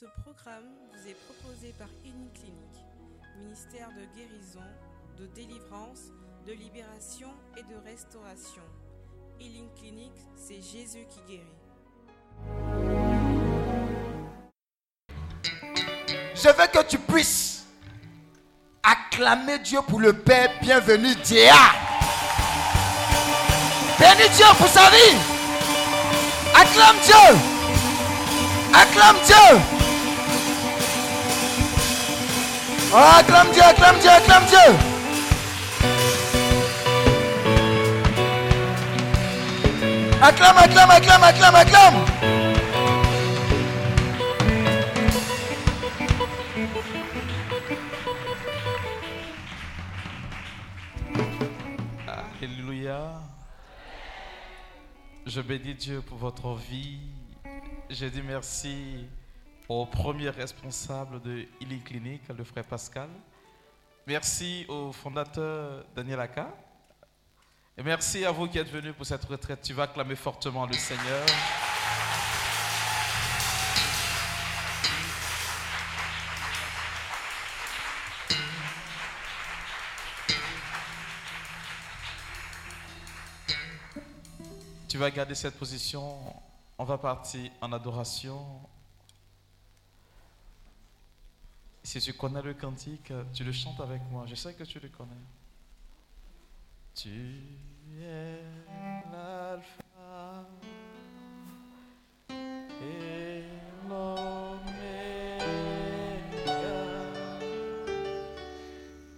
Ce programme vous est proposé par Healing Clinic, ministère de guérison, de délivrance, de libération et de restauration. Healing Clinic, c'est Jésus qui guérit. Je veux que tu puisses acclamer Dieu pour le Père bienvenu Dia. Bénis Dieu pour sa vie. Acclame Dieu. Acclame Dieu. Oh, acclame Dieu, acclame Dieu, acclame Dieu. Acclame, acclame, acclame, acclame, acclame. Alléluia. Je bénis Dieu pour votre vie. Je dis merci au premier responsable de Healing Clinic, le frère Pascal. Merci au fondateur Daniel Akah. Et merci à vous qui êtes venus pour cette retraite. Tu vas acclamer fortement le Seigneur. Tu vas garder cette position. On va partir en adoration. Si tu connais le cantique, tu le chantes avec moi. Je sais que tu le connais. Tu es l'alpha et l'oméga.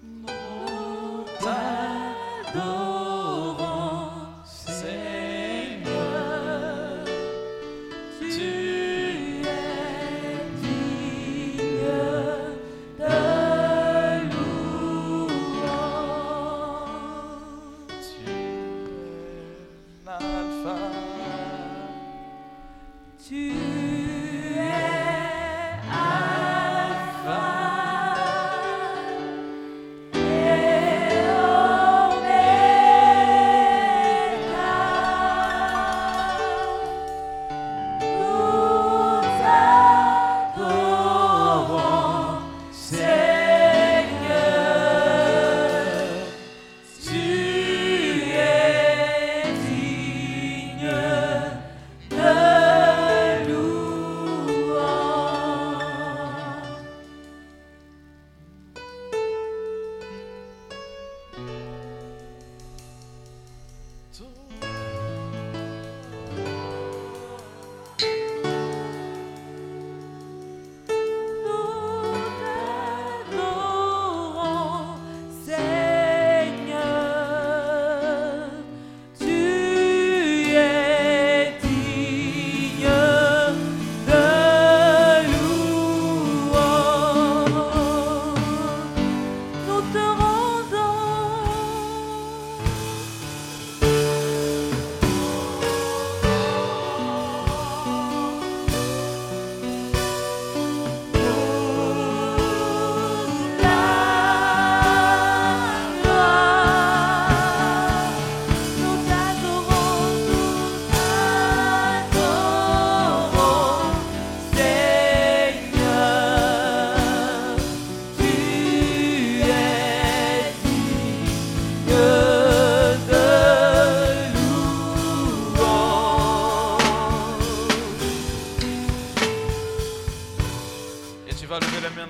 Nous t'adorons.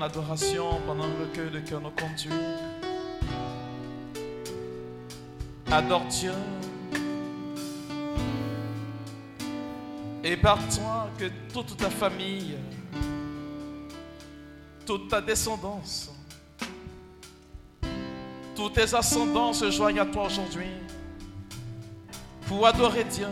Adoration pendant que le cœur nous conduit. Adore Dieu. Et par toi que toute ta famille, toute ta descendance, tous tes ascendants se joignent à toi aujourd'hui pour adorer Dieu.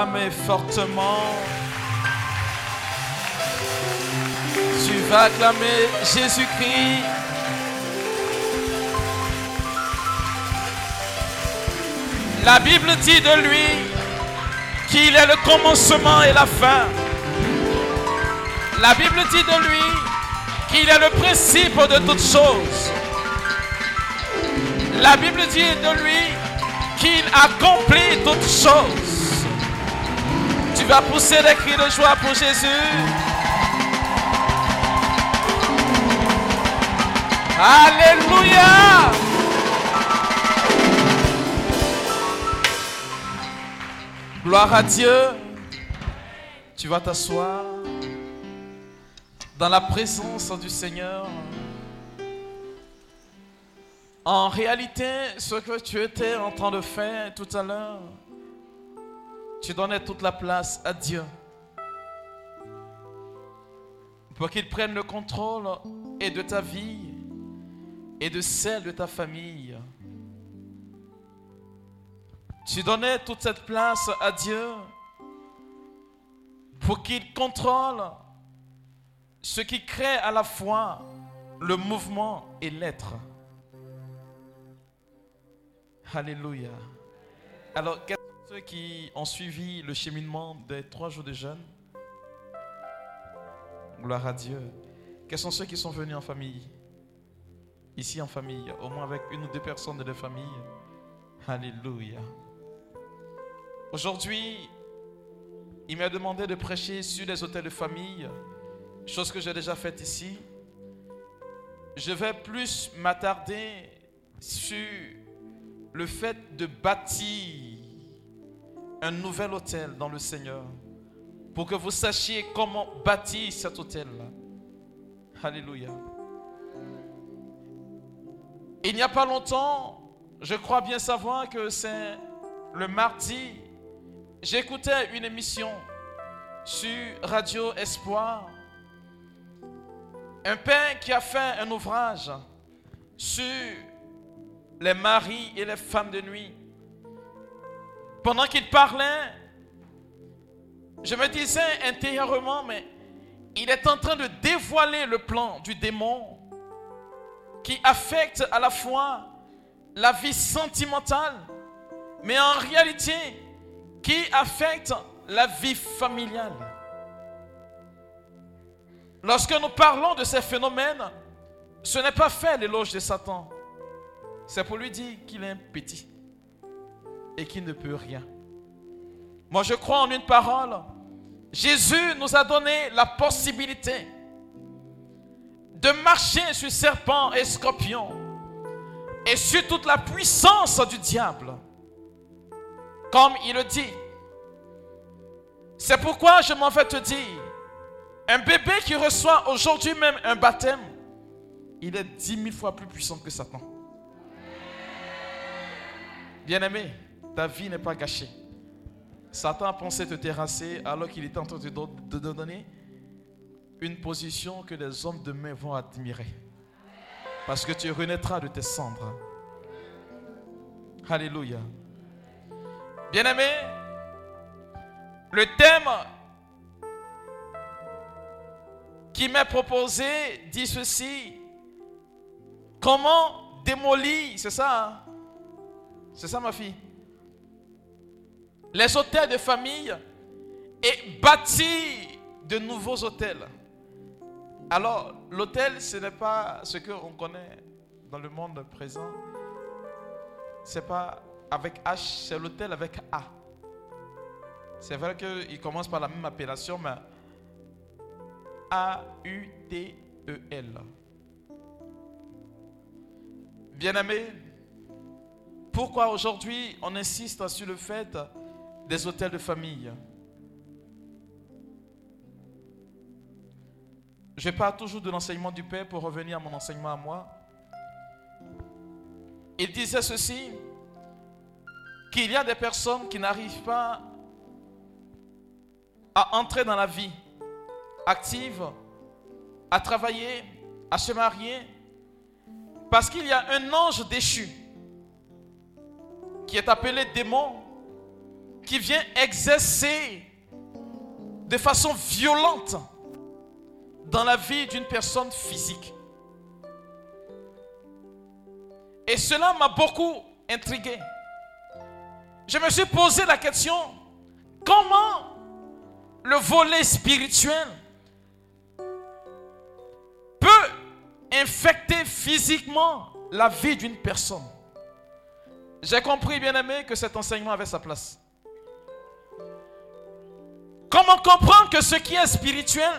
acclamer fortement. Tu vas acclamer Jésus-Christ. La Bible dit de lui qu'il est le commencement et la fin. La Bible dit de lui qu'il est le principe de toutes choses. La Bible dit de lui qu'il accomplit toutes choses. Tu vas pousser des cris de joie pour Jésus. Alléluia! Gloire à Dieu. Tu vas t'asseoir dans la présence du Seigneur. En réalité, ce que tu étais en train de faire tout à l'heure, tu donnais toute la place à Dieu pour qu'il prenne le contrôle et de ta vie et de celle de ta famille. Tu donnais toute cette place à Dieu pour qu'il contrôle ce qui crée à la fois le mouvement et l'être. Alléluia. Alors, quels sont ceux qui ont suivi le cheminement des 3 jours de jeûne? Gloire à Dieu. Quels sont ceux qui sont venus en famille? Ici en famille, au moins avec 1 ou 2 personnes de la famille. Alléluia. Aujourd'hui, il m'a demandé de prêcher sur les hôtels de famille, chose que j'ai déjà faite ici. Je vais plus m'attarder sur le fait de bâtir un nouvel hôtel dans le Seigneur pour que vous sachiez comment bâtir cet hôtel-là. Alléluia. Il n'y a pas longtemps, je crois bien savoir que c'est le mardi, j'écoutais une émission sur Radio Espoir. Un père qui a fait un ouvrage sur les maris et les femmes de nuit. Pendant qu'il parlait, je me disais intérieurement, mais il est en train de dévoiler le plan du démon qui affecte à la fois la vie sentimentale, mais en réalité, qui affecte la vie familiale. Lorsque nous parlons de ces phénomènes, ce n'est pas faire l'éloge de Satan. C'est pour lui dire qu'il est petit et qu'il ne peut rien. Moi, je crois en une parole. Jésus nous a donné la possibilité de marcher sur serpents et scorpions et sur toute la puissance du diable. Comme il le dit. C'est pourquoi je m'en vais te dire, un bébé qui reçoit aujourd'hui même un baptême, il est 10 000 fois plus puissant que Satan. Bien-aimé, ta vie n'est pas gâchée. Satan a pensé te terrasser alors qu'il était en train de te donner une position que les hommes demain vont admirer. Parce que tu renaîtras de tes cendres. Alléluia. Bien-aimé, le thème qui m'est proposé dit ceci. Comment démolir, c'est ça, hein? C'est ça ma fille. Les hôtels de famille et bâtir de nouveaux hôtels. Alors, l'hôtel, ce n'est pas ce qu'on connaît dans le monde présent. C'est pas avec H, c'est l'hôtel avec A. C'est vrai qu'ils commencent par la même appellation, mais A-U-T-E-L. Bien-aimés, pourquoi aujourd'hui on insiste sur le fait des hôtels de famille? Je parle toujours de l'enseignement du Père pour revenir à mon enseignement à moi. Il disait ceci, qu'il y a des personnes qui n'arrivent pas à entrer dans la vie active, à travailler, à se marier, parce qu'il y a un ange déchu qui est appelé démon qui vient exercer de façon violente dans la vie d'une personne physique. Et cela m'a beaucoup intrigué. Je me suis posé la question, comment le volet spirituel peut infecter physiquement la vie d'une personne? J'ai compris, bien aimé, que cet enseignement avait sa place. Comment comprendre que ce qui est spirituel,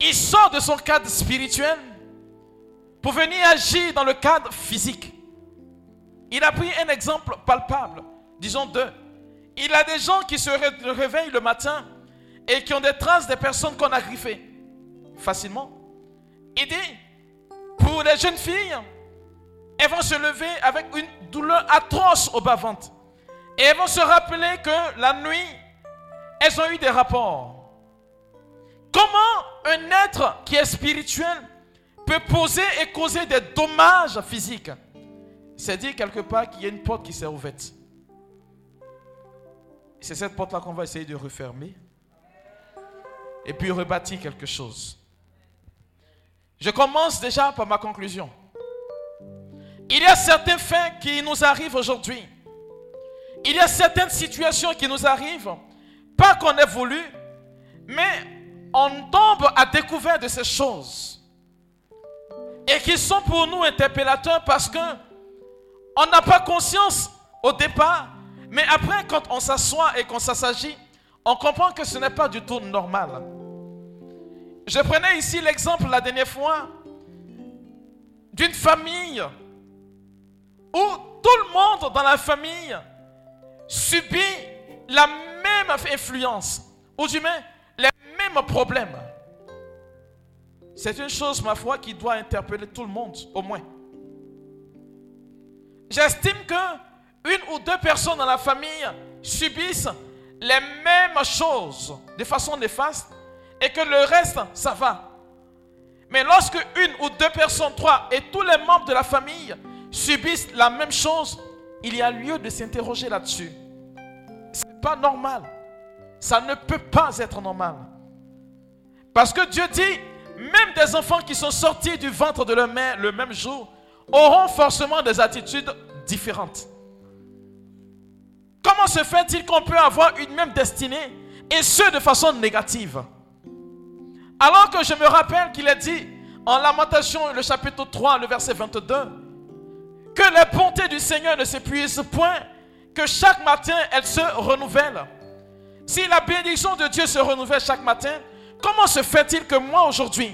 il sort de son cadre spirituel pour venir agir dans le cadre physique. Il a pris un exemple palpable, disons deux. Il y a des gens qui se réveillent le matin et qui ont des traces des personnes qu'on a griffées facilement. Il dit, pour les jeunes filles, elles vont se lever avec une douleur atroce au bas-ventre. Et elles vont se rappeler que la nuit, elles ont eu des rapports. Comment un être qui est spirituel peut poser et causer des dommages physiques? C'est dire quelque part qu'il y a une porte qui s'est ouverte. C'est cette porte-là qu'on va essayer de refermer et puis rebâtir quelque chose. Je commence déjà par ma conclusion. Il y a certains faits qui nous arrivent aujourd'hui. Il y a certaines situations qui nous arrivent, pas qu'on ait voulu, mais on tombe à découvert de ces choses. Et qui sont pour nous interpellateurs parce que on n'a pas conscience au départ, mais après quand on s'assoit et qu'on s'assagit, on comprend que ce n'est pas du tout normal. Je prenais ici l'exemple la dernière fois d'une famille où tout le monde dans la famille subit la même influence, ou du moins les mêmes problèmes. C'est une chose, ma foi, qui doit interpeller tout le monde, au moins. J'estime qu'une ou deux personnes dans la famille subissent les mêmes choses de façon néfaste, et que le reste, ça va. Mais lorsque une ou deux personnes, trois, et tous les membres de la famille subissent la même chose, il y a lieu de s'interroger là-dessus. Ce n'est pas normal. Ça ne peut pas être normal. Parce que Dieu dit, même des enfants qui sont sortis du ventre de leur mère le même jour auront forcément des attitudes différentes. Comment se fait-il qu'on peut avoir une même destinée, et ce, de façon négative? Alors que je me rappelle qu'il est dit en Lamentations, le chapitre 3, le verset 22, que les bontés du Seigneur ne s'épuisent point, que chaque matin, elles se renouvellent. Si la bénédiction de Dieu se renouvelle chaque matin, comment se fait-il que moi, aujourd'hui,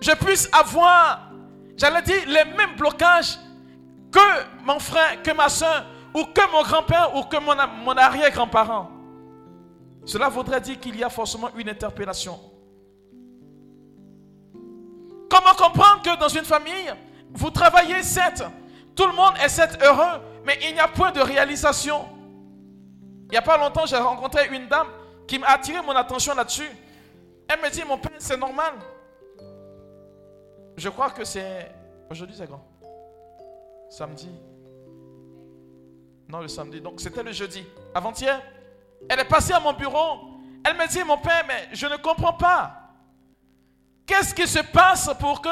je puisse avoir, j'allais dire, les mêmes blocages que mon frère, que ma soeur, ou que mon grand-père, ou que mon arrière-grand-parent? Cela voudrait dire qu'il y a forcément une interpellation. Comment comprendre que dans une famille, vous travaillez sept, tout le monde est sept heureux, mais il n'y a point de réalisation. Il n'y a pas longtemps, j'ai rencontré une dame qui m'a attiré mon attention là-dessus. Elle me dit, mon père, c'est normal. Je crois que c'est... Aujourd'hui, c'est quand? Samedi. Non, le samedi. Donc, c'était le jeudi. Avant-hier, elle est passée à mon bureau. Elle me dit, mon père, mais je ne comprends pas. Qu'est-ce qui se passe pour que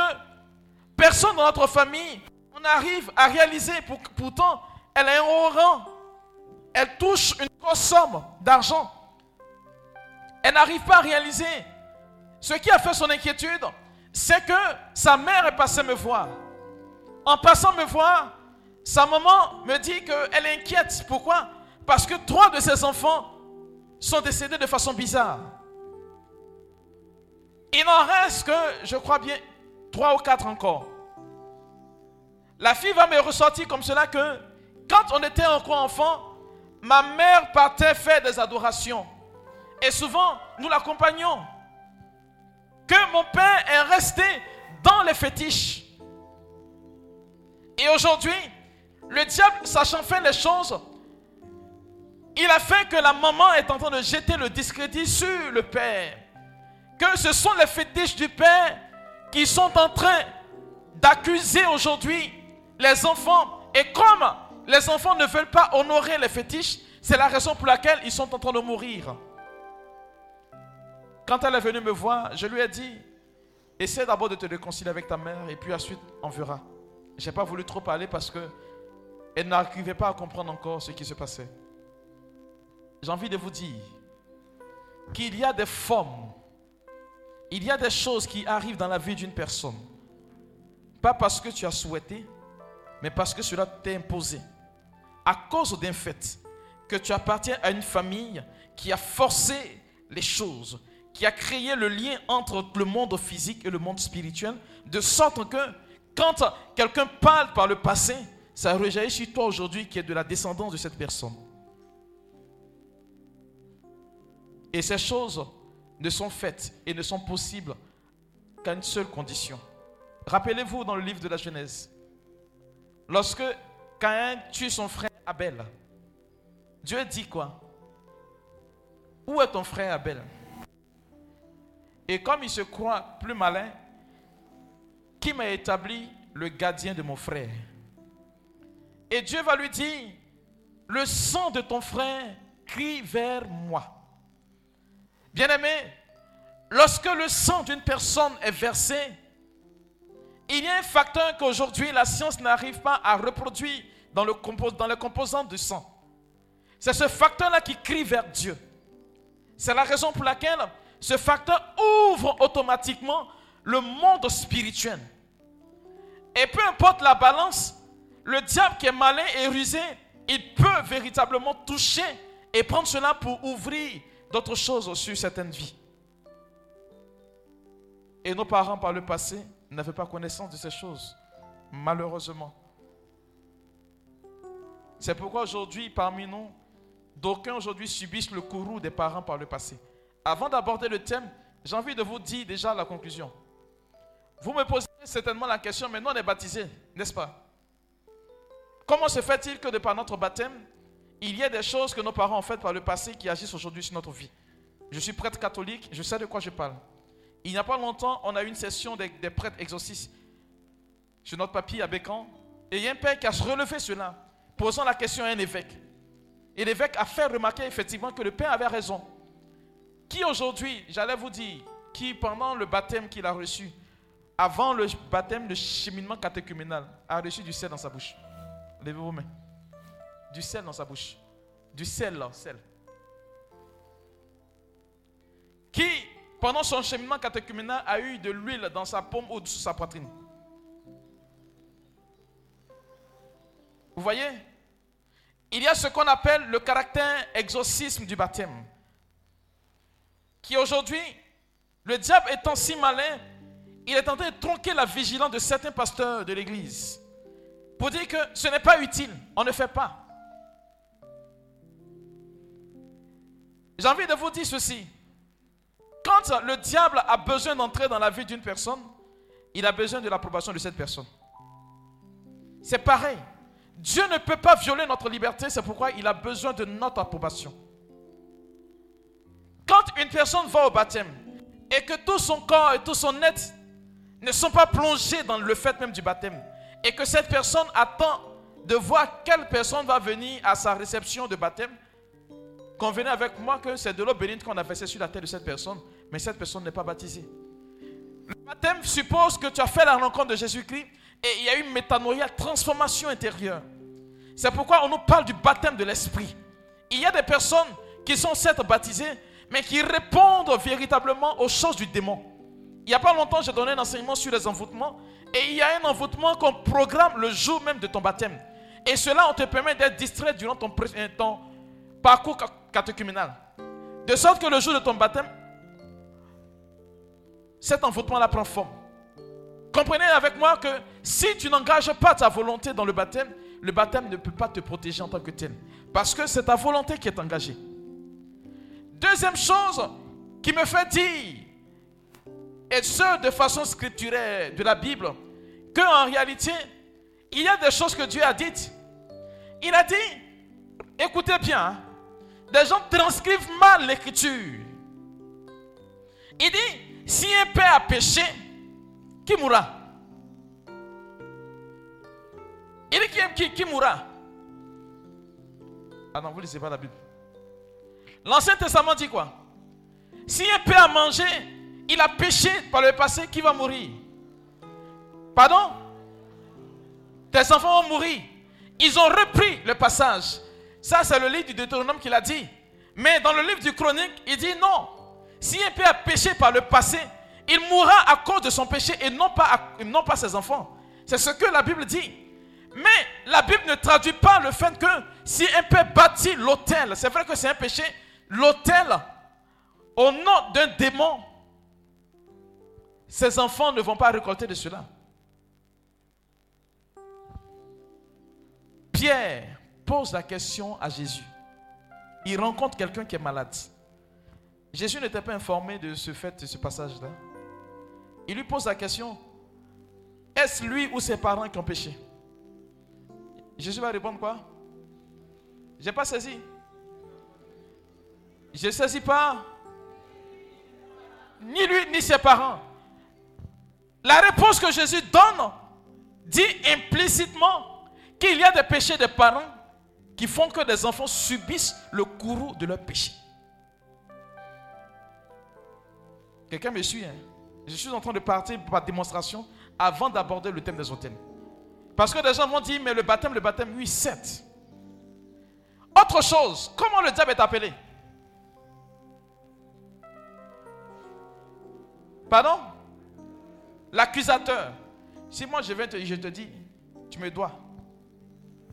personne dans notre famille, on arrive à réaliser, pourtant, elle est un haut rang. Elle touche une grosse somme d'argent. Elle n'arrive pas à réaliser. Ce qui a fait son inquiétude, c'est que sa mère est passée me voir. En passant me voir, sa maman me dit qu'elle est inquiète. Pourquoi ? Parce que 3 de ses enfants sont décédés de façon bizarre. Il n'en reste que, je crois bien, 3 ou 4 encore. La fille va me ressortir comme cela que quand on était encore enfant, ma mère partait faire des adorations. Et souvent, nous l'accompagnons. Que mon père est resté dans les fétiches. Et aujourd'hui, le diable, sachant faire les choses, il a fait que la maman est en train de jeter le discrédit sur le père. Que ce sont les fétiches du père qui sont en train d'accuser aujourd'hui les enfants. Et comme les enfants ne veulent pas honorer les fétiches, C'est la raison pour laquelle ils sont en train de mourir. Quand elle est venue me voir, je lui ai dit, essaie d'abord de te réconcilier avec ta mère et puis ensuite on verra. Je n'ai pas voulu trop parler parce qu'elle n'arrivait pas à comprendre encore ce qui se passait. J'ai envie de vous dire qu'il y a des formes, il y a des choses qui arrivent dans la vie d'une personne. Pas parce que tu as souhaité, mais parce que cela t'est imposé. À cause d'un fait que tu appartiens à une famille qui a forcé les choses, qui a créé le lien entre le monde physique et le monde spirituel, de sorte que quand quelqu'un parle par le passé, ça rejaillit sur toi aujourd'hui qui est de la descendance de cette personne. Et ces choses ne sont faites et ne sont possibles qu'à une seule condition. Rappelez-vous dans le livre de la Genèse, lorsque Caïn tue son frère Abel, Dieu dit quoi? Où est ton frère Abel? Et comme il se croit plus malin, qui m'a établi le gardien de mon frère? Et Dieu va lui dire, le sang de ton frère crie vers moi. Bien-aimé, lorsque le sang d'une personne est versé, il y a un facteur qu'aujourd'hui la science n'arrive pas à reproduire dans les composantes du sang. C'est ce facteur-là qui crie vers Dieu. C'est la raison pour laquelle ce facteur ouvre automatiquement le monde spirituel. Et peu importe la balance, le diable qui est malin et rusé, il peut véritablement toucher et prendre cela pour ouvrir d'autres choses sur certaines vies. Et nos parents par le passé n'avaient pas connaissance de ces choses, malheureusement. C'est pourquoi aujourd'hui, parmi nous, d'aucuns aujourd'hui subissent le courroux des parents par le passé. Avant d'aborder le thème, j'ai envie de vous dire déjà la conclusion. Vous me posez certainement la question, mais nous on est baptisés, n'est-ce pas? Comment se fait-il que de par notre baptême, il y a des choses que nos parents ont faites par le passé qui agissent aujourd'hui sur notre vie? Je suis prêtre catholique, je sais de quoi je parle. Il n'y a pas longtemps, on a eu une session des prêtres exorcistes chez notre papy à Bécamp. Et il y a un père qui a relevé cela, posant la question à un évêque. Et l'évêque a fait remarquer effectivement que le père avait raison. Qui aujourd'hui, j'allais vous dire, qui pendant le baptême qu'il a reçu, avant le baptême, le cheminement catéchuménal, a reçu du sel dans sa bouche? Levez vos mains. Du sel dans sa bouche. Du sel là, sel. Qui, pendant son cheminement catéchuménal, a eu de l'huile dans sa paume ou sous sa poitrine? Vous voyez? Il y a ce qu'on appelle le caractère exorcisme du baptême. Qui aujourd'hui, le diable étant si malin, il est en train de tronquer la vigilance de certains pasteurs de l'église. Pour dire que ce n'est pas utile, on ne fait pas. J'ai envie de vous dire ceci. Quand le diable a besoin d'entrer dans la vie d'une personne, il a besoin de l'approbation de cette personne. C'est pareil. Dieu ne peut pas violer notre liberté, c'est pourquoi il a besoin de notre approbation. Quand une personne va au baptême et que tout son corps et tout son être ne sont pas plongés dans le fait même du baptême et que cette personne attend de voir quelle personne va venir à sa réception de baptême, convenez avec moi que c'est de l'eau bénite qu'on a versée sur la tête de cette personne, mais cette personne n'est pas baptisée. Le baptême suppose que tu as fait la rencontre de Jésus-Christ. Et il y a une métanoïa, transformation intérieure. C'est pourquoi on nous parle du baptême de l'esprit. Il y a des personnes qui sont certes baptisées, mais qui répondent véritablement aux choses du démon. Il n'y a pas longtemps, j'ai donné un enseignement sur les envoûtements. Et il y a un envoûtement qu'on programme le jour même de ton baptême. Et cela, on te permet d'être distrait durant ton parcours catéchuménal. De sorte que le jour de ton baptême, cet envoûtement-là prend forme. Comprenez avec moi que si tu n'engages pas ta volonté dans le baptême ne peut pas te protéger en tant que tel. Parce que c'est ta volonté qui est engagée. Deuxième chose qui me fait dire, et ce de façon scripturaire de la Bible, qu'en réalité, il y a des choses que Dieu a dites. Il a dit, écoutez bien, hein, des gens transcrivent mal l'écriture. Il dit, si un père a péché, qui mourra? Il dit qui mourra? Ah non, vous ne lisez pas la Bible. L'Ancien Testament dit quoi? Si un père a mangé, il a péché par le passé, qui va mourir? Pardon? Tes enfants vont mourir. Ils ont repris le passage. Ça, c'est le livre du Deutéronome qui l'a dit. Mais dans le livre du Chronique, il dit non. Si un père a péché par le passé, il mourra à cause de son péché et non pas ses enfants. C'est ce que la Bible dit. Mais la Bible ne traduit pas le fait que si un père bâtit l'autel, c'est vrai que c'est un péché, l'autel, au nom d'un démon, ses enfants ne vont pas récolter de cela. Pierre pose la question à Jésus. Il rencontre quelqu'un qui est malade. Jésus n'était pas informé de ce fait, de ce passage-là. Il lui pose la question, est-ce lui ou ses parents qui ont péché? Jésus va répondre quoi? Je n'ai pas saisi. Je ne saisis pas. Ni lui, ni ses parents. La réponse que Jésus donne dit implicitement qu'il y a des péchés des parents qui font que des enfants subissent le courroux de leur péché. Quelqu'un me suit, hein? Je suis en train de partir par démonstration avant d'aborder le thème des autels. Parce que des gens vont dire, mais le baptême, oui, certes. Autre chose, comment le diable est appelé? Pardon? L'accusateur. Si moi je te dis, tu me dois.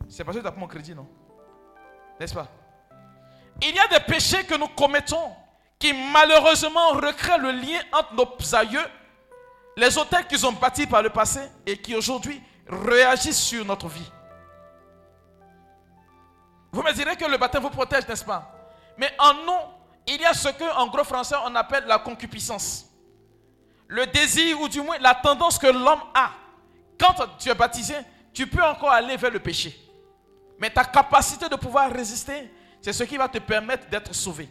C'est parce que tu as pris mon crédit, non? N'est-ce pas? Il y a des péchés que nous commettons qui malheureusement recréent le lien entre nos aïeux, les autels qu'ils ont bâtis par le passé et qui aujourd'hui réagissent sur notre vie. Vous me direz que le baptême vous protège, n'est-ce pas? Mais en nous, il y a ce qu'en gros français on appelle la concupiscence. Le désir ou du moins la tendance que l'homme a. Quand tu es baptisé, tu peux encore aller vers le péché. Mais ta capacité de pouvoir résister, c'est ce qui va te permettre d'être sauvé.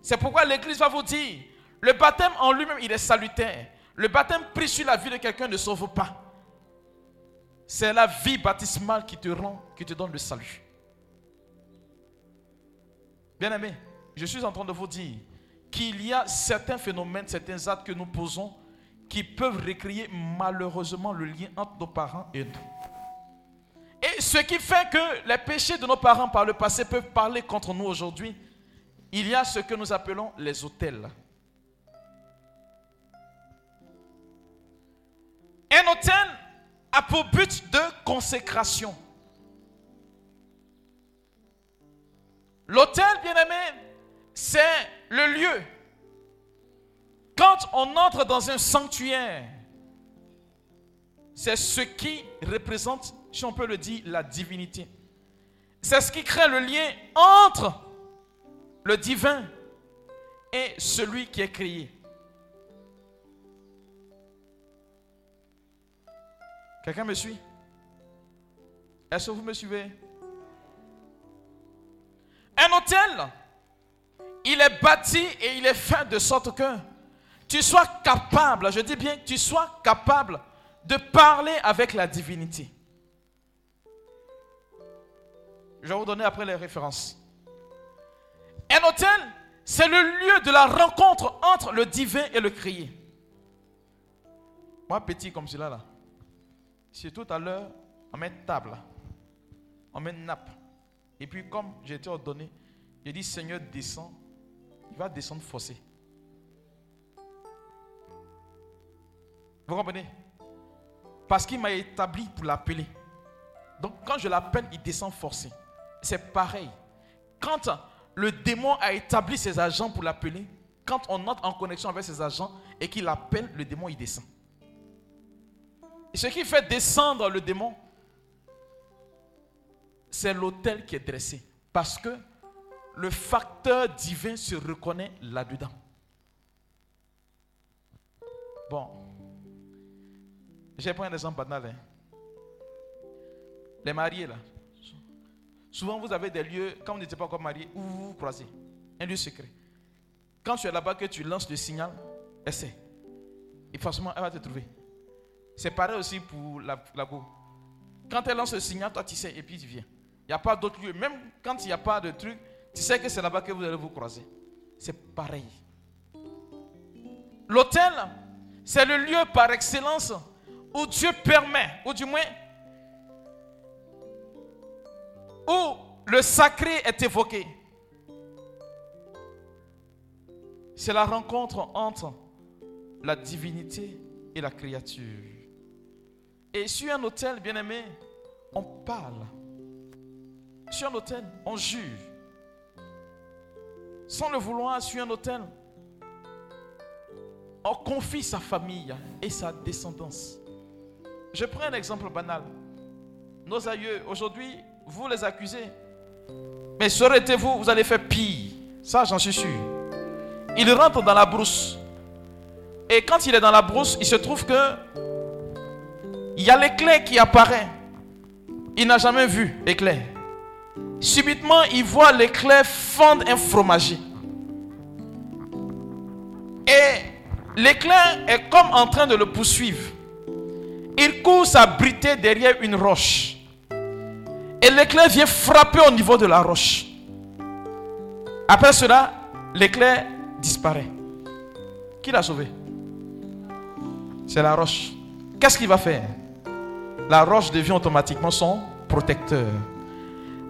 C'est pourquoi l'Église va vous dire, le baptême en lui-même, il est salutaire. Le baptême pris sur la vie de quelqu'un ne sauve pas. C'est la vie baptismale qui te donne le salut. Bien-aimés, je suis en train de vous dire qu'il y a certains phénomènes, certains actes que nous posons qui peuvent recréer malheureusement le lien entre nos parents et nous. Et ce qui fait que les péchés de nos parents par le passé peuvent parler contre nous aujourd'hui, il y a ce que nous appelons les autels. Un autel a pour but de consécration. L'autel, bien-aimé, c'est le lieu. Quand on entre dans un sanctuaire, c'est ce qui représente, si on peut le dire, la divinité. C'est ce qui crée le lien entre le divin et celui qui est créé. Quelqu'un me suit? Est-ce que vous me suivez? Un autel, il est bâti et il est fait de sorte que tu sois capable, je dis bien, tu sois capable de parler avec la divinité. Je vais vous donner après les références. Un autel, c'est le lieu de la rencontre entre le divin et le créé. Moi, petit comme celui-là, là. Si tout à l'heure, on met une table, on met une nappe. Et puis comme j'ai été ordonné, j'ai dit, Seigneur, descends. Il va descendre forcé. Vous comprenez? Parce qu'il m'a établi pour l'appeler. Donc quand je l'appelle, il descend forcé. C'est pareil. Quand le démon a établi ses agents pour l'appeler, quand on entre en connexion avec ses agents et qu'il appelle, le démon, il descend. Et ce qui fait descendre le démon, c'est l'autel qui est dressé. Parce que le facteur divin se reconnaît là-dedans. Bon. J'ai pris un exemple banal. Hein. Les mariés, là. Souvent, vous avez des lieux, quand vous n'étiez pas encore marié, où vous vous croisez. Un lieu secret. Quand tu es là-bas, que tu lances le signal, elle sait. Et forcément, elle va te trouver. C'est pareil aussi pour la go. Quand elle lance le signal, toi, tu sais, et puis tu viens. Il n'y a pas d'autre lieu. Même quand il n'y a pas de truc, tu sais que c'est là-bas que vous allez vous croiser. C'est pareil. L'autel, c'est le lieu par excellence où Dieu permet, ou du moins, où le sacré est évoqué. C'est la rencontre entre la divinité et la créature. Et sur un autel, bien-aimé, on parle. Sur un autel, on jure. Sans le vouloir, sur un autel, on confie sa famille et sa descendance. Je prends un exemple banal. Nos aïeux, aujourd'hui, vous les accusez. Mais serez-vous, vous allez faire pire. Ça, j'en suis sûr. Il rentre dans la brousse. Et quand il est dans la brousse, il se trouve que il y a l'éclair qui apparaît. Il n'a jamais vu l'éclair. Subitement, il voit l'éclair fendre un fromager. Et l'éclair est comme en train de le poursuivre. Il court s'abriter derrière une roche. Et l'éclair vient frapper au niveau de la roche. Après cela, l'éclair disparaît. Qui l'a sauvé? C'est la roche. Qu'est-ce qu'il va faire? La roche devient automatiquement son protecteur.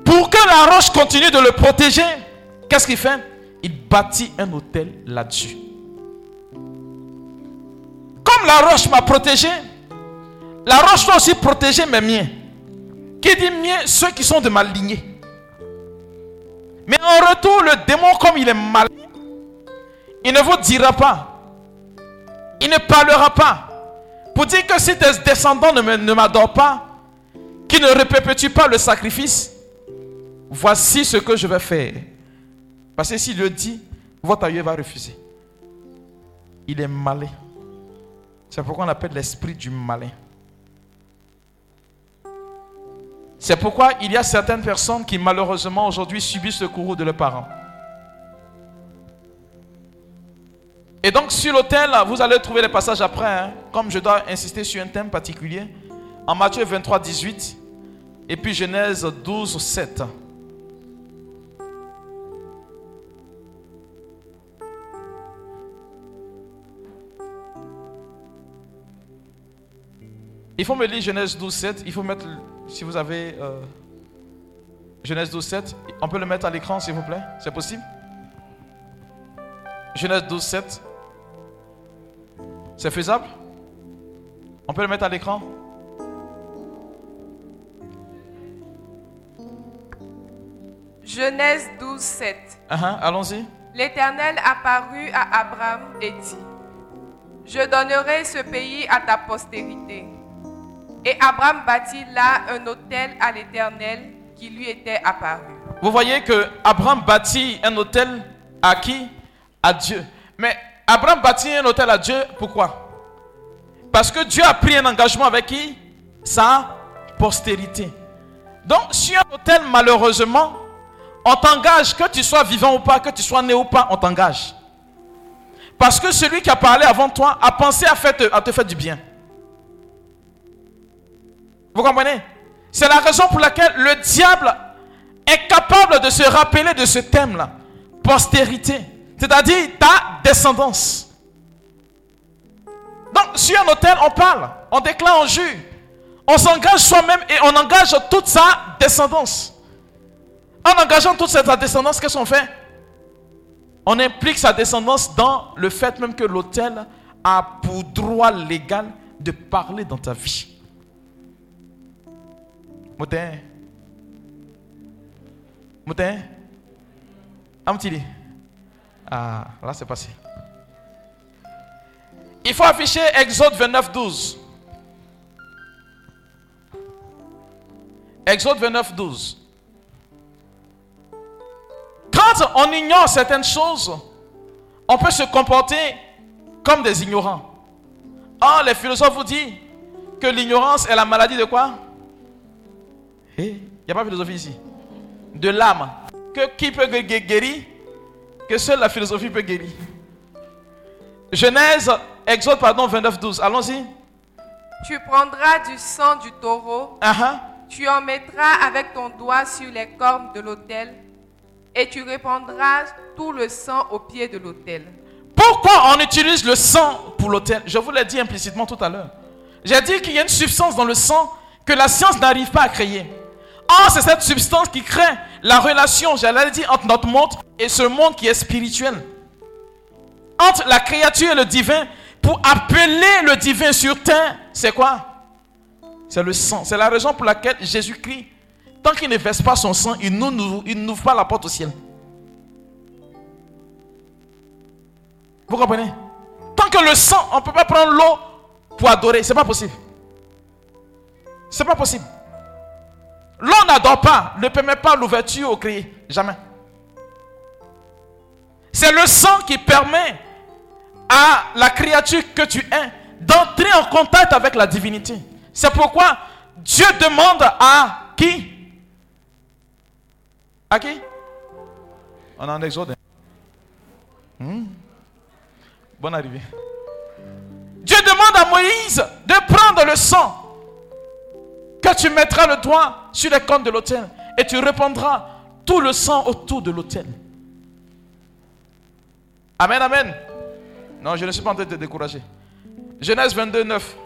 Pour que la roche continue de le protéger, qu'est-ce qu'il fait? Il bâtit un autel là-dessus. Comme la roche m'a protégé, la roche doit aussi protéger mes miens. Qui dit miens? Ceux qui sont de ma lignée. Mais en retour, le démon, comme il est malin, il ne vous dira pas. Il ne parlera pas. Pour dire que si tes descendants ne m'adorent pas, qu'ils ne réperpétuent pas le sacrifice, voici ce que je vais faire. Parce que s'il le dit, votre aïeul va refuser. Il est malin. C'est pourquoi on appelle l'esprit du malin. C'est pourquoi il y a certaines personnes qui malheureusement aujourd'hui subissent le courroux de leurs parents. Et donc sur l'autel, vous allez trouver les passages après. Hein, comme je dois insister sur un thème particulier. En Matthieu 23, 18. Et puis Genèse 12, 7. Il faut me lire Genèse 12, 7. Il faut mettre, si vous avez Genèse 12, 7. On peut le mettre à l'écran s'il vous plaît. C'est possible? Genèse 12, 7. C'est faisable? On peut le mettre à l'écran? Genèse 12, 7. Allons-y. L'Éternel apparut à Abraham et dit : Je donnerai ce pays à ta postérité. Et Abraham bâtit là un autel à l'Éternel qui lui était apparu. Vous voyez que Abraham bâtit un autel à qui ? À Dieu. Mais Abraham bâtit un autel à Dieu, pourquoi ? Parce que Dieu a pris un engagement avec qui ? Sa postérité. Donc, sur un autel, malheureusement, on t'engage, que tu sois vivant ou pas, que tu sois né ou pas, on t'engage. Parce que celui qui a parlé avant toi a pensé à te faire du bien. Vous comprenez? C'est la raison pour laquelle le diable est capable de se rappeler de ce thème-là. Postérité. C'est-à-dire ta descendance. Donc, sur un autel, on parle, on déclare, on jure. On s'engage soi-même et on engage toute sa descendance. En engageant toute cette descendance, qu'est-ce qu'on fait? On implique sa descendance dans le fait même que l'autel a pour droit légal de parler dans ta vie. Moutin. Amtili. Ah, là c'est passé. Il faut afficher Exode 29, 12. Exode 29, 12. Quand on ignore certaines choses, on peut se comporter comme des ignorants. Or, les philosophes vous disent que l'ignorance est la maladie de quoi? Il n'y a pas de philosophie ici. De l'âme. Que qui peut guérir? Que seule la philosophie peut guérir. Exode 29, 12. Allons-y. Tu prendras du sang du taureau. Tu en mettras avec ton doigt sur les cornes de l'autel. et tu répandras tout le sang au pied de l'autel. Pourquoi on utilise le sang pour l'autel? Je vous l'ai dit implicitement tout à l'heure. J'ai dit qu'il y a une substance dans le sang que la science n'arrive pas à créer. Or, c'est cette substance qui crée la relation, j'allais dire, entre notre monde et ce monde qui est spirituel. Entre la créature et le divin, pour appeler le divin sur terre, c'est quoi? C'est le sang. C'est la raison pour laquelle Jésus-Christ, tant qu'il ne verse pas son sang, il n'ouvre pas la porte au ciel. Vous comprenez? Tant que le sang, on ne peut pas prendre l'eau pour adorer. Ce n'est pas possible. Ce n'est pas possible. L'on n'adore pas, ne permet pas l'ouverture au crier. Jamais. C'est le sang qui permet à la créature que tu es d'entrer en contact avec la divinité. C'est pourquoi Dieu demande à qui? À qui? On est en Exode. Bonne arrivée. Dieu demande à Moïse de prendre le sang que tu mettras le doigt sur les cornes de l'autel et tu répandras tout le sang autour de l'autel. Amen, amen. Non, je ne suis pas en train de te décourager. Genèse 22, 9.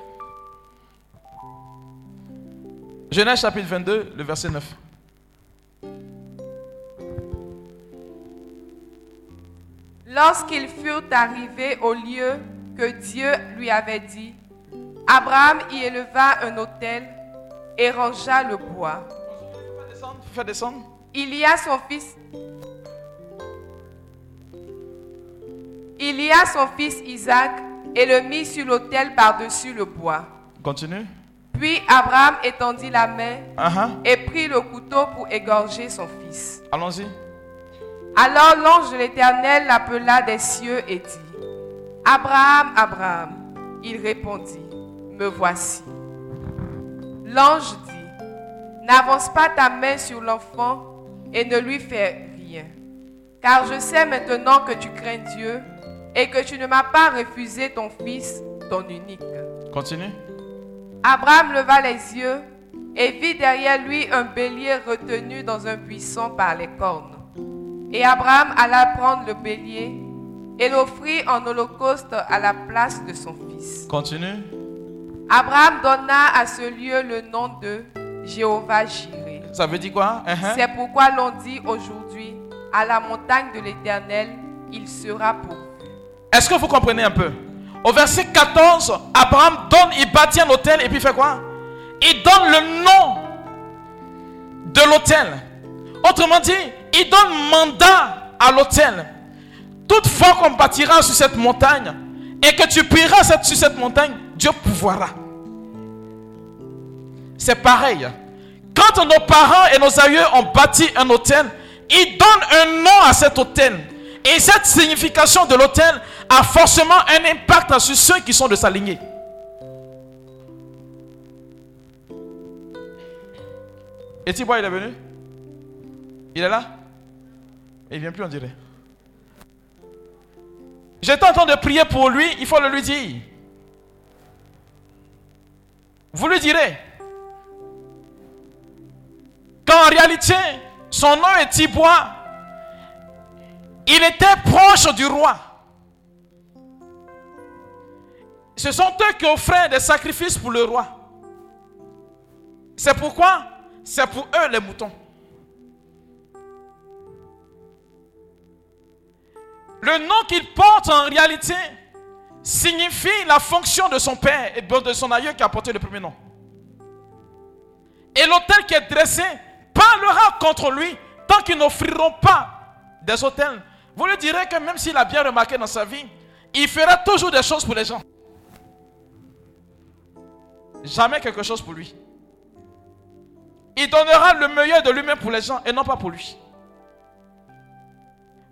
Genèse chapitre 22, le verset 9. Lorsqu'ils furent arrivés au lieu que Dieu lui avait dit, Abraham y éleva un autel et rangea le bois. Faut faire descendre. Il y a son fils Isaac et le mit sur l'autel par-dessus le bois. Continue. Puis Abraham étendit la main et prit le couteau pour égorger son fils. Allons-y. Alors l'ange de l'Éternel l'appela des cieux et dit, Abraham, Abraham. Il répondit, me voici. L'ange dit, n'avance pas ta main sur l'enfant et ne lui fais rien, car je sais maintenant que tu crains Dieu et que tu ne m'as pas refusé ton fils, ton unique. Continue. Abraham leva les yeux et vit derrière lui un bélier retenu dans un buisson par les cornes. Et Abraham alla prendre le bélier et l'offrit en holocauste à la place de son fils. Continue. Abraham donna à ce lieu le nom de Jéhovah Jireh. Ça veut dire quoi? C'est pourquoi l'on dit aujourd'hui, à la montagne de l'Éternel, il sera pourvu. Est-ce que vous comprenez un peu? Au verset 14, Abraham donne, il bâtit un autel et puis il fait quoi? Il donne le nom de l'autel. Autrement dit, il donne mandat à l'autel. Toutefois qu'on bâtira sur cette montagne et que tu prieras sur cette montagne, Dieu pourvoira. C'est pareil. Quand nos parents et nos aïeux ont bâti un autel, ils donnent un nom à cet autel. Et cette signification de l'autel a forcément un impact sur ceux qui sont de sa lignée. Et Thibaut, il est venu? Il est là? Il ne vient plus, on dirait. J'étais en train de prier pour lui, il faut le lui dire. Vous lui direz qu'en réalité, son nom est Thibois. Il était proche du roi. Ce sont eux qui offraient des sacrifices pour le roi. C'est pourquoi c'est pour eux les moutons. Le nom qu'il porte en réalité signifie la fonction de son père et de son aïeul qui a porté le premier nom. Et l'autel qui est dressé parlera contre lui tant qu'ils n'offriront pas des autels. Vous lui direz que même s'il a bien remarqué dans sa vie, il fera toujours des choses pour les gens. Jamais quelque chose pour lui. Il donnera le meilleur de lui-même pour les gens et non pas pour lui.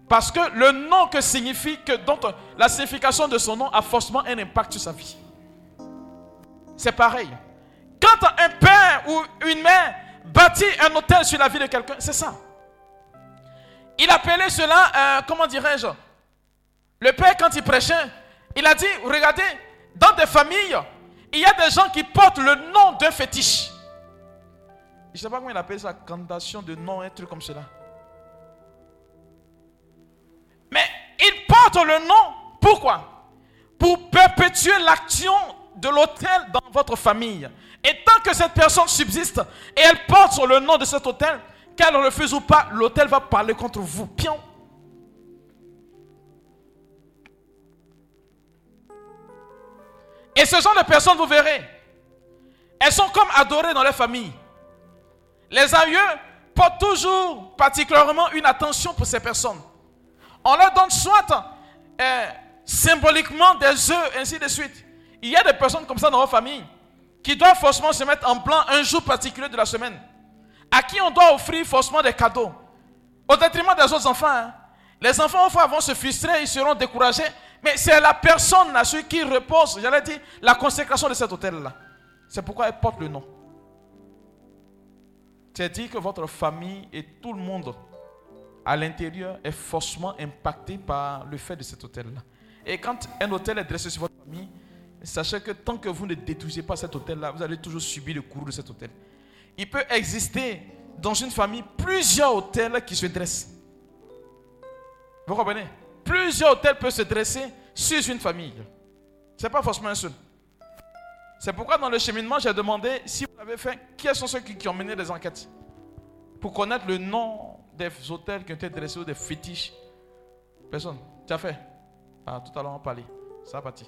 Parce que le nom que signifie, que donc la signification de son nom a forcément un impact sur sa vie. C'est pareil. Quand un père ou une mère bâtit un autel sur la vie de quelqu'un, c'est ça. Il appelait cela, comment dirais-je? Le père, quand il prêchait, il a dit, regardez, dans des familles, il y a des gens qui portent le nom d'un fétiche. Je ne sais pas comment il appelle ça, cantation de nom, un truc comme cela. Mais il porte le nom, pourquoi? Pour perpétuer l'action de l'autel dans votre famille. Et tant que cette personne subsiste et elle porte sur le nom de cet autel, qu'elle refuse ou pas, l'autel va parler contre vous. Pion. Et ce genre de personnes, vous verrez, elles sont comme adorées dans leur famille. Les aïeux portent toujours particulièrement une attention pour ces personnes. On leur donne soit symboliquement des œufs, ainsi de suite. Il y a des personnes comme ça dans leur famille qui doivent forcément se mettre en plan un jour particulier de la semaine, à qui on doit offrir forcément des cadeaux, au détriment des autres enfants. Hein. Les enfants, enfin, vont se frustrer, ils seront découragés, mais c'est la personne à celui qui repose, j'allais dire, la consécration de cet autel-là. C'est pourquoi elle porte le nom. C'est-à-dire que votre famille et tout le monde à l'intérieur est forcément impacté par le fait de cet autel-là. Et quand un autel est dressé sur votre famille, sachez que tant que vous ne détruisez pas cet autel-là, vous allez toujours subir le courroux de cet autel. Il peut exister dans une famille plusieurs autels qui se dressent. Vous comprenez? Plusieurs autels peuvent se dresser sur une famille. Ce n'est pas forcément un seul. C'est pourquoi dans le cheminement, j'ai demandé si vous avez fait, qui sont ceux qui ont mené les enquêtes pour connaître le nom des autels qui ont été dressés ou des fétiches. Personne. Tu as fait? Ah, tout à l'heure on parlait. Ça a parti.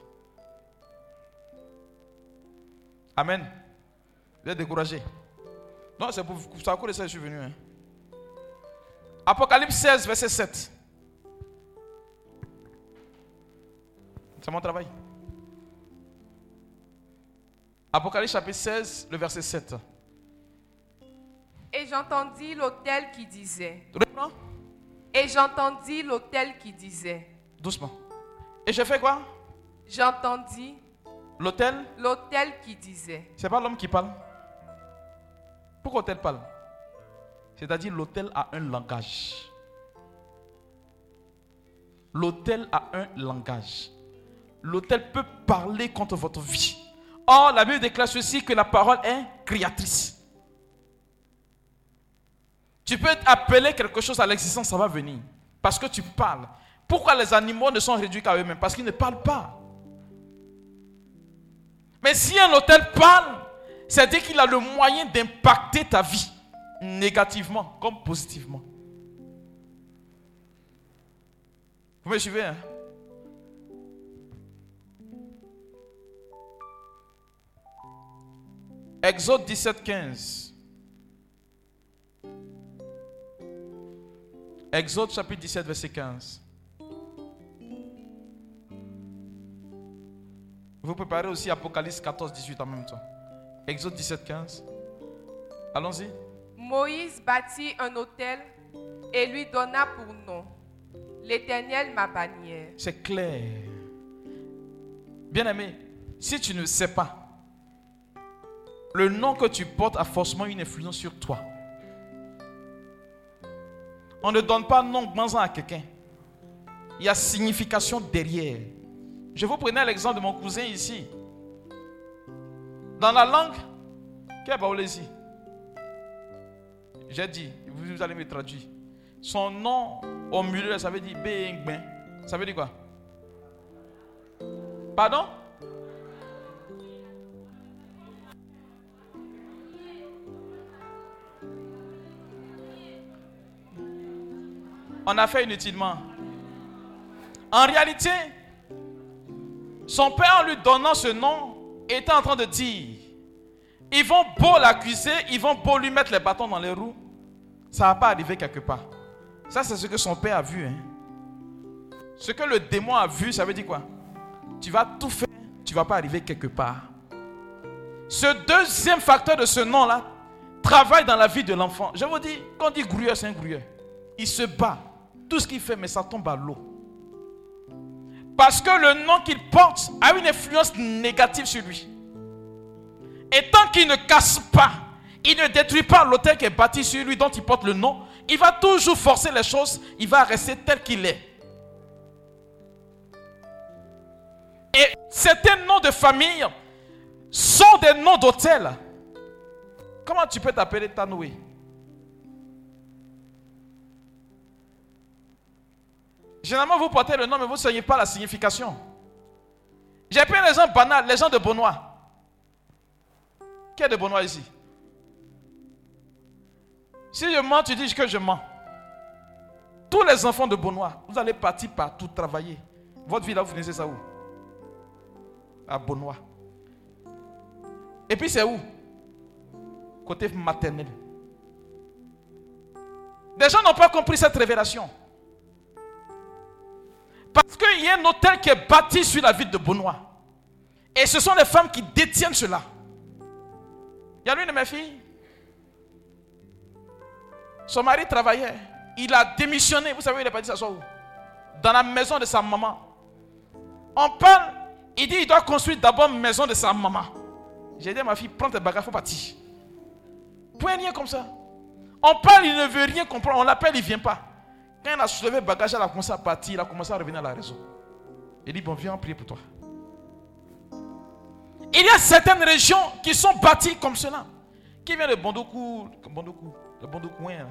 Amen. Vous êtes découragés? Non, c'est à cause de ça que je suis venu. Hein. Apocalypse 16, verset 7. C'est mon travail. Apocalypse chapitre 16, le verset 7. Et j'entendis l'autel qui disait. Reprends. Et j'entendis l'autel qui disait. Doucement. Et je fais quoi? J'entendis. L'autel? L'autel qui disait. C'est pas l'homme qui parle. Pourquoi l'autel parle? C'est-à-dire l'autel a un langage. L'autel a un langage. L'autel peut parler contre votre vie. Or, la Bible déclare ceci, que la parole est créatrice. Tu peux appeler quelque chose à l'existence, ça va venir. Parce que tu parles. Pourquoi les animaux ne sont réduits qu'à eux-mêmes? Parce qu'ils ne parlent pas. Mais si un autel parle, c'est dire qu'il a le moyen d'impacter ta vie, négativement comme positivement. Vous me suivez, hein? Exode 17, 15. Exode chapitre 17, verset 15. Vous préparez aussi Apocalypse 14, 18 en même temps. Exode 17, 15. Allons-y. Moïse bâtit un autel et lui donna pour nom l'Éternel ma bannière. C'est clair. Bien-aimé, si tu ne sais pas, le nom que tu portes a forcément une influence sur toi. On ne donne pas nom blanc à quelqu'un. Il y a signification derrière. Je vous prenais l'exemple de mon cousin ici. Dans la langue, j'ai dit, vous allez me traduire. Son nom au milieu, ça veut dire Bénin. Ça veut dire quoi? Pardon? On a fait inutilement. En réalité, son père, en lui donnant ce nom, était en train de dire, ils vont beau l'accuser, ils vont beau lui mettre les bâtons dans les roues, ça ne va pas arriver quelque part. Ça, c'est ce que son père a vu. Hein. Ce que le démon a vu, ça veut dire quoi? Tu vas tout faire, tu ne vas pas arriver quelque part. Ce deuxième facteur de ce nom-là travaille dans la vie de l'enfant. Je vous dis, quand on dit grouilleur, c'est un grouilleur. Il se bat. Tout ce qu'il fait, mais ça tombe à l'eau. Parce que le nom qu'il porte a une influence négative sur lui. Et tant qu'il ne casse pas, il ne détruit pas l'autel qui est bâti sur lui, dont il porte le nom, il va toujours forcer les choses, il va rester tel qu'il est. Et certains noms de famille sont des noms d'autel. Comment tu peux t'appeler Tanoué? Généralement, vous portez le nom, mais vous ne soyez pas la signification. J'ai pris les gens banals, les gens de Beaunois. Qui est de Beaunois ici? Si je mens, tu dis que je mens. Tous les enfants de Beaunois, vous allez partir partout travailler. Votre vie là, vous finissez ça où? À Beaunois. Et puis c'est où? Côté maternel. Des gens n'ont pas compris cette révélation. Parce qu'il y a un hôtel qui est bâti sur la ville de Beaunois. Et ce sont les femmes qui détiennent cela. Il y a l'une de mes filles. Son mari travaillait. Il a démissionné. Vous savez, il est parti s'asseoir où? Dans la maison de sa maman. On parle. Il dit, il doit construire d'abord la maison de sa maman. J'ai dit à ma fille, prends tes bagages, il faut partir. Point rien comme ça. On parle, il ne veut rien comprendre. On l'appelle, il ne vient pas. Quand il a soulevé le bagage, elle a commencé à partir, il a commencé à revenir à la raison. Il dit, bon, viens prier pour toi. Il y a certaines régions qui sont bâties comme cela. Qui vient de Bondoukou, le Bondoucouin.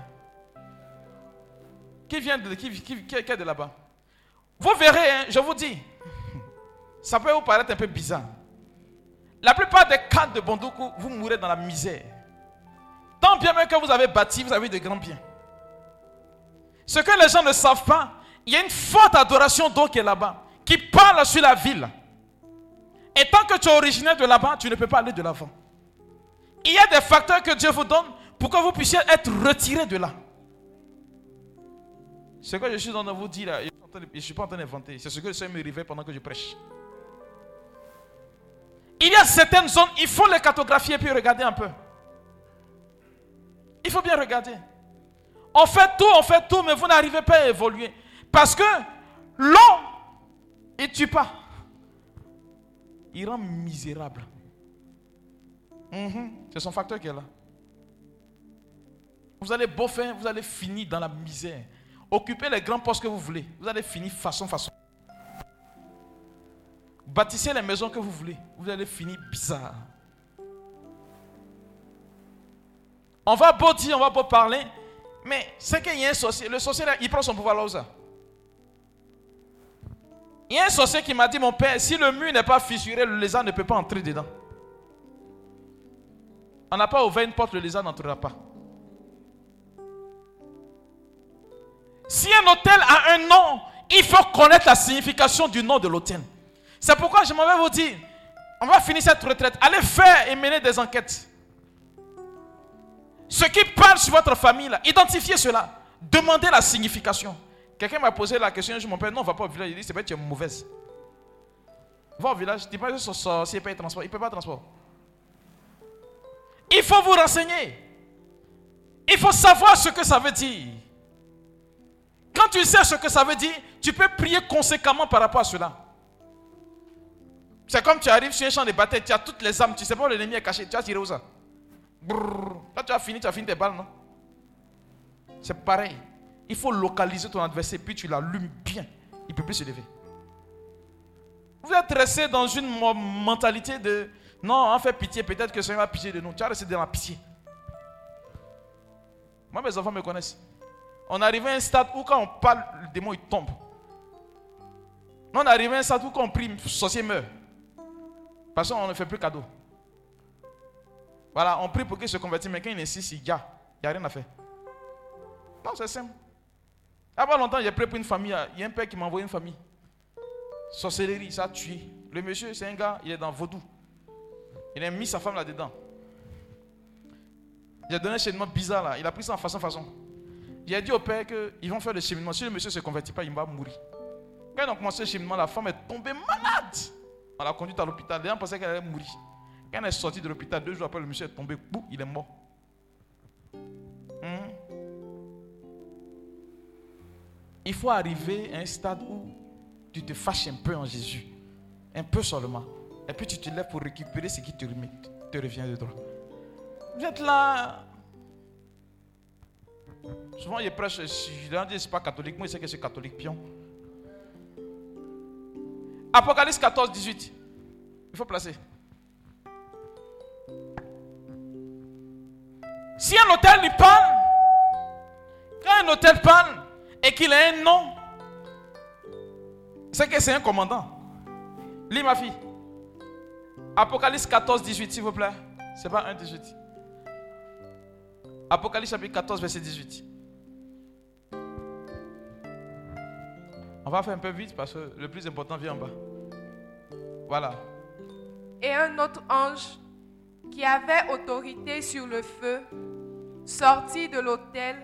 Qui est de là-bas? Vous verrez, hein, je vous dis, ça peut vous paraître un peu bizarre. La plupart des cadres de Bondoukou, vous mourrez dans la misère. Tant bien même que vous avez bâti, vous avez de grands biens. Ce que les gens ne savent pas, il y a une forte adoration d'eau qui est là-bas, qui parle sur la ville. Et tant que tu es originaire de là-bas, tu ne peux pas aller de l'avant. Il y a des facteurs que Dieu vous donne pour que vous puissiez être retiré de là. Ce que je suis en train de vous dire, là, je ne suis pas en train d'inventer. C'est ce que le Seigneur me révèle pendant que je prêche. Il y a certaines zones, il faut les cartographier et puis regarder un peu. Il faut bien regarder. On fait tout, mais vous n'arrivez pas à évoluer. Parce que l'homme, il ne tue pas. Il rend misérable. C'est son facteur qui est là. Vous allez beau faire, vous allez finir dans la misère. Occupez les grands postes que vous voulez. Vous allez finir façon. Bâtissez les maisons que vous voulez. Vous allez finir bizarre. On va beau dire, on va beau parler. Mais c'est qu'il y a un sorcier. Le sorcier, là, il prend son pouvoir là où ça? Il y a un sorcier qui m'a dit, mon père, si le mur n'est pas fissuré, le lézard ne peut pas entrer dedans. On n'a pas ouvert une porte, le lézard n'entrera pas. Si un hôtel a un nom, il faut connaître la signification du nom de l'hôtel. C'est pourquoi je m'en vais vous dire, on va finir cette retraite. Allez faire et mener des enquêtes. Ce qui parle sur votre famille, là, identifiez cela. Demandez la signification. Quelqu'un m'a posé la question, je me père, non, on ne va pas au village. Il dit, c'est pas que tu es mauvaise. Va au village, dis pas que son sorcier paye transport. Il ne paye pas de transport. Il faut vous renseigner. Il faut savoir ce que ça veut dire. Quand tu sais ce que ça veut dire, tu peux prier conséquemment par rapport à cela. C'est comme tu arrives sur un champ de bataille, tu as toutes les armes, tu ne sais pas où l'ennemi est caché, tu as tiré où ça? Brrr. Là, tu as fini tes balles, non? C'est pareil. Il faut localiser ton adversaire, puis tu l'allumes bien. Il ne peut plus se lever. Vous êtes resté dans une mentalité de non, on fait pitié, peut-être que le Seigneur a pitié de nous. Tu as resté dans la pitié. Moi, mes enfants me connaissent. On arrive à un stade où, quand on parle, le démon il tombe. On arrive à un stade où, quand on prie, le sorcier meurt. Parce qu'on ne fait plus cadeau. Voilà, on prie pour qu'il se convertisse, mais quand il insiste, il n'y a rien à faire. Non, c'est simple. Avant longtemps, j'ai prié pour une famille. Il y a un père qui m'a envoyé une famille. Sorcellerie, ça a tué. Le monsieur, c'est un gars, il est dans Vaudou. Il a mis sa femme là-dedans. J'ai donné un cheminement bizarre là. Il a pris ça en façon. J'ai dit au père qu'ils vont faire le cheminement. Si le monsieur ne se convertit pas, il va mourir. Quand ils ont commencé le cheminement, la femme est tombée malade. On l'a conduite à l'hôpital. Les gens pensaient qu'elle allait mourir. Quand elle est sortie de l'hôpital, 2 jours après, le monsieur est tombé, boum, il est mort. Il faut arriver à un stade où tu te fâches un peu en Jésus, un peu seulement. Et puis tu te lèves pour récupérer ce qui te revient de droit. Vous êtes là. Souvent, je prêche, je leur dis, c'est pas catholique, moi, je sais que c'est catholique pion. Apocalypse 14, 18. Il faut placer. Si un hôtel lui parle, quand un hôtel parle et qu'il a un nom, C'est que c'est un commandant. Lis ma fille. Apocalypse 14, 18, s'il vous plaît. C'est pas 1, 18. Apocalypse chapitre 14, verset 18. On va faire un peu vite parce que le plus important vient en bas. Voilà. Et un autre ange qui avait autorité sur le feu sortit de l'autel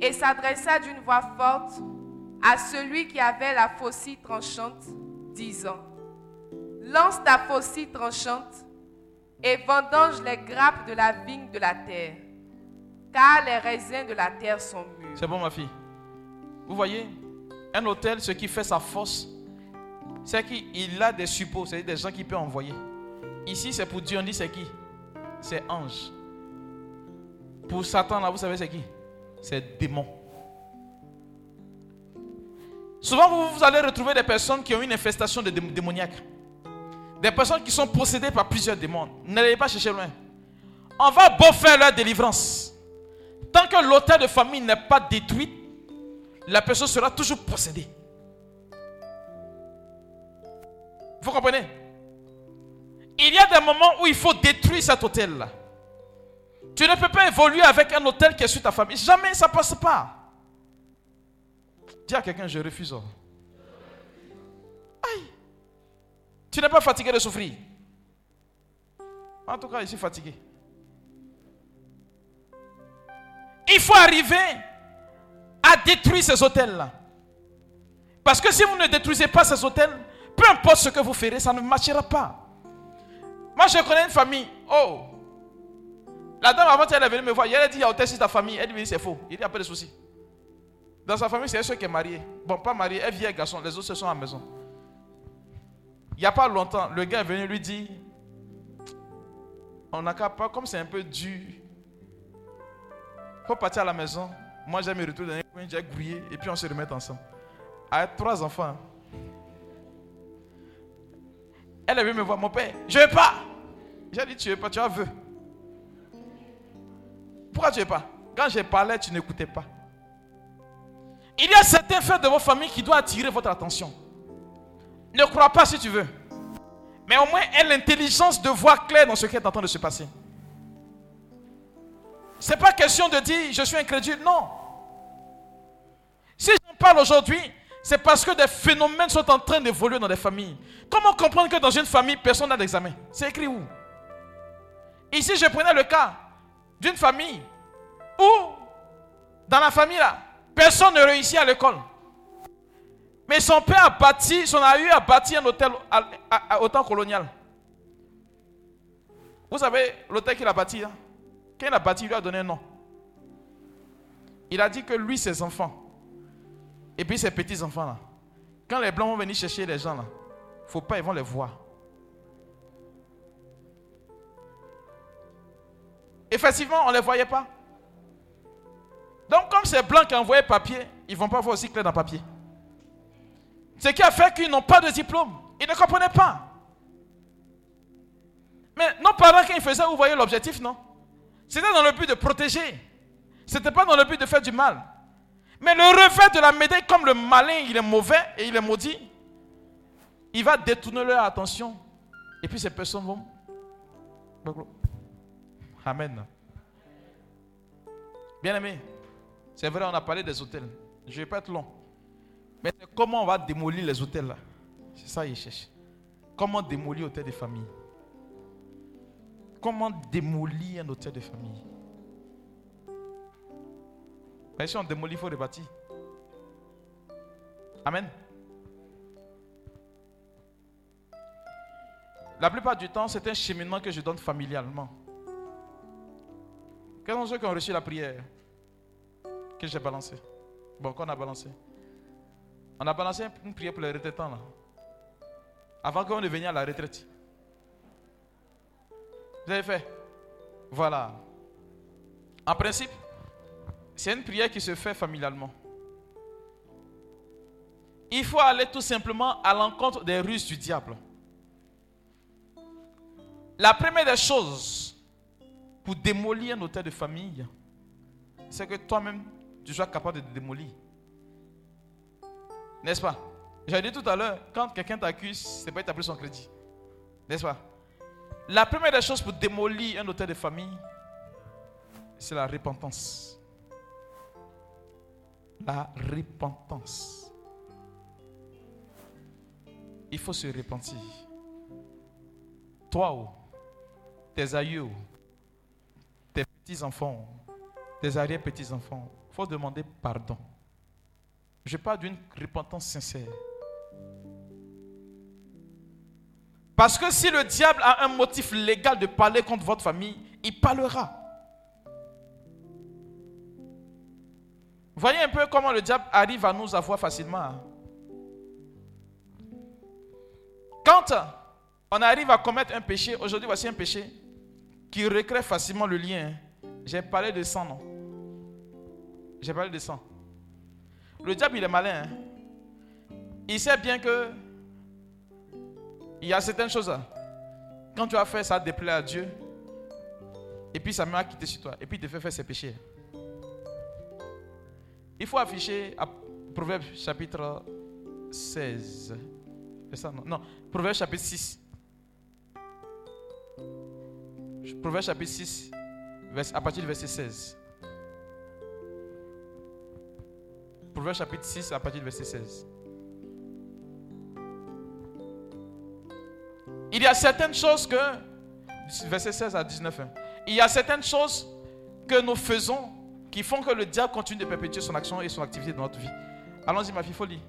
et s'adressa d'une voix forte à celui qui avait la faucille tranchante, disant : lance ta faucille tranchante et vendange les grappes de la vigne de la terre, car les raisins de la terre sont mûrs. C'est bon, ma fille. Vous voyez, un autel, ce qui fait sa force, c'est qu'il a des suppôts, c'est-à-dire des gens qu'il peut envoyer. Ici, c'est pour Dieu, on dit c'est qui ? C'est ange. Pour Satan, là, vous savez c'est qui ? C'est démon. Souvent, vous allez retrouver des personnes qui ont une infestation de démoniaque. Des personnes qui sont possédées par plusieurs démons. N'allez pas chercher loin. On va beau faire leur délivrance. Tant que l'autel de famille n'est pas détruite, la personne sera toujours possédée. Vous comprenez ? Il y a des moments où il faut détruire cet autel-là. Tu ne peux pas évoluer avec un autel qui est sur ta famille. Jamais ça ne passe pas. Dis à quelqu'un, je refuse. Aïe. Tu n'es pas fatigué de souffrir. En tout cas, je suis fatigué. Il faut arriver à détruire ces autels-là. Parce que si vous ne détruisez pas ces autels, peu importe ce que vous ferez, ça ne marchera pas. Moi, je connais une famille. Oh, la dame avant elle est venue me voir. Elle a dit, il y a autel sur ta famille. Elle dit, c'est faux. Il n'y a pas de souci. Dans sa famille, c'est elle seule qui est mariée. Bon, pas mariée, elle vieille garçon. Les autres se sont à la maison. Il n'y a pas longtemps, le gars est venu lui dire, on n'a qu'à pas, comme c'est un peu dur, il faut partir à la maison. Moi, j'ai mes retours dans un coin, j'ai grouillé, et puis on se remet ensemble. Avec 3 enfants. Elle est venue me voir, mon père, je ne veux pas. J'ai dit, tu ne veux pas, tu en veux. Pourquoi tu ne veux pas ? Quand je parlais, tu n'écoutais pas. Il y a certains faits de vos familles qui doivent attirer votre attention. Ne crois pas si tu veux. Mais au moins, aie l'intelligence de voir clair dans ce qui est en train de se passer. Ce n'est pas question de dire, je suis incrédule. Non. Si j'en parle aujourd'hui, c'est parce que des phénomènes sont en train d'évoluer dans des familles. Comment comprendre que dans une famille, personne n'a d'examen ? C'est écrit où ? Ici, je prenais le cas d'une famille où, dans la famille là, personne ne réussit à l'école. Mais son père a bâti, son aïeux a bâti un hôtel au temps colonial. Vous savez, l'hôtel qu'il a bâti, hein? Quand il a bâti, il lui a donné un nom. Il a dit que lui, ses enfants, et puis ses petits-enfants, là, quand les Blancs vont venir chercher les gens, là, il ne faut pas, ils vont les voir. Effectivement, on ne les voyait pas. Donc, comme ces Blancs qui envoyaient papier, ils ne vont pas voir aussi clair dans papier. Ce qui a fait qu'ils n'ont pas de diplôme. Ils ne comprenaient pas. Mais nos parents, quand ils faisaient, vous voyez l'objectif, non ? C'était dans le but de protéger. Ce n'était pas dans le but de faire du mal. Mais le revers de la médaille, comme le malin, il est mauvais et il est maudit, il va détourner leur attention. Et puis ces personnes vont... Amen. Bien-aimés, c'est vrai, on a parlé des hôtels. Je ne vais pas être long. Mais comment on va démolir les hôtels là ? C'est ça qu'ils cherchent. Comment démolir l'hôtel de famille ? Comment démolir un hôtel de famille ? Mais si on démolit, il faut rebâtir. Amen. La plupart du temps, c'est un cheminement que je donne familialement. Quels sont ceux qui ont reçu la prière que j'ai balancée ? Bon, qu'on a balancée ? On a balancé une prière pour les retraitants là. Avant qu'on ne vienne à la retraite. Vous avez fait ? Voilà. En principe, c'est une prière qui se fait familialement. Il faut aller tout simplement à l'encontre des ruses du diable. La première des choses pour démolir un hôtel de famille, c'est que toi-même, tu sois capable de démolir. N'est-ce pas ? J'ai dit tout à l'heure, quand quelqu'un t'accuse, c'est pas qu'il t'a pris son crédit. N'est-ce pas? La première des choses pour démolir un hôtel de famille, c'est la repentance. La repentance. Il faut se repentir. Toi, tes aïeux, tes petits-enfants, tes arrière-petits-enfants, il faut demander pardon. Je parle d'une repentance sincère. Parce que si le diable a un motif légal de parler contre votre famille, il parlera. Voyez un peu comment le diable arrive à nous avoir facilement. Quand on arrive à commettre un péché, aujourd'hui voici un péché qui recrée facilement le lien. J'ai parlé de sang, non? J'ai parlé de sang. Le diable, il est malin. Il sait bien que il y a certaines choses. Quand tu as fait ça, déplaît à Dieu. Et puis ça m'a quitté sur toi. Et puis il te fait faire ses péchés. Il faut afficher à Proverbe chapitre 16. C'est ça, non, Proverbe chapitre 6. Proverbe chapitre 6, à partir du verset 16. Proverbe chapitre 6, à partir du verset 16. Il y a certaines choses que, verset 16 à 19, hein, il y a certaines choses que nous faisons qui font que le diable continue de perpétuer son action et son activité dans notre vie. Allons-y, ma fille, faut lire.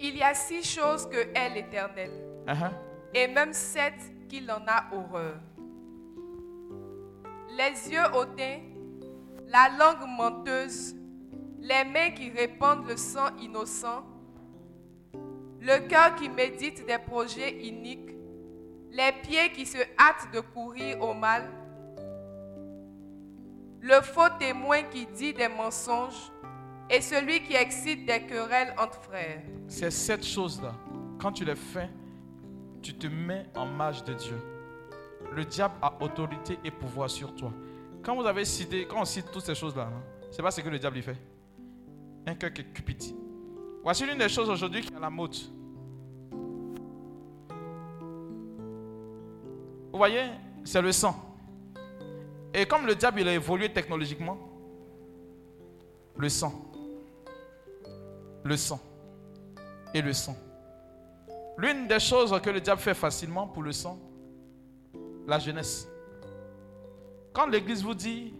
Il y a 6 choses que hait l'Éternel, et même 7 qu'il en a horreur. Les yeux hautains, la langue menteuse, les mains qui répandent le sang innocent, le cœur qui médite des projets iniques, les pieds qui se hâtent de courir au mal, le faux témoin qui dit des mensonges et celui qui excite des querelles entre frères. Ces 7 choses-là, quand tu les fais, tu te mets en marge de Dieu. Le diable a autorité et pouvoir sur toi. Quand vous avez cité, quand on cite toutes ces choses-là, c'est pas ce que le diable fait. Un cœur qui est cupide. Voici l'une des choses aujourd'hui qui est à la mode. Vous voyez, c'est le sang. Et comme le diable il a évolué technologiquement, le sang. L'une des choses que le diable fait facilement pour le sang, la jeunesse. Quand l'église vous dit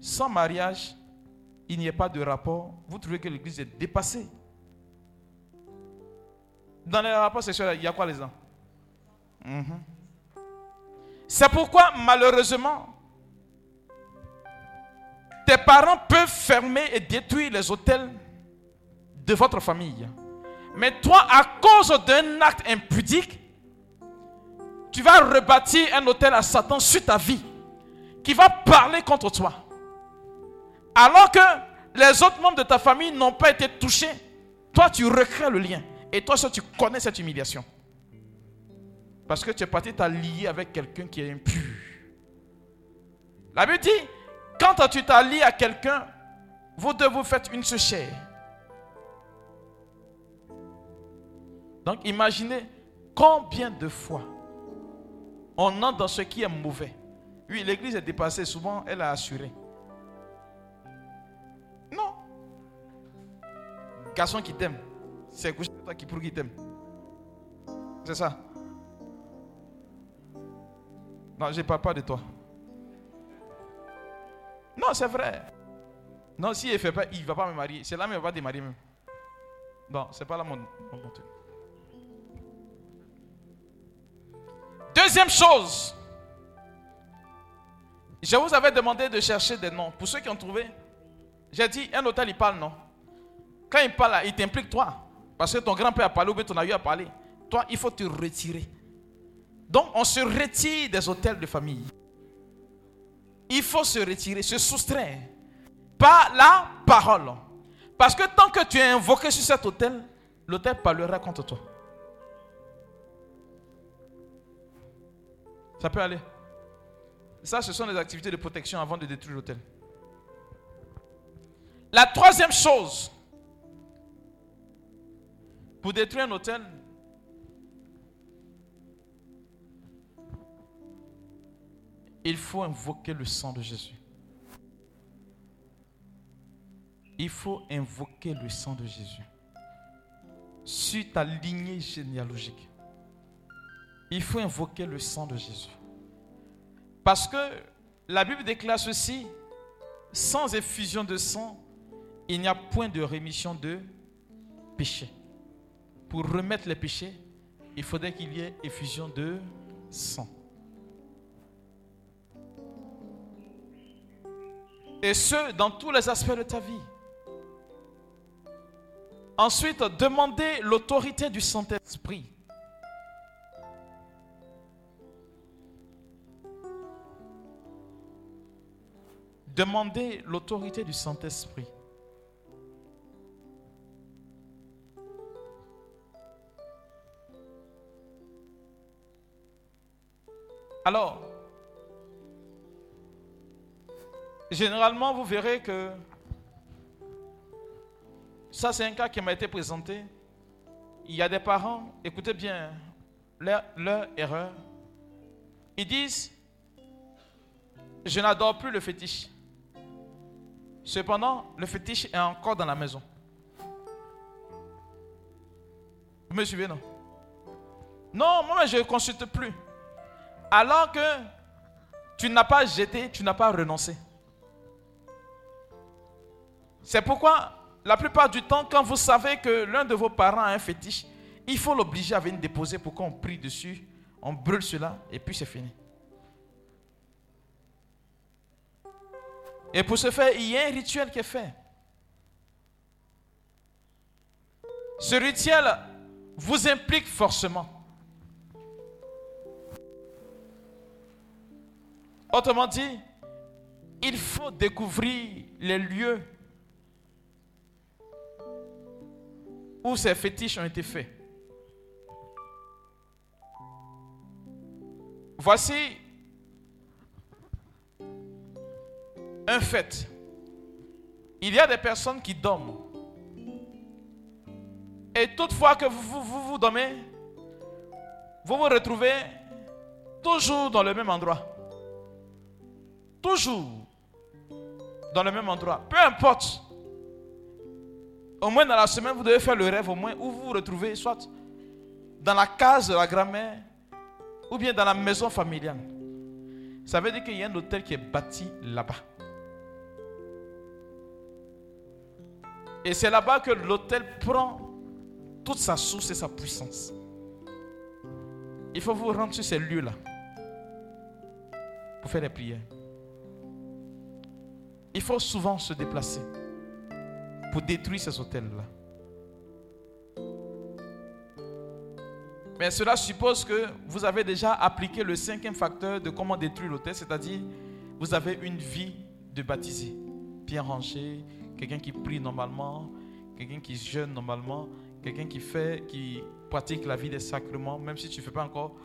sans mariage, il n'y a pas de rapport, vous trouvez que l'église est dépassée. Dans les rapports sexuels, il y a quoi les gens? C'est pourquoi, malheureusement, tes parents peuvent fermer et détruire les autels de votre famille. Mais toi, à cause d'un acte impudique, tu vas rebâtir un autel à Satan sur ta vie qui va parler contre toi. Alors que les autres membres de ta famille n'ont pas été touchés, toi, tu recrées le lien. Et toi, tu connais cette humiliation. Parce que tu es parti t'allier avec quelqu'un qui est impur. La Bible dit, quand tu t'allies à quelqu'un, vous deux vous faites une seule chair. Donc imaginez combien de fois on entre dans ce qui est mauvais. Oui, l'église est dépassée, souvent elle a assuré. Non. Garçon qui t'aime, c'est toi qui prouve qu'il t'aime. C'est ça. Non, je ne parle pas de toi. Non, c'est vrai. Non, s'il ne fait pas, il ne va pas me marier. C'est là qu'il va pas démarrer même. Non, ce n'est pas là mon contenu. Deuxième chose. Je vous avais demandé de chercher des noms. Pour ceux qui ont trouvé, j'ai dit, un hôtel, il parle, non. Quand il parle, il t'implique toi. Parce que ton grand-père a parlé ou bien ton aïeux a parlé. Toi, il faut te retirer. Donc, on se retire des hôtels de famille. Il faut se retirer, se soustraire par la parole. Parce que tant que tu es invoqué sur cet hôtel, l'hôtel parlera contre toi. Ça peut aller. Ça, ce sont les activités de protection avant de détruire l'hôtel. La troisième chose, Pour détruire un hôtel. Il faut invoquer le sang de Jésus. Il faut invoquer le sang de Jésus. Sur ta lignée généalogique, il faut invoquer le sang de Jésus. Parce que la Bible déclare ceci, sans effusion de sang, il n'y a point de rémission de péché. Pour remettre les péchés, il faudrait qu'il y ait effusion de sang. Et ce, dans tous les aspects de ta vie. Ensuite, demandez l'autorité du Saint-Esprit. Demandez l'autorité du Saint-Esprit. Alors, généralement, vous verrez que ça, c'est un cas qui m'a été présenté. Il y a des parents, écoutez bien leur erreur. Ils disent, je n'adore plus le fétiche. Cependant, le fétiche est encore dans la maison. Vous me suivez, non? Non, moi, je ne consulte plus. Alors que tu n'as pas jeté, tu n'as pas renoncé. C'est pourquoi... la plupart du temps, quand vous savez que l'un de vos parents a un fétiche, il faut l'obliger à venir déposer pour qu'on prie dessus, on brûle cela et puis c'est fini. Et pour ce faire, il y a un rituel qui est fait. Ce rituel vous implique forcément. Autrement dit, il faut découvrir les lieux où ces fétiches ont été faits. Voici un fait. Il y a des personnes qui dorment. Et toutefois que vous dormez, vous vous retrouvez toujours dans le même endroit. Toujours dans le même endroit. Peu importe. Au moins dans la semaine, vous devez faire le rêve au moins où vous vous retrouvez, soit dans la case de la grand-mère ou bien dans la maison familiale. Ça veut dire qu'il y a un hôtel qui est bâti là-bas. Et c'est là-bas que l'hôtel prend toute sa source et sa puissance. Il faut vous rendre sur ces lieux-là pour faire des prières. Il faut souvent se déplacer pour détruire ces hôtels-là. Mais cela suppose que vous avez déjà appliqué le 5e facteur de comment détruire l'hôtel, c'est-à-dire vous avez une vie de baptisé, bien rangé, quelqu'un qui prie normalement, quelqu'un qui jeûne normalement, quelqu'un qui pratique la vie des sacrements, même si tu n'es pas encore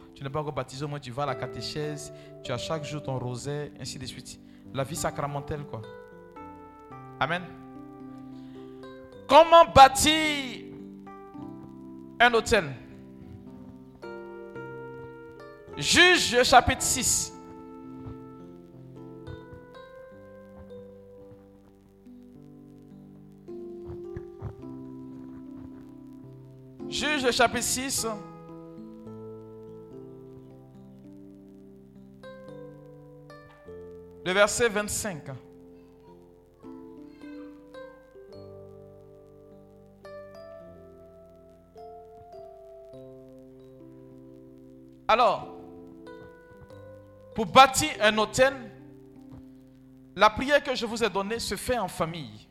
baptisé, au moins tu vas à la catéchèse, tu as chaque jour ton rosaire, ainsi de suite. La vie sacramentelle, quoi. Amen. Comment bâtir un hôtel? Juges chapitre 6. Juges chapitre 6. Le verset 25. Alors, pour bâtir un hôtel, la prière que je vous ai donnée se fait en famille.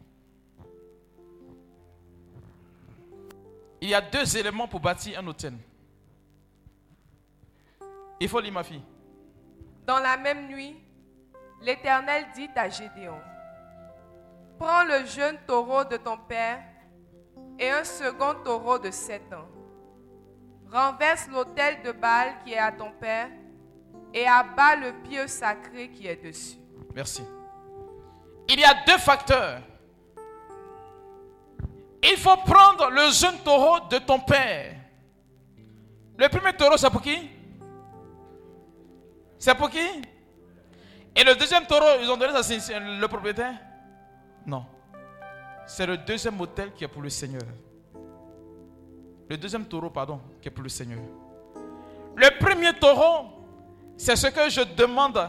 Il y a 2 éléments pour bâtir un hôtel. Il faut lire, ma fille. Dans la même nuit, l'Éternel dit à Gédéon, « Prends le jeune taureau de ton père et un second taureau de 7 ans. Renverse l'autel de Baal qui est à ton père et abat le pieu sacré qui est dessus. » Merci. Il y a 2 facteurs. Il faut prendre le jeune taureau de ton père. Le premier taureau, c'est pour qui? C'est pour qui? Et le deuxième taureau, ils ont donné ça le propriétaire? Non. C'est le deuxième autel qui est pour le Seigneur. Le deuxième taureau, pardon, qui est pour le Seigneur. Le premier taureau, c'est ce que je demande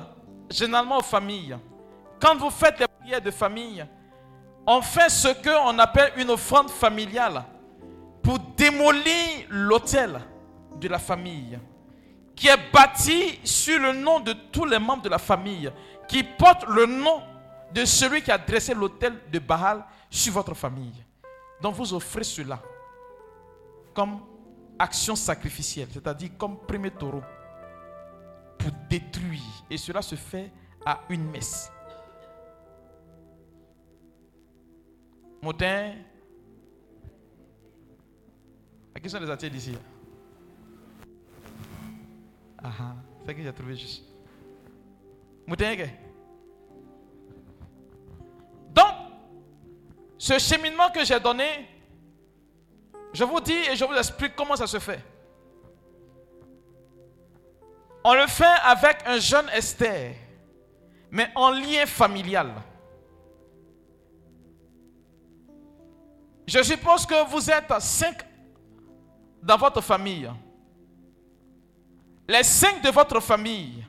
généralement aux familles. Quand vous faites les prières de famille, on fait ce qu'on appelle une offrande familiale pour démolir l'autel de la famille qui est bâti sur le nom de tous les membres de la famille qui porte le nom de celui qui a dressé l'autel de Baal sur votre famille. Donc vous offrez cela comme action sacrificielle, c'est-à-dire comme premier taureau pour détruire. Et cela se fait à une messe. Motin, à qui sont les attiers d'ici? Ah, c'est que j'ai trouvé juste. Motin, donc, ce cheminement que j'ai donné, je vous dis et je vous explique comment ça se fait. On le fait avec un jeune Esther, mais en lien familial. Je suppose que vous êtes 5 dans votre famille. Les 5 de votre famille,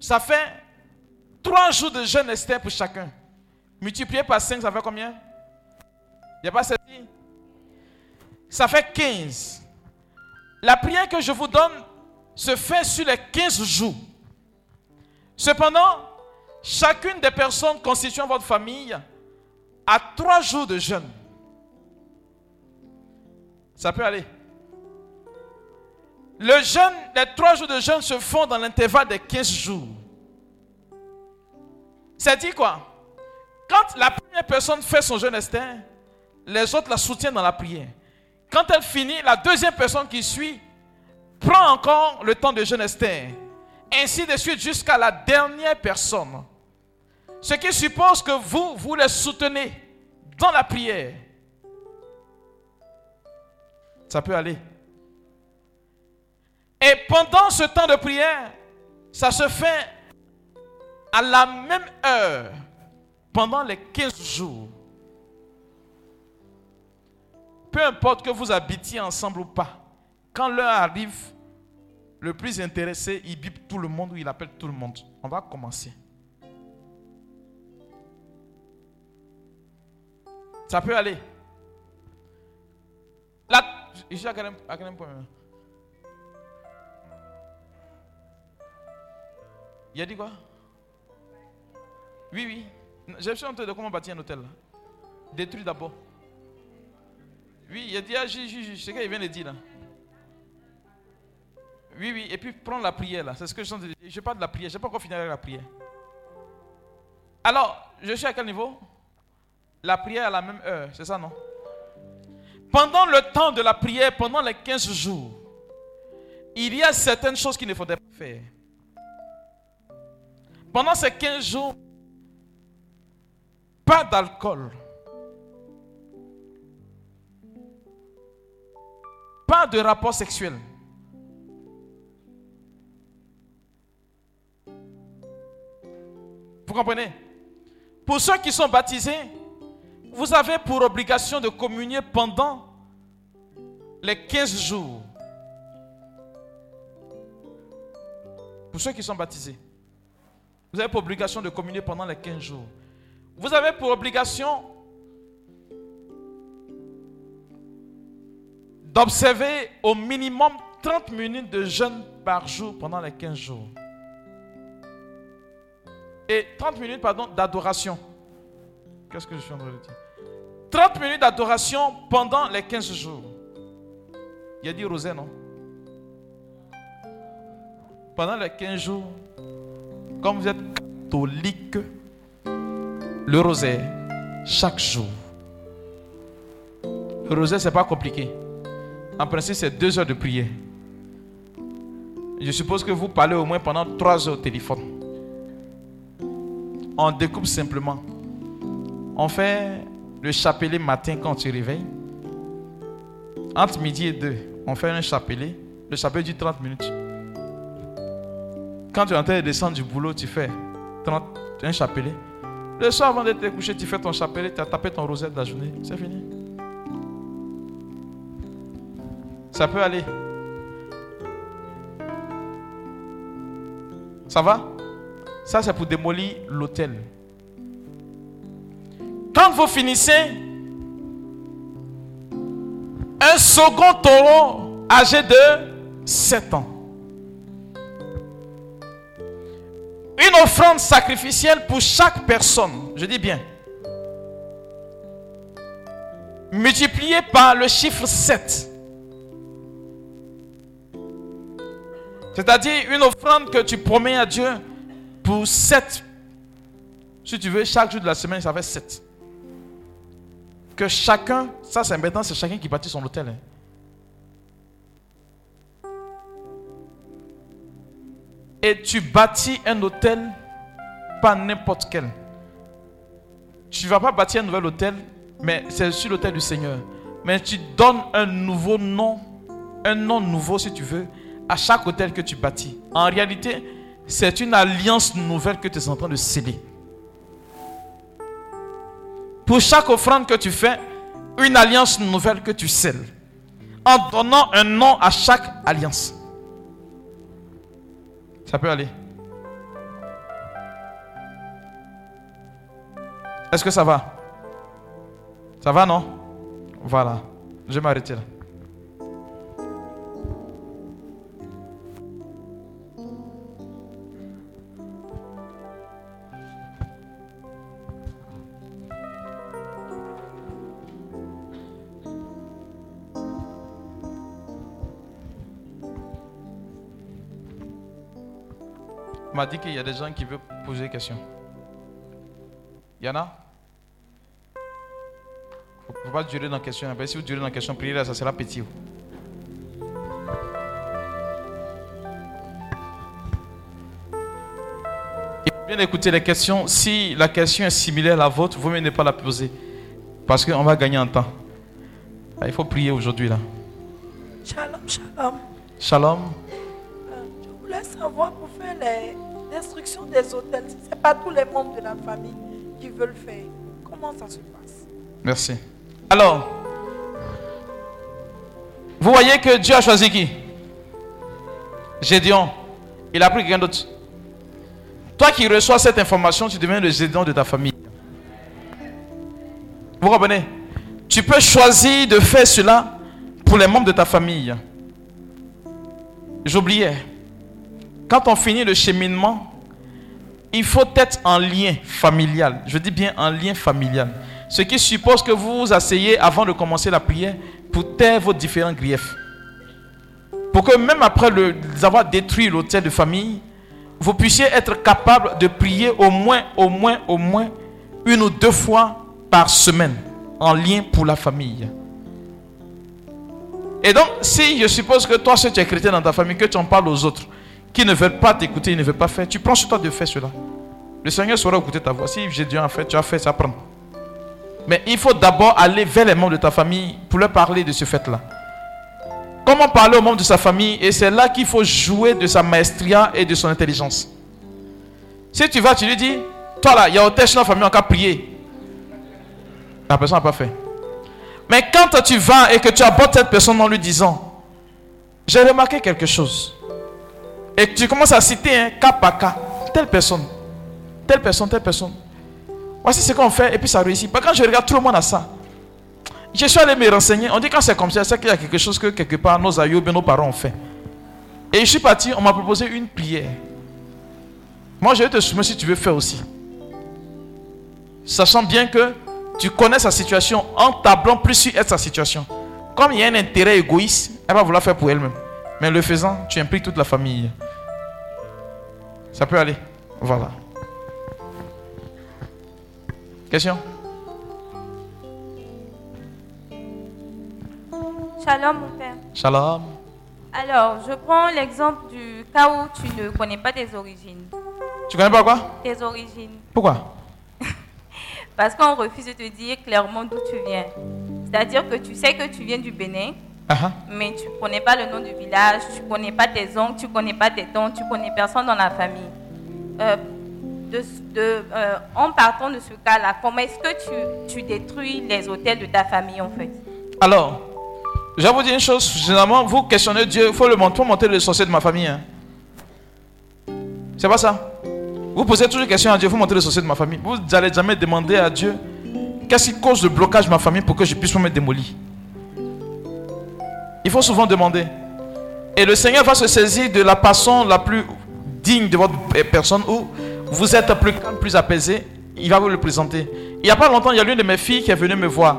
ça fait 3 jours de jeûne Esther pour chacun. Multiplié par 5, ça fait combien? Il n'y a pas ceci. Ça fait 15. La prière que je vous donne se fait sur les 15 jours. Cependant, chacune des personnes constituant votre famille à 3 jours de jeûne. Ça peut aller. Le jeûne, les 3 jours de jeûne se font dans l'intervalle des 15 jours. Ça dit quoi? Quand la première personne fait son jeûne externe, les autres la soutiennent dans la prière. Quand elle finit, la deuxième personne qui suit prend encore le temps de jeûne externe. Ainsi de suite jusqu'à la dernière personne. Ce qui suppose que vous, vous les soutenez dans la prière. Ça peut aller. Et pendant ce temps de prière, ça se fait à la même heure, pendant les 15 jours. Peu importe que vous habitiez ensemble ou pas, quand l'heure arrive, le plus intéressé, il bip tout le monde ou il appelle tout le monde. On va commencer. Ça peut aller. Là, je suis à quel point? Il a dit quoi? Oui. J'ai besoin de comment bâtir un hôtel. Détruire d'abord. Oui, il a dit, c'est ce qu'il vient de dire là. Oui. Et puis prendre la prière là. C'est ce que je sens. Je parle de la prière. Je n'ai pas encore fini avec la prière. Alors, je suis à quel niveau? La prière à la même heure, c'est ça, non? Pendant le temps de la prière, pendant les 15 jours, il y a certaines choses qu'il ne faudrait pas faire. Pendant ces 15 jours, pas d'alcool. Pas de rapport sexuel. Vous comprenez? Pour ceux qui sont baptisés, vous avez pour obligation de communier pendant les 15 jours. Pour ceux qui sont baptisés, vous avez pour obligation de communier pendant les 15 jours. Vous avez pour obligation d'observer au minimum 30 minutes de jeûne par jour pendant les 15 jours. Et 30 minutes, pardon, d'adoration. Qu'est-ce que je suis en train de dire? 30 minutes d'adoration pendant les 15 jours. Il a dit rosé, non? Pendant les 15 jours, comme vous êtes catholique, le rosaire, chaque jour. Le rosaire, c'est pas compliqué. En principe, c'est 2 heures de prière. Je suppose que vous parlez au moins pendant 3 heures au téléphone. On découpe simplement. On fait le chapelet matin quand tu réveilles. Entre midi et 2, on fait un chapelet. Le chapelet dure 30 minutes. Quand tu es en train de descendre du boulot, tu fais un chapelet. Le soir, avant de te coucher, tu fais ton chapelet, tu as tapé ton rosaire de la journée. C'est fini. Ça peut aller. Ça va? Ça, c'est pour démolir l'autel. Quand vous finissez, un second taureau âgé de 7 ans. Une offrande sacrificielle pour chaque personne. Je dis bien. Multipliée par le chiffre 7. C'est-à-dire une offrande que tu promets à Dieu pour 7. Si tu veux, chaque jour de la semaine, ça fait 7. Que chacun, ça c'est maintenant, c'est chacun qui bâtit son autel. Hein. Et tu bâtis un autel, pas n'importe quel. Tu ne vas pas bâtir un nouvel autel, mais c'est sur l'autel du Seigneur. Mais tu donnes un nouveau nom, un nom nouveau si tu veux, à chaque autel que tu bâtis. En réalité, c'est une alliance nouvelle que tu es en train de sceller. Pour chaque offrande que tu fais, une alliance nouvelle que tu scelles. En donnant un nom à chaque alliance. Ça peut aller. Est-ce que ça va? Ça va, non? Voilà. Je vais m'arrêter là. M'a dit qu'il y a des gens qui veulent poser des questions. Il y en a? Il ne faut pas durer dans la question. Si vous durez dans la question, priez, ça sera petit. Il faut bien écouter les questions. Si la question est similaire à la vôtre, vous ne pas la poser. Parce qu'on va gagner en temps. Il faut prier aujourd'hui. Là. Shalom, shalom. Shalom. Je voulais savoir pour faire l'instruction des hôtels, ce n'est pas tous les membres de la famille qui veulent faire. Comment ça se passe? Merci. Alors, vous voyez que Dieu a choisi qui? Gédéon. Il a pris quelqu'un d'autre. Toi qui reçois cette information, tu deviens le Gédéon de ta famille. Vous comprenez? Tu peux choisir de faire cela pour les membres de ta famille. J'oubliais. Quand on finit le cheminement, il faut être en lien familial. Je dis bien en lien familial. Ce qui suppose que vous vous asseyez avant de commencer la prière pour taire vos différents griefs. Pour que même après avoir détruit l'autel de famille, vous puissiez être capable de prier au moins une ou deux fois par semaine en lien pour la famille. Et donc, si je suppose que toi, si tu es chrétien dans ta famille, que tu en parles aux autres, qui ne veulent pas t'écouter, ils ne veulent pas faire. Tu prends sur toi de faire cela. Le Seigneur saura écouter ta voix. Si j'ai Dieu en fait, tu as fait, ça prend. Mais il faut d'abord aller vers les membres de ta famille pour leur parler de ce fait-là. Comment parler aux membres de sa famille? Et c'est là qu'il faut jouer de sa maestria et de son intelligence. Si tu vas, tu lui dis, toi là, il y a un test dans la famille, on va prier. La personne n'a pas fait. Mais quand tu vas et que tu abordes cette personne en lui disant, j'ai remarqué quelque chose. Et tu commences à citer un cas par cas. Telle personne. Voici ce qu'on fait et puis ça réussit. Quand je regarde, tout le monde a ça. Je suis allé me renseigner. On dit quand c'est comme ça, c'est qu'il y a quelque chose que quelque part nos aïeux, nos parents ont fait. Et je suis parti, on m'a proposé une prière. Moi, je vais te soumettre si tu veux faire aussi. Sachant bien que tu connais sa situation en tablant plus sur elle sa situation. Comme il y a un intérêt égoïste, elle va vouloir faire pour elle-même. Mais le faisant, tu impliques toute la famille. Ça peut aller. Voilà. Question? Shalom, mon père. Shalom. Alors, je prends l'exemple du cas où tu ne connais pas tes origines. Tu connais pas quoi? Tes origines. Pourquoi? Parce qu'on refuse de te dire clairement d'où tu viens. C'est-à-dire que tu sais que tu viens du Bénin, mais tu ne connais pas le nom du village, tu ne connais pas tes oncles, tu ne connais pas tes tantes, tu ne connais personne dans la famille. En partant de ce cas-là, comment est-ce que tu détruis les hôtels de ta famille en fait? Alors, je vais vous dire une chose, généralement, vous questionnez Dieu, il faut le monter le sorcier de ma famille. Hein. C'est pas ça? Vous posez toujours des questions à Dieu, il faut monter le sorcier de ma famille. Vous n'allez jamais demander à Dieu qu'est-ce qui cause le blocage de ma famille pour que je puisse me démolir. Il faut souvent demander. Et le Seigneur va se saisir de la façon la plus digne de votre personne où vous êtes plus calme, plus apaisé. Il va vous le présenter. Il n'y a pas longtemps, il y a l'une de mes filles qui est venue me voir.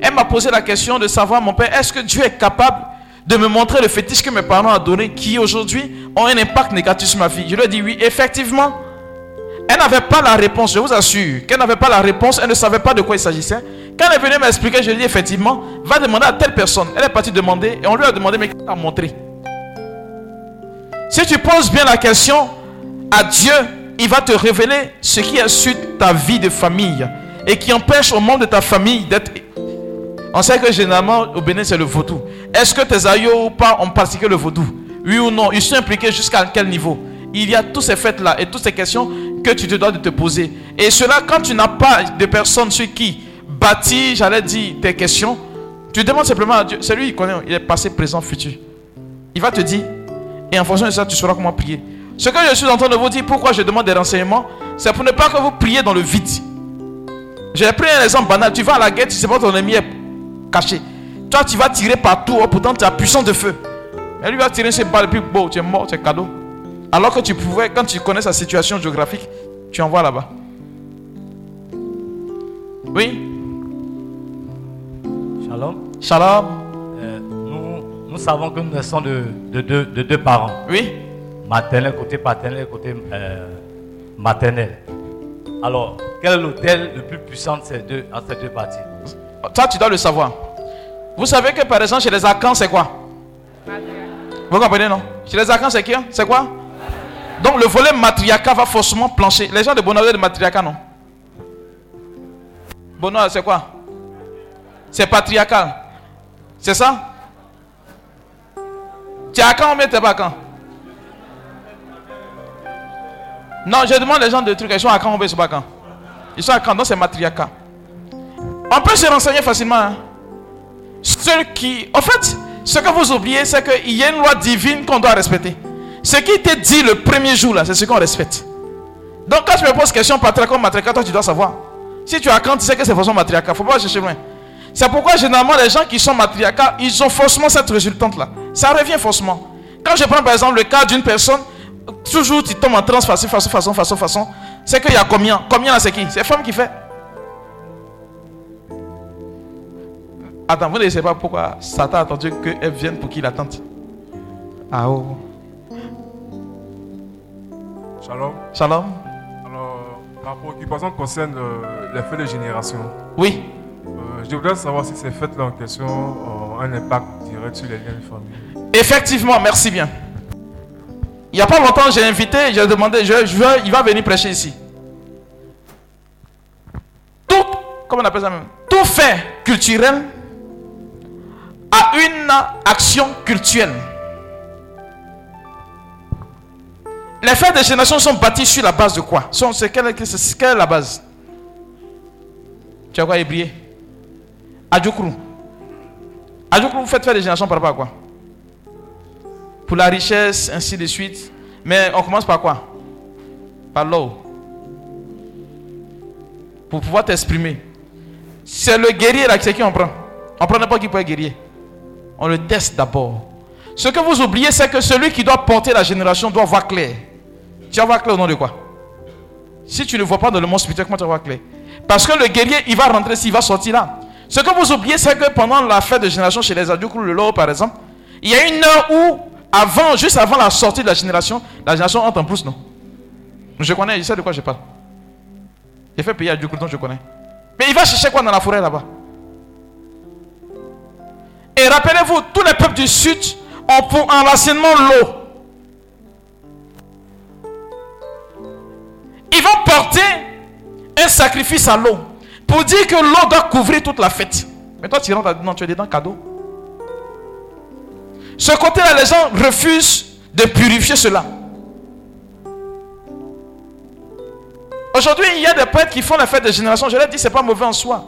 Elle m'a posé la question de savoir, mon père, est-ce que Dieu est capable de me montrer le fétiche que mes parents ont donné qui aujourd'hui ont un impact négatif sur ma vie? Je lui ai dit oui, effectivement. Elle n'avait pas la réponse, je vous assure qu'elle n'avait pas la réponse, elle ne savait pas de quoi il s'agissait. Quand elle est venue m'expliquer, je lui ai dit effectivement, va demander à telle personne. Elle est partie demander et on lui a demandé, mais qui t'a montré? Si tu poses bien la question à Dieu, il va te révéler ce qui est sur ta vie de famille et qui empêche au monde de ta famille d'être... On sait que généralement, au Bénin, c'est le vaudou. Est-ce que tes aïeux ou pas ont pratiqué le vaudou? Oui ou non? Ils sont impliqués jusqu'à quel niveau? Il y a toutes ces fêtes-là et toutes ces questions que tu te dois de te poser. Et cela, quand tu n'as pas de personne sur qui bâtir, j'allais dire, tes questions, tu demandes simplement à Dieu. C'est lui qui connaît, il est passé, présent, futur. Il va te dire, et en fonction de ça, tu sauras comment prier. Ce que je suis en train de vous dire, pourquoi je demande des renseignements, c'est pour ne pas que vous priez dans le vide. J'ai pris un exemple banal. Tu vas à la guerre, tu sais pas ton ennemi est caché. Toi, tu vas tirer partout, oh, pourtant tu as puissance de feu. Et lui va tirer ses balles, et puis bon, tu es mort, c'est cadeau. Alors que tu pouvais, quand tu connais sa situation géographique, tu envoies là-bas. Oui. Shalom. Shalom. Nous savons que nous sommes de deux parents. Oui. Maternel, côté paternel, côté maternel. Alors, quel est l'autel le plus puissant de ces deux parties? Ça, tu dois le savoir. Vous savez que par exemple, chez les Akans, c'est quoi? Vous comprenez, non? Chez les Akans, c'est qui? C'est quoi? Donc le volet matriarcat va forcément plancher. Les gens de Bonois de matriarcat, non? Bonois, c'est quoi? C'est patriarcal. C'est ça? Tu es à quand ou bien tu n'es pas à quand? Non, je demande les gens de trucs. Ils sont à quand ou bien ils ne sont pas à quand? Ils sont à quand? Donc c'est matriarcat. On peut se renseigner facilement. Hein? Ceux qui... En fait, ce que vous oubliez, c'est qu'il y a une loi divine qu'on doit respecter. Ce qui t'est dit le premier jour, là, c'est ce qu'on respecte. Donc, quand tu me poses question patriarcat ou matriarcat, toi, tu dois savoir. Si tu as quand, tu sais que c'est forcément matriarcat. Il ne faut pas chercher loin. C'est pourquoi, généralement, les gens qui sont matriarcats, ils ont forcément cette résultante-là. Ça revient forcément. Quand je prends, par exemple, le cas d'une personne, toujours, tu tombes en transe, façon. C'est qu'il y a combien? Combien, là, c'est qui? C'est femme qui fait. Attends, vous ne savez pas pourquoi Satan a attendu qu'elle vienne pour qu'il attende. Ah oh. Shalom. Shalom. Alors, ma préoccupation concerne les fêtes de génération. Oui. Je voudrais savoir si ces fêtes-là en question ont un impact direct sur les liens de famille. Effectivement, merci bien. Il n'y a pas longtemps, j'ai invité, j'ai demandé, il va venir prêcher ici. Tout, comment on appelle ça même? Tout fait culturel a une action culturelle. Les fêtes des générations sont bâties sur la base de quoi? Quelle est la base? Tu as quoi hébrier? Adjoukrou. Adjoukrou, vous faites faire des générations par rapport à quoi? Pour la richesse, ainsi de suite. Mais on commence par quoi? Par l'eau. Pour pouvoir t'exprimer. C'est le guerrier là, c'est qui on prend. On prend n'importe qui pour être guerrier. On le teste d'abord. Ce que vous oubliez, c'est que celui qui doit porter la génération doit voir clair. Tu vas voir clair au nom de quoi? Si tu ne vois pas dans le monde spirituel, comment tu vas voir clair? Parce que le guerrier, il va rentrer ici, il va sortir là. Ce que vous oubliez, c'est que pendant la fête de génération chez les Adjoukrou, le Lord par exemple, il y a une heure où, juste avant la sortie de la génération entre en plus, non? Je connais, je sais de quoi je parle. J'ai fait payer Adjoukrou, donc je connais. Mais il va chercher quoi dans la forêt là-bas? Et rappelez-vous, tous les peuples du Sud ont pour enracinement l'eau. Ils vont porter un sacrifice à l'eau. pour dire que l'eau doit couvrir toute la fête. Mais toi, tu rentres, non, tu es dedans, cadeau. Ce côté-là, les gens refusent de purifier cela. Aujourd'hui, il y a des prêtres qui font la fête de génération. Je leur dis, c'est pas mauvais en soi.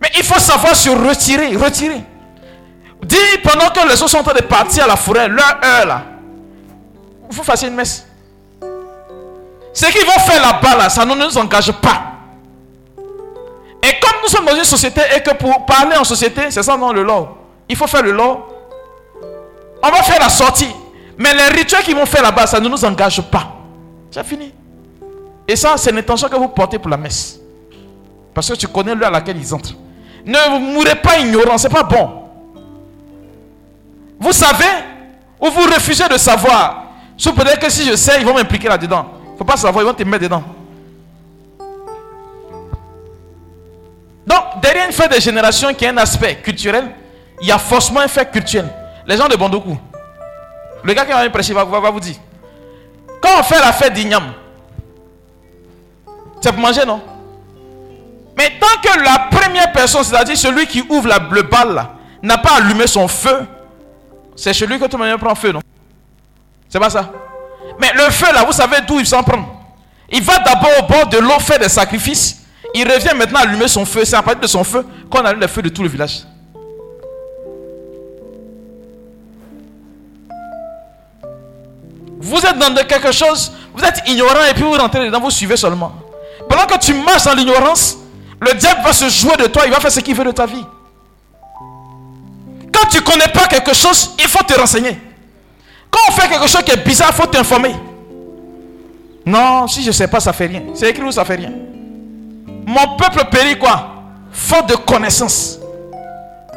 Mais il faut savoir se retirer, Dis, pendant que les autres sont en train de partir à la forêt, leur heure là, vous fassiez une messe. Ce qu'ils vont faire là-bas, là, ça ne nous engage pas. Et comme nous sommes dans une société et que pour parler en société, c'est ça non le lore. Il faut faire le lore. On va faire la sortie. Mais les rituels qu'ils vont faire là-bas, ça ne nous engage pas. C'est fini. Et ça, c'est l'intention que vous portez pour la messe. Parce que tu connais l'heure à laquelle ils entrent. Ne vous mourrez pas ignorant, c'est pas bon. Vous savez ou vous refusez de savoir. Je peux dire que si je sais, ils vont m'impliquer là-dedans. Il ne faut pas savoir, ils vont te mettre dedans. Donc, derrière une fête de génération qui a un aspect culturel, il y a forcément un fait culturel. Les gens de Bondoukou, le gars qui va me prêcher va vous dire, quand on fait la fête d'Ignam, c'est pour manger, non? Mais tant que la première personne, c'est-à-dire celui qui ouvre le bal, là, n'a pas allumé son feu, c'est celui que tout le monde prend feu, non? C'est pas ça? Mais le feu, là, vous savez d'où il s'en prend. Il va d'abord au bord de l'eau faire des sacrifices. Il revient maintenant allumer son feu. C'est à partir de son feu qu'on allume les feux de tout le village. Vous êtes dans quelque chose, vous êtes ignorant et puis vous rentrez dedans, vous suivez seulement. Pendant que tu marches dans l'ignorance, le diable va se jouer de toi, il va faire ce qu'il veut de ta vie. Quand tu ne connais pas quelque chose, il faut te renseigner. Quand on fait quelque chose qui est bizarre, il faut t'informer. Non, si je ne sais pas, ça ne fait rien. C'est écrit où ça ne fait rien. Mon peuple périt quoi? Faute de connaissance.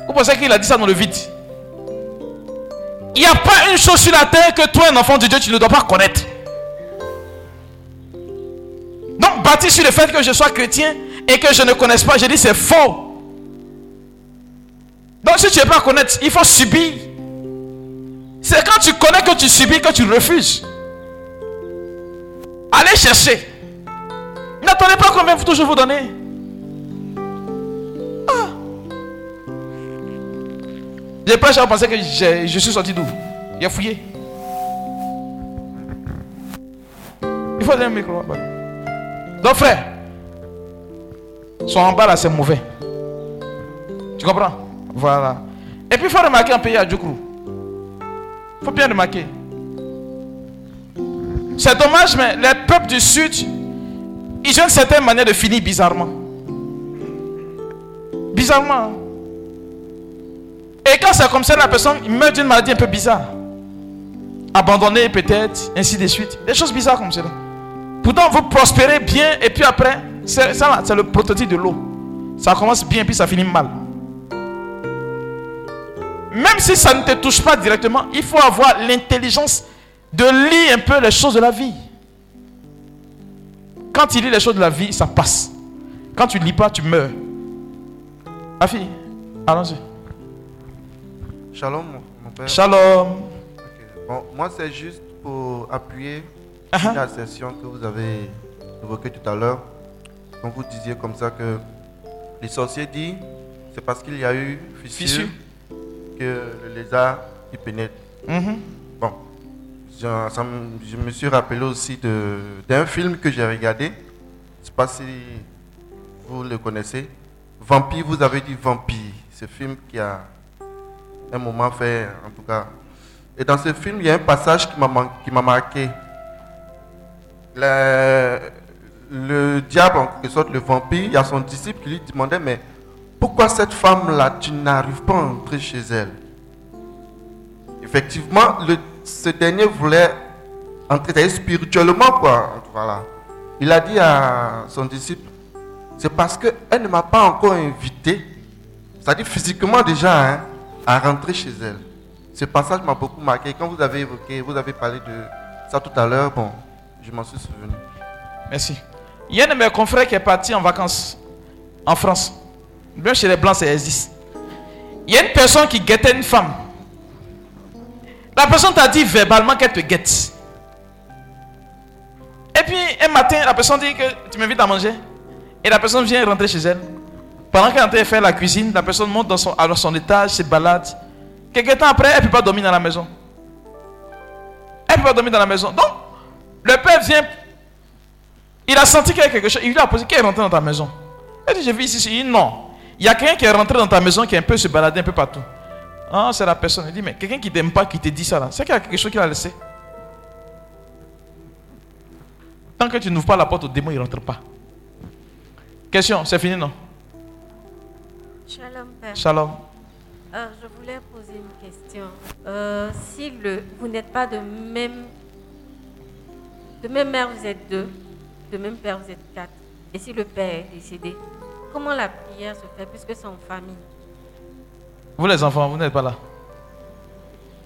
Vous pensez qu'il a dit ça dans le vide? Il n'y a pas une chose sur la terre que toi, un enfant de Dieu, tu ne dois pas connaître. Donc, bâti sur le fait que je sois chrétien et que je ne connaisse pas, je dis c'est faux. Donc, si tu ne veux pas connaître, il faut subir. C'est quand tu connais que tu subis, que tu refuses. Allez chercher. N'attendez pas combien vous toujours vous donner. Ah. J'ai pas jamais pensé que je suis sorti d'où? J'ai fouillé. Il faut donner un micro là-bas. Donc frère, son en bas là c'est mauvais. Tu comprends? Voilà. Et puis il faut remarquer un pays à Adjoukrou. Il faut bien remarquer. C'est dommage, mais les peuples du sud, ils ont une certaine manière de finir bizarrement. Bizarrement. Et quand c'est comme ça, la personne meurt d'une maladie un peu bizarre. Abandonnée peut-être, ainsi de suite. Des choses bizarres comme cela. Pourtant, vous prospérez bien et puis après, ça c'est le prototype de l'eau. Ça commence bien et puis ça finit mal. Même si ça ne te touche pas directement, il faut avoir l'intelligence de lire un peu les choses de la vie. Quand tu lis les choses de la vie, ça passe. Quand tu ne lis pas, tu meurs. Ma fille, allons-y. Shalom, mon père. Shalom. Okay. Bon, moi, c'est juste pour appuyer la session que vous avez évoquée tout à l'heure. Donc, vous disiez comme ça que les sorciers disent c'est parce qu'il y a eu fissure que le lézard y pénètre. Bon. Je me suis rappelé aussi d'un film que j'ai regardé. Je ne sais pas si vous le connaissez. Vampire, vous avez dit Vampire. Ce film qui a un moment fait, en tout cas. Et dans ce film, il y a un passage qui m'a marqué. Le diable, en quelque sorte, le vampire, il y a son disciple qui lui demandait, mais pourquoi cette femme-là, tu n'arrives pas à entrer chez elle? Effectivement, ce dernier voulait entrer spirituellement, quoi. Voilà. Il a dit à son disciple, c'est parce qu'elle ne m'a pas encore invité, c'est-à-dire physiquement déjà, hein, à rentrer chez elle. Ce passage m'a beaucoup marqué. Quand vous avez évoqué, vous avez parlé de ça tout à l'heure, bon, je m'en suis souvenu. Merci. Il y a un de mes confrères qui est parti en vacances en France. Même chez les Blancs, ça existe. Il y a une personne qui guettait une femme. La personne t'a dit verbalement qu'elle te guette. Et puis un matin, la personne dit que tu m'invites à manger. Et la personne vient rentrer chez elle. Pendant qu'elle est en train de faire la cuisine, la personne monte dans son étage, se balade. Quelque temps après, elle ne peut pas dormir dans la maison. Elle ne peut pas dormir dans la maison. Donc, le père vient. Il a senti qu'il y a quelque chose. Il lui a posé, qui est rentré dans ta maison? Elle dit, je vis ici. Il dit, non. Il y a quelqu'un qui est rentré dans ta maison, qui est un peu se balader un peu partout. Ah, c'est la personne. Il dit, mais quelqu'un qui ne t'aime pas, qui te dit ça là, c'est qu'il y a quelque chose qu'il a laissé. Tant que tu n'ouvres pas la porte au démon, il ne rentre pas. Question, c'est fini, non? Shalom, Père. Shalom. Je voulais poser une question. Vous n'êtes pas de même mère, vous êtes deux. De même père, vous êtes quatre. Et si le père est décédé, comment la prière se fait puisque c'est en famille? Vous les enfants, vous n'êtes pas là.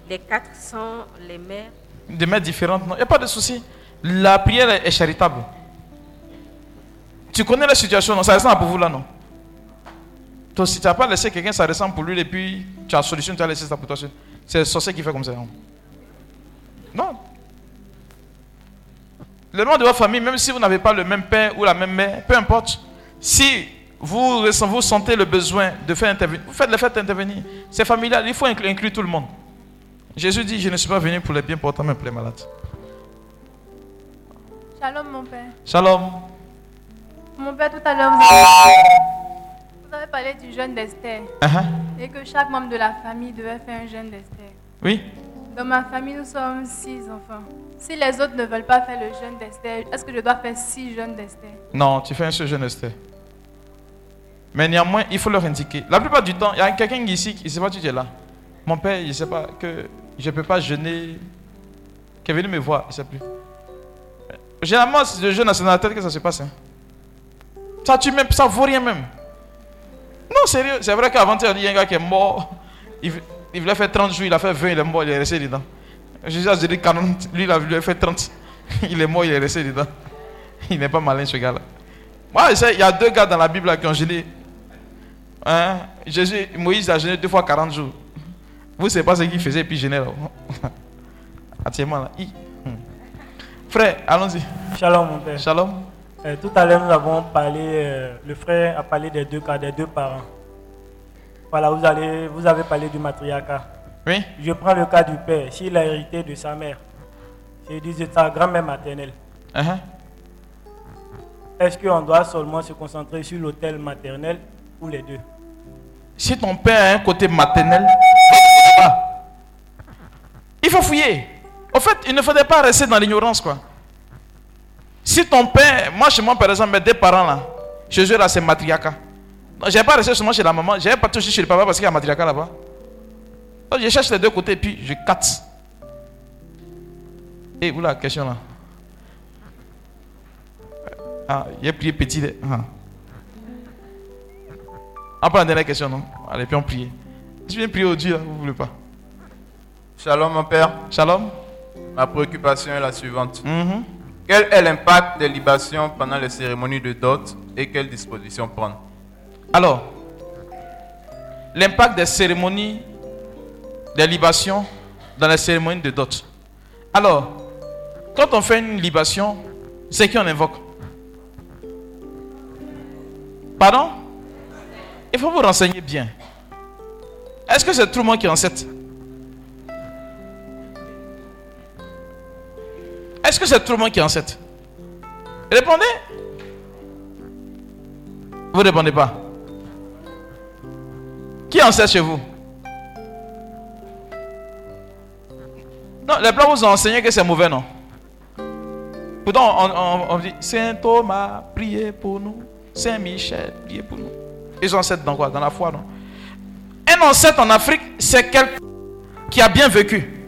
Les quatre sont les mères. Des mères différentes, non? Il n'y a pas de souci. La prière est charitable. Tu connais la situation, non? Ça ressemble pour vous là, non? Toi, si tu n'as pas laissé quelqu'un, ça ressemble pour lui, et puis tu as la solution, tu as laissé ça pour toi. C'est le sorcier qui fait comme ça. Non. Le nom de votre famille, même si vous n'avez pas le même père ou la même mère, peu importe, si vous sentez le besoin de faire intervenir, vous faites le fait intervenir. C'est familial, il faut inclure tout le monde. Jésus dit, je ne suis pas venu pour les bien portants, mais pour les malades. Shalom, mon père. Shalom. Mon père, tout à l'heure, vous avez parlé du jeûne d'Esther. Uh-huh. Et que chaque membre de la famille devait faire un jeûne d'Esther. Oui. Dans ma famille, nous sommes 6 enfants. Si les autres ne veulent pas faire le jeûne d'Esther, est-ce que je dois faire 6 jeûnes d'Esther? Non, tu fais un seul jeûne d'Esther. Mais néanmoins, il faut leur indiquer. La plupart du temps, il y a quelqu'un ici qui ne sait pas tu es là. Mon père, il ne sait pas que je ne peux pas jeûner. Qui est venu me voir, il ne sait plus. Généralement, c'est le jeûne dans la tête que ça se passe. Hein. Ça tue même, ça ne vaut rien même. Non, sérieux, c'est vrai qu'avant-hier, il y a un gars qui est mort. Il voulait faire 30 jours, il a fait 20, il est mort, il est resté dedans. Jésus a dit 40, lui il a fait 30. Il est mort, il est resté dedans. Il n'est pas malin ce gars-là. Moi, il y a 2 gars dans la Bible là, qui ont gêné. Hein? Moïse a gêné 2 fois 40 jours. Vous ne savez pas ce qu'il faisait, puis gêné là. Actuellement là. Frère, allons-y. Shalom, mon père. Shalom. Tout à l'heure, nous avons parlé, le frère a parlé des 2 cas, des 2 parents. Voilà, vous avez parlé du matriarcat. Oui. Je prends le cas du père. S'il a hérité de sa mère, c'est de sa grand-mère maternelle. Uh-huh. Est-ce qu'on doit seulement se concentrer sur l'autel maternel ou les deux? Si ton père a un côté maternel, il faut fouiller. En fait, il ne faudrait pas rester dans l'ignorance, quoi. Si ton père, moi chez moi par exemple, mes 2 parents là, chez eux là c'est matriarcat. Je n'ai pas resté seulement chez la maman, je n'ai pas touché chez le papa parce qu'il y a un matriarcat là-bas. Donc je cherche les 2 côtés et puis je casse. Et où la question là? Ah, j'ai prié petit. Ah. Après la dernière question, non? Allez, puis on prie. Tu viens prier au Dieu, là, vous ne voulez pas? Shalom, mon père. Shalom. Ma préoccupation est la suivante. Mm-hmm. Quel est l'impact des libations pendant les cérémonies de dot et quelles dispositions prendre? Alors, l'impact des cérémonies, des libations dans les cérémonies de dot. Alors, quand on fait une libation, c'est qui on invoque? Pardon? Il faut vous renseigner bien. Est-ce que c'est tout le monde qui ancêtre? Est-ce que c'est tout le monde qui ancêtre? Répondez. Vous ne répondez pas. Qui enseigne chez vous? Non, les blancs vous ont enseigné que c'est mauvais, non? Pourtant, on dit Saint Thomas, priez pour nous. Saint Michel, priez pour nous. Ils ont ancêtres dans quoi? Dans la foi, non? Un ancêtre en Afrique, c'est quelqu'un qui a bien vécu.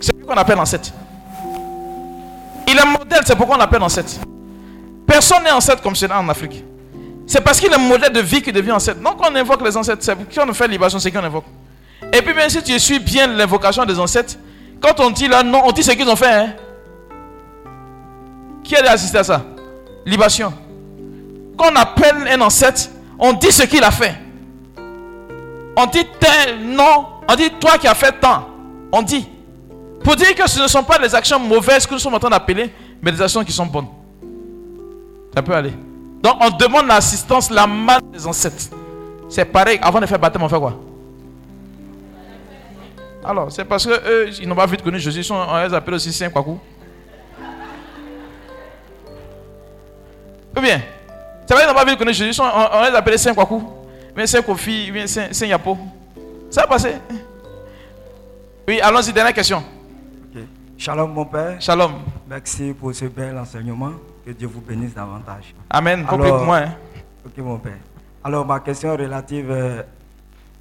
C'est ce qu'on appelle ancêtre. Il est modèle, c'est pourquoi on l'appelle ancêtre. Personne n'est ancêtre comme cela en Afrique. C'est parce qu'il est modèle de vie qui devient ancêtre. Donc on invoque les ancêtres. C'est quand on fait libation, c'est qu'on invoque. Et puis même si tu suis bien l'invocation des ancêtres, quand on dit là non, on dit ce qu'ils ont fait. Hein? Qui a assisté à ça? Libation. Quand on appelle un ancêtre, on dit ce qu'il a fait. On dit tel non, on dit toi qui as fait tant. On dit. Pour dire que ce ne sont pas les actions mauvaises que nous sommes en train d'appeler, mais des actions qui sont bonnes. Ça peut aller. Donc on demande l'assistance, la main des ancêtres. C'est pareil, avant de faire baptême, on fait quoi? Alors, c'est parce qu'eux, ils n'ont pas vite connu Jésus, on les appelle aussi saints Kwaku. Ou bien, c'est vrai qu'ils n'ont pas vite connu Jésus, on les appelle saints Kwaku. Bien saint Kofi, bien saint Yapo. Ça va passer. Oui, allons-y, dernière question. Okay. Shalom, mon père. Shalom. Merci pour ce bel enseignement. Que Dieu vous bénisse davantage. Amen. Alors, moi, hein? Ok, mon père. Alors, ma question relative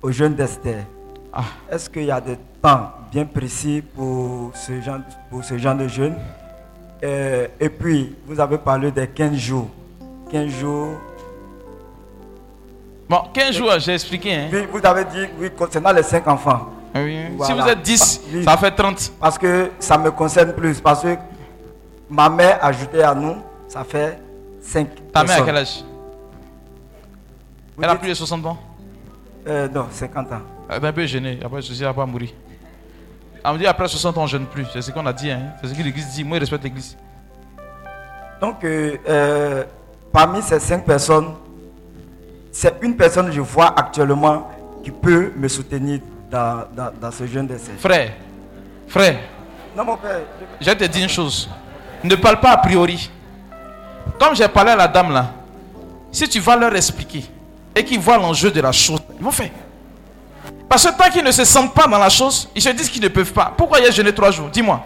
aux jeunes d'Esther. Ah. Est-ce qu'il y a des temps bien précis pour ce genre de jeunes? Et puis, vous avez parlé des 15 jours. 15 jours. Bon, 15 jours, j'ai expliqué. Hein. Oui, vous avez dit, oui, concernant les 5 enfants. Oui. Voilà. Si vous êtes 10, oui, ça fait 30. Parce que ça me concerne plus. Parce que ma mère ajoutée à nous, ça fait 5. Ta mère à quel âge? Vous Elle a plus de 60 ans? Non, 50 ans. Elle est un peu gênée, après ceci, elle n'a pas mourir. On me dit après 60 ans, on ne jeûne plus. C'est ce qu'on a dit, hein. C'est ce que l'église dit. Moi, je respecte l'église. Donc, parmi ces 5 personnes, c'est une personne que je vois actuellement qui peut me soutenir dans ce jeûne d'essai. Frère. Non, mon père. Je vais te dire une chose. Ne parle pas a priori. Comme j'ai parlé à la dame là, si tu vas leur expliquer et qu'ils voient l'enjeu de la chose, ils vont faire. Parce que tant qu'ils ne se sentent pas dans la chose, ils se disent qu'ils ne peuvent pas. Pourquoi hier jeûné 3 jours? Dis-moi.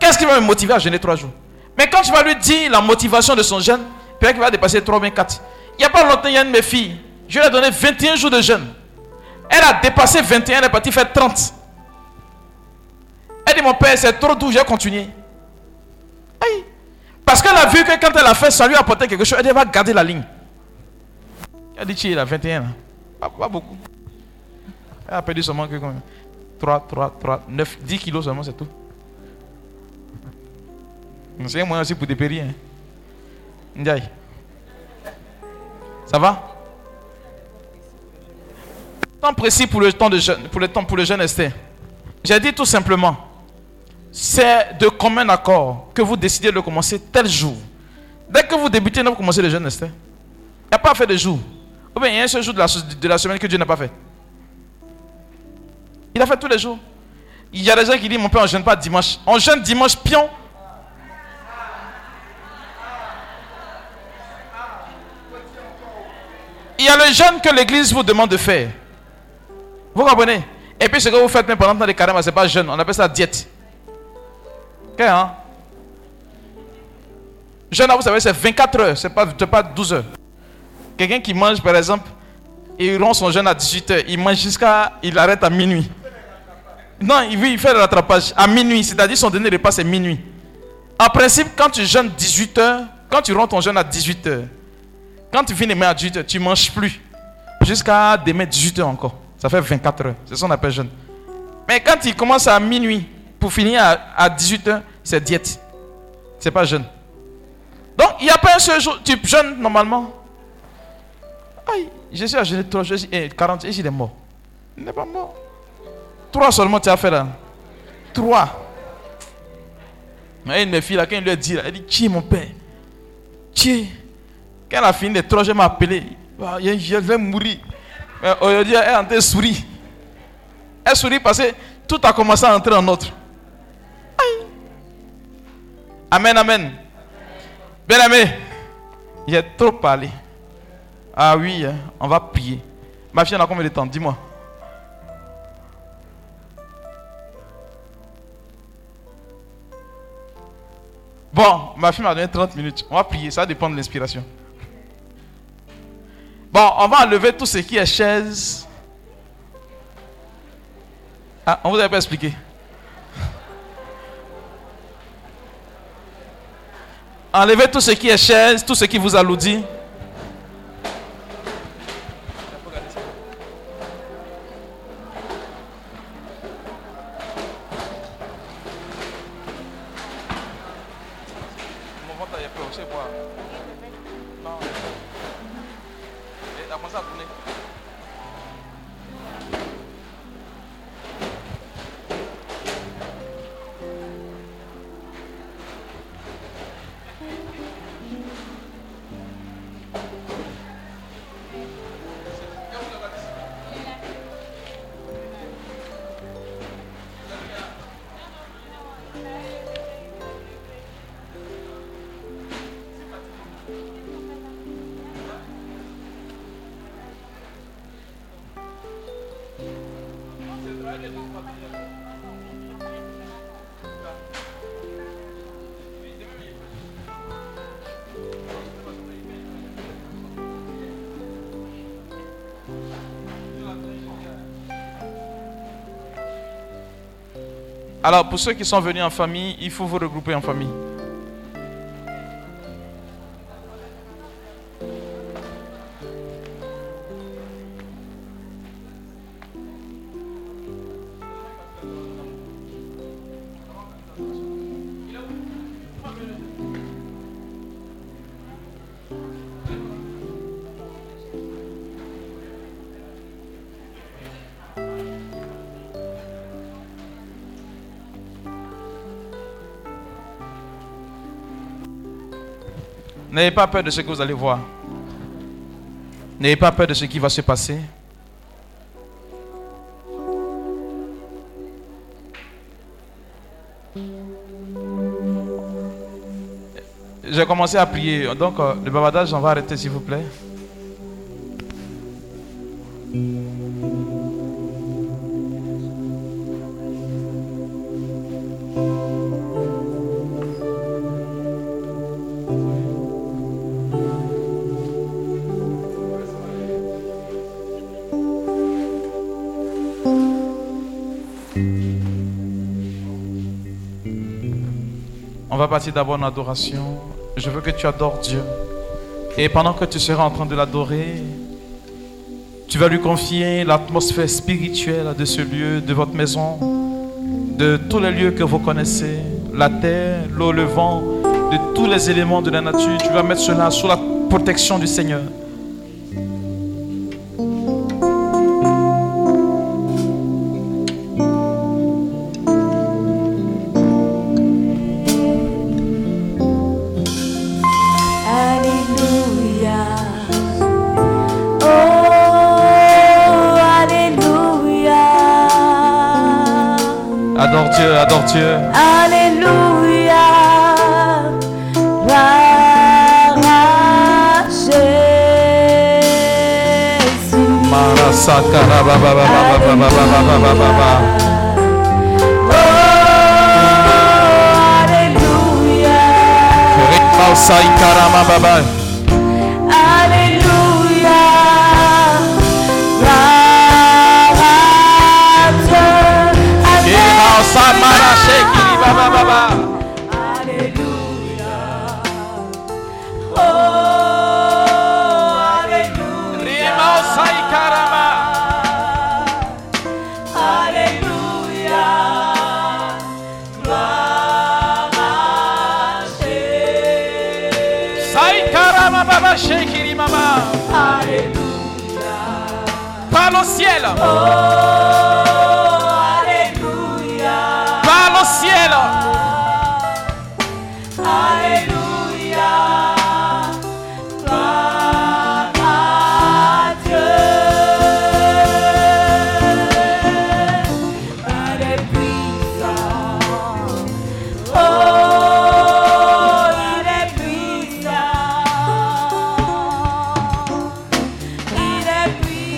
Qu'est-ce qui va me motiver à jeûner 3 jours? Mais quand tu vas lui dire la motivation de son jeûne, peut-être qu'il va dépasser 3 ou 4. Il n'y a pas longtemps, il y a une de mes filles. Je lui ai donné 21 jours de jeûne. Elle a dépassé 21, elle est partie faire 30. Elle dit, mon père, c'est trop doux, j'ai continué. Aïe. Parce qu'elle a vu que quand elle a fait, ça lui a apporté quelque chose. Elle dit, elle va garder la ligne. Elle dit, il a 21, pas beaucoup. Elle a perdu seulement 3, 9, 10 kilos seulement, c'est tout. C'est un moyen aussi pour dépérir. Hein. Ndiaye. Ça va? Temps précis pour le temps de jeûne, pour le jeûne Esther. J'ai dit tout simplement, c'est de commun accord que vous décidez de commencer tel jour. Dès que vous débutez, vous commencez le jeûne Esther. Il n'y a pas fait de jour. Ou bien il y a un seul jour de la semaine que Dieu n'a pas fait. Il a fait tous les jours. Il y a des gens qui disent, mon père, on ne jeûne pas dimanche. On jeûne dimanche, pion. Il y a le jeûne que l'église vous demande de faire. Vous comprenez? Et puis ce que vous faites même pendant le temps de carême, ce n'est pas jeûne. On appelle ça diète. Ok, hein? Jeûne, vous savez, c'est 24 heures. Ce n'est pas 12 heures. Quelqu'un qui mange, par exemple, il rompt son jeûne à 18 heures. Il mange jusqu'à... Il arrête à minuit. Non, il fait le rattrapage à minuit. C'est-à-dire son dernier repas, c'est minuit. En principe, quand tu jeûnes 18 heures, quand tu romps ton jeûne à 18 heures, quand tu finis demain à 18 heures, tu ne manges plus. Jusqu'à demain 18 heures encore. Ça fait 24 heures. C'est ce qu'on appelle jeûne. Mais quand il commence à minuit pour finir à 18 heures, c'est diète. C'est pas jeûne. Donc, il n'y a pas un seul jour. Tu jeûnes normalement. Aïe, Jésus a jeûné 3 jours, 40 jours, il est mort. Il n'est pas mort. 3 seulement tu as fait là. 3. Mais une de mes filles là, quand il lui a dit, elle dit, tiens mon père, tiens. Quand elle a fini les 3 jours, elle m'a appelé. Bah, je vais mourir. Mais aujourd'hui, elle est en train de sourire. Elle sourit parce que tout a commencé à entrer en ordre. Aïe. Amen, amen. Bien-aimé, j'ai trop parlé. Ah oui, on va prier. Ma fille, on a combien de temps? Dis-moi. Bon, ma fille m'a donné 30 minutes. On va prier, ça dépend de l'inspiration. Bon, on va enlever tout ce qui est chaise. Ah, on ne vous avait pas expliqué. Enlevez tout ce qui est chaise, tout ce qui vous alourdit. Alors, pour ceux qui sont venus en famille, il faut vous regrouper en famille. N'ayez pas peur de ce que vous allez voir. N'ayez pas peur de ce qui va se passer. J'ai commencé à prier. Donc, le bavardage, on va arrêter, s'il vous plaît. On va partir d'abord en adoration. Je veux que tu adores Dieu. Et pendant que tu seras en train de l'adorer, tu vas lui confier l'atmosphère spirituelle de ce lieu, de votre maison, de tous les lieux que vous connaissez, la terre, l'eau, le vent, de tous les éléments de la nature. Tu vas mettre cela sous la protection du Seigneur. Adore Dieu. Alléluia. Gloire à Jésus. Alléluia. Oh, alléluia. Ciel. Oh, alléluia. Parle au ciel. Alléluia. Gloire à Dieu. Il est puissant. Oh, il est puissant. Il est puissant.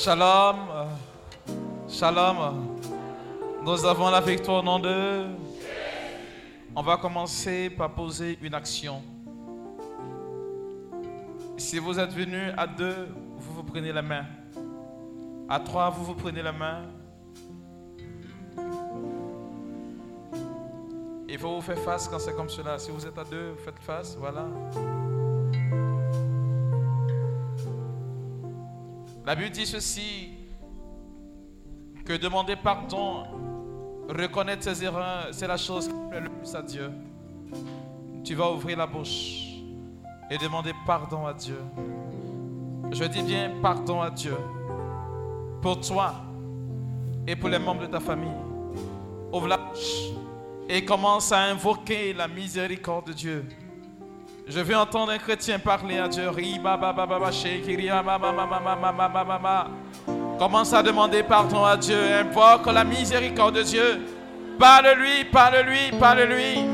Shalom, shalom. Nous avons la victoire au nom de Jésus. On va commencer par poser une action. Si vous êtes venus à deux, vous vous prenez la main. À trois, vous vous prenez la main. Il faut vous faire face quand c'est comme cela. Si vous êtes à deux, vous faites face, voilà. La Bible dit ceci, que demander pardon, reconnaître ses erreurs, c'est la chose qui plaît le plus à Dieu. Tu vas ouvrir la bouche et demander pardon à Dieu. Je dis bien pardon à Dieu. Pour toi et pour les membres de ta famille. Ouvre la bouche et commence à invoquer la miséricorde de Dieu. Je veux entendre un chrétien parler à Dieu. Commence à demander pardon à Dieu. Invoque la miséricorde de Dieu. Parle-lui, parle-lui, parle-lui.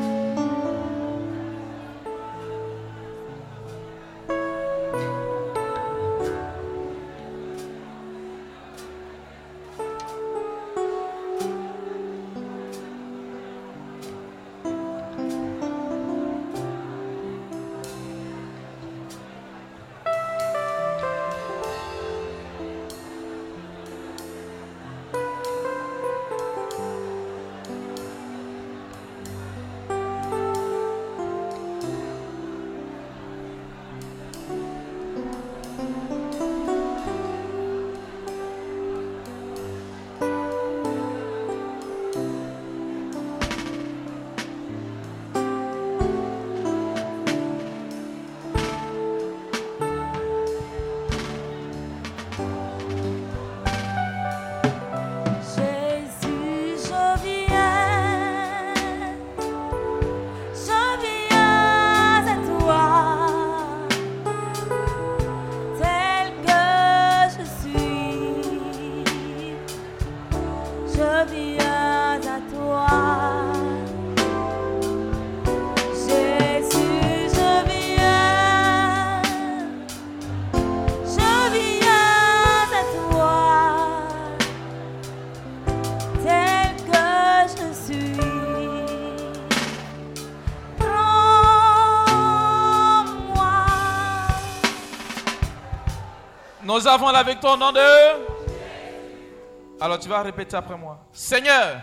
Nous avons la victoire au nom de Jésus. Alors tu vas répéter après moi. Seigneur.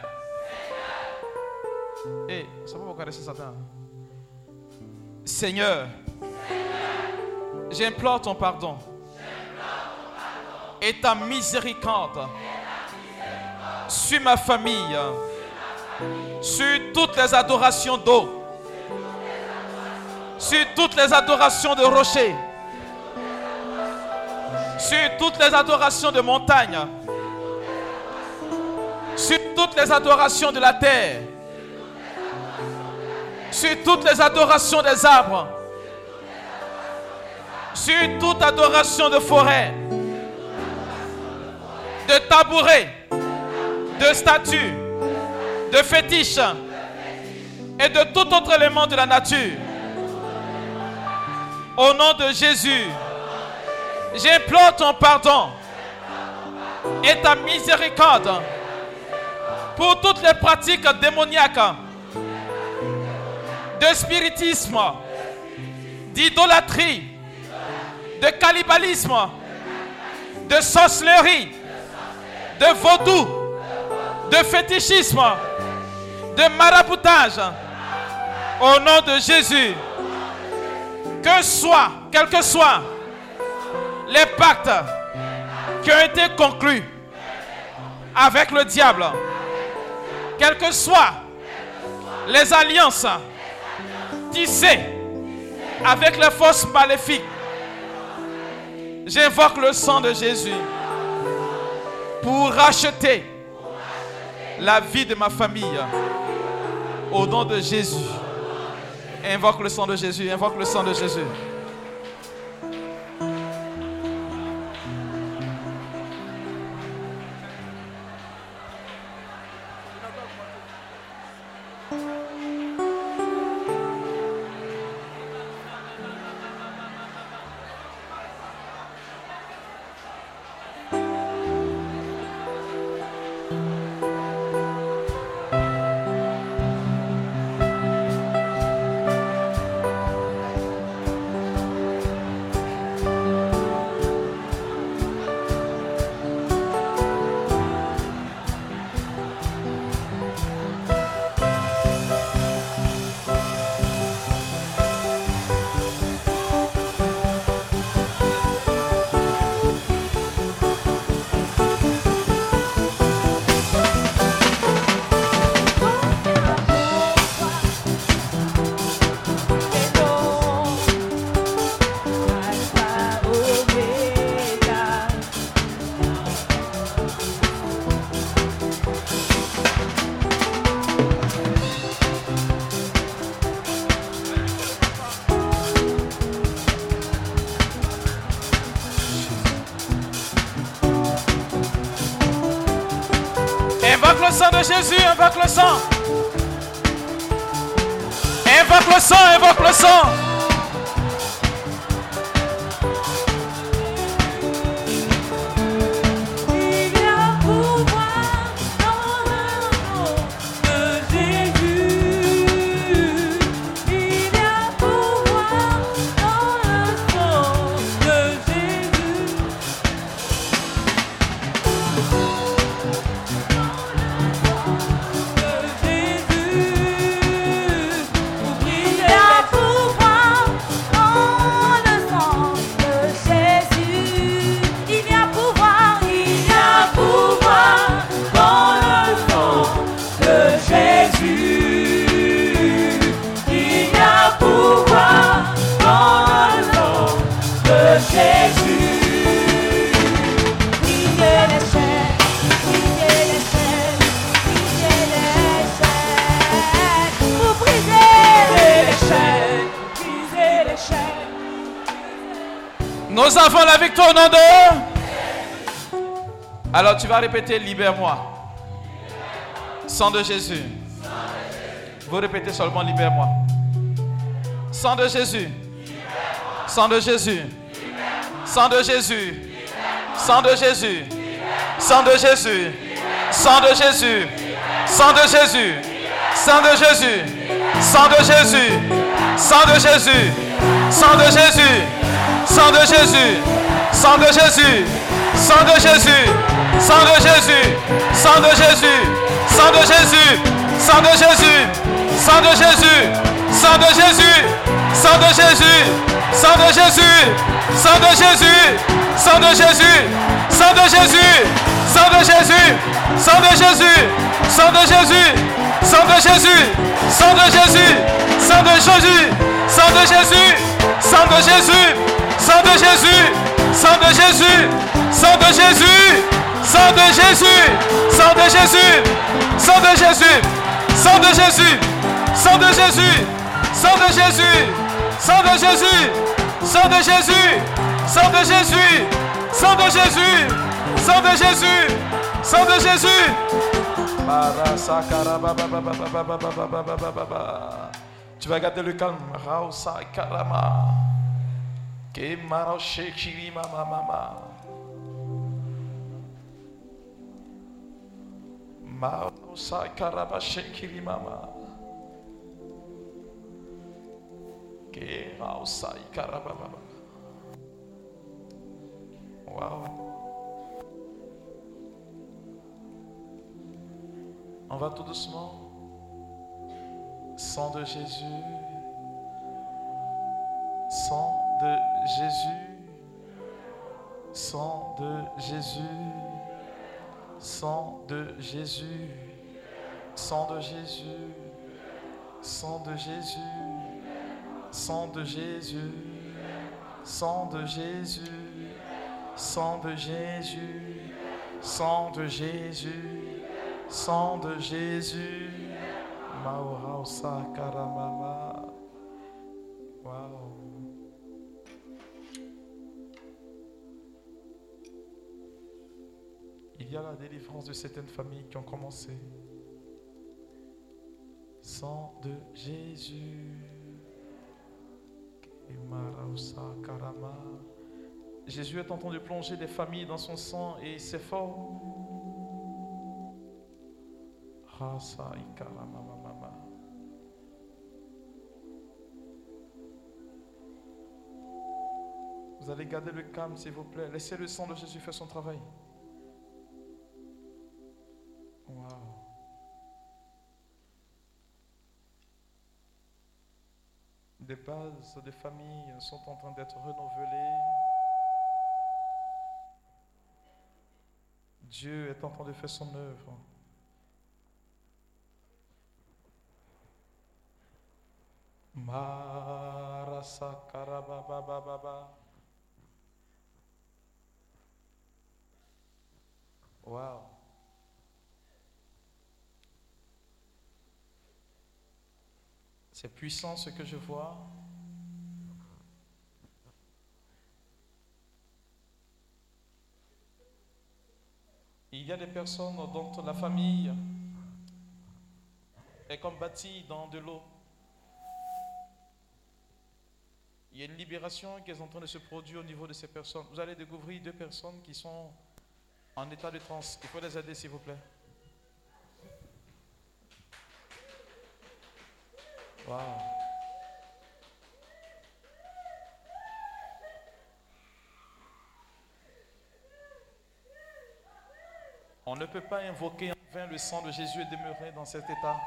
Seigneur. Hey, ça va pas rester Satan. Seigneur. Seigneur. J'implore ton pardon. Et ta miséricorde. Sur ma famille. Sur toutes les adorations d'eau. Sur toutes les adorations de rochers. Sur toutes les adorations de montagne, sur toutes les adorations de la terre, sur toutes les adorations des arbres, sur toute adoration de forêt, de tabourets, de statues, de fétiches et de tout autre élément de la nature. Au nom de Jésus, j'implore ton pardon et ta miséricorde pour toutes les pratiques démoniaques, de spiritisme, d'idolâtrie, de cannibalisme, de sorcellerie, de vaudou, de fétichisme, de maraboutage. Au nom de Jésus, quel que soit, les pactes qui ont été conclus avec le diable, quelles que soient les alliances tissées avec les forces maléfiques, j'invoque le sang de Jésus pour racheter la vie de ma famille. Au nom de Jésus, invoque le sang de Jésus, invoque le sang de Jésus. Invoque le sang de Jésus, invoque le sang. Invoque le sang, invoque le sang. Nous avons la victoire au nom de Dieu. Alors tu vas répéter, libère-moi. Sang de Jésus. Vous répétez seulement, libère-moi. Sang de Jésus. Sang de Jésus. Sang de Jésus. Sang de Jésus. Sang de Jésus. Sang de Jésus. Sang de Jésus. Sang de Jésus. Sang de Jésus. Sang de Jésus. Sang de Jésus. Sang de Jésus, sang de Jésus, sang de Jésus, sang de Jésus, sang de Jésus, sang de Jésus, sang de Jésus, sang de Jésus, sang de Jésus, sang de Jésus, sang de Jésus, sang de Jésus, sang de Jésus, sang de Jésus, sang de Jésus, sang de Jésus, sang de Jésus, sang de Jésus, sang de Jésus, sang de Jésus, sang de Jésus, sang de Jésus. Sang de Jésus, sang de Jésus, sang de Jésus, sang de Jésus, sang de Jésus, sang de Jésus, sang de Jésus, sang de Jésus, sang de Jésus, sang de Jésus, sang de Jésus, sang de Jésus, sang de Jésus, sang de Jésus, sang de Jésus. Tu vas garder le calme. Wow. On va tout doucement. Sang de Jésus. Sang de Jésus, sang de Jésus, sang de Jésus, sang de Jésus, sang de Jésus, sang de Jésus, sang de Jésus, sang de Jésus, sang de Jésus, sang de Jésus, Maurausa Karamama. Wow. Il y a la délivrance de certaines familles qui ont commencé. Sang de Jésus. Jésus est en train de plonger des familles dans son sang et c'est fort. Vous allez garder le calme, s'il vous plaît. Laissez le sang de Jésus faire son travail. Des bases de familles sont en train d'être renouvelées. Dieu est en train de faire son œuvre. Marasakarabababa. Wow. C'est puissant ce que je vois. Il y a des personnes dont la famille est comme bâtie dans de l'eau. Il y a une libération qui est en train de se produire au niveau de ces personnes. Vous allez découvrir deux personnes qui sont en état de transe. Il faut les aider, s'il vous plaît. Wow. On ne peut pas invoquer en vain le sang de Jésus et demeurer dans cet état.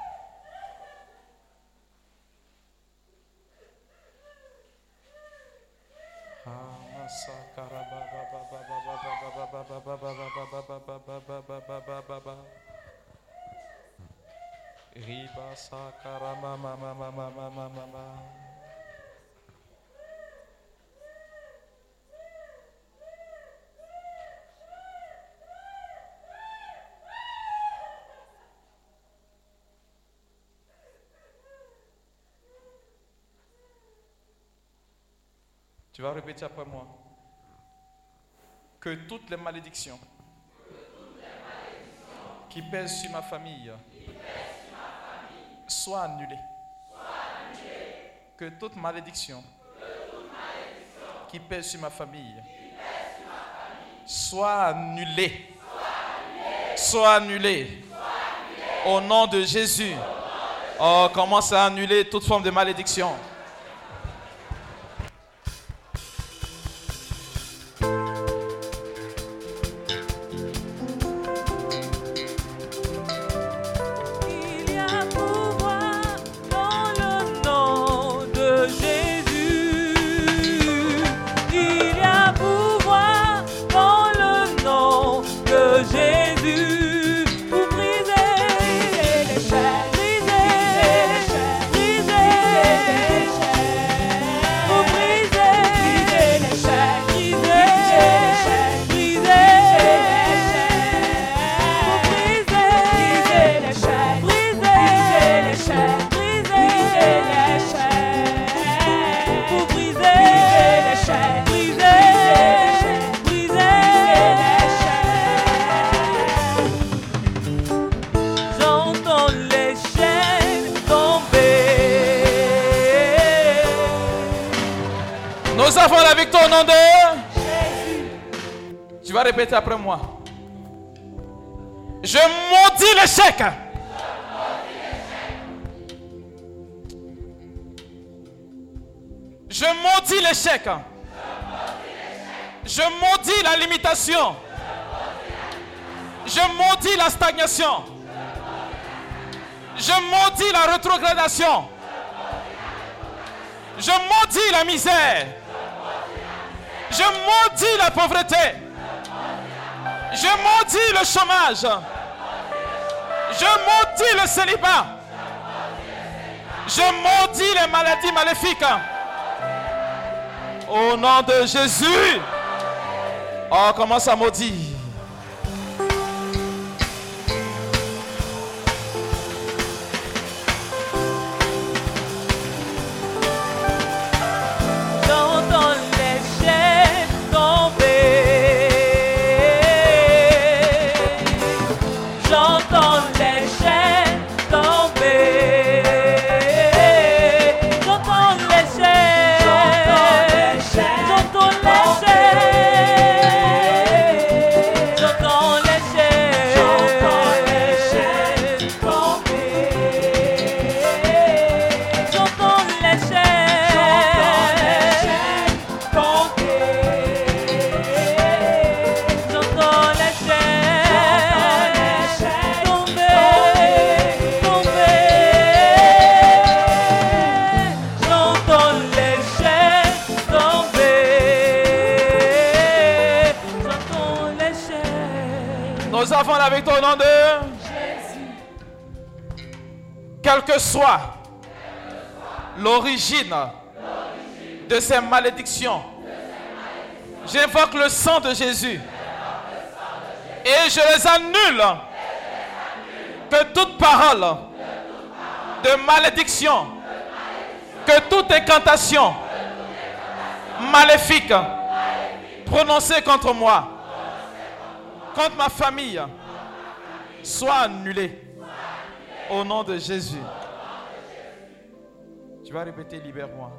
Tu vas répéter après moi. Que toutes les malédictions qui pèsent sur ma famille soient annulées. Que toute malédiction qui pèse sur ma famille soit annulée. Soit annulée. Au nom de Jésus. Oh, commence à annuler toute forme de malédiction. Répétez après moi. Je maudis l'échec. Je maudis l'échec. Je maudis la limitation. Je maudis la stagnation. Je maudis la rétrogradation. Je maudis la misère. Je maudis la pauvreté. Je maudis le chômage. Je maudis le célibat. Je maudis les maladies maléfiques. Au nom de Jésus. Oh, commence à maudire. Avec ton nom de Jésus. Quelle que soit l'origine de ces malédictions, j'invoque le sang de Jésus et je les annule. Que toute parole de malédiction, que toute incantation maléfique prononcée contre moi contre ma famille soit annulée au nom de Jésus. Tu vas répéter, libère-moi.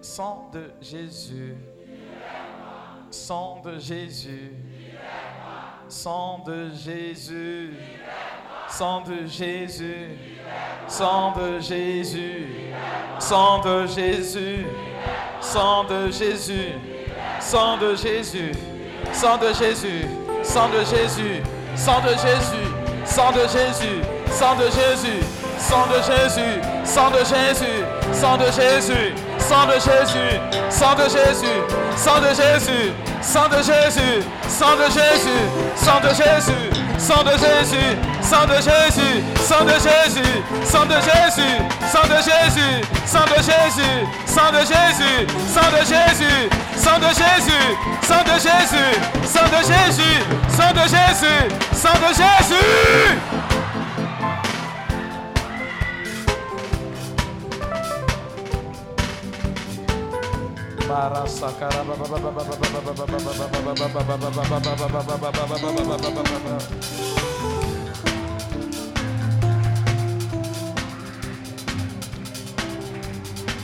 Sang de Jésus. Libère-moi. Sang de Jésus. Libère-moi. Sang de Jésus. Libère-moi. Sang de Jésus. Libère-moi. Sang de Jésus. Libère-moi. Sang de Jésus. Libère-moi. Sang de Jésus. Libère-moi. Sang de Jésus. Libère-moi. Sang de Jésus. Sang de Jésus. Sang de Jésus. Sang de Jésus. Sang de Jésus. Sang de Jésus. Sang de Jésus. Sang de Jésus. Sang de Jésus, sang de Jésus, sang de Jésus, sang de Jésus, sang de Jésus, sang de Jésus, sang de Jésus, sang de Jésus, sang de Jésus, sang de Jésus, sang de Jésus, sang de Jésus, sang de Jésus, sang de Jésus, sang de Jésus, sang de Jésus, sang de Jésus, sang de Jésus, sang de Jésus.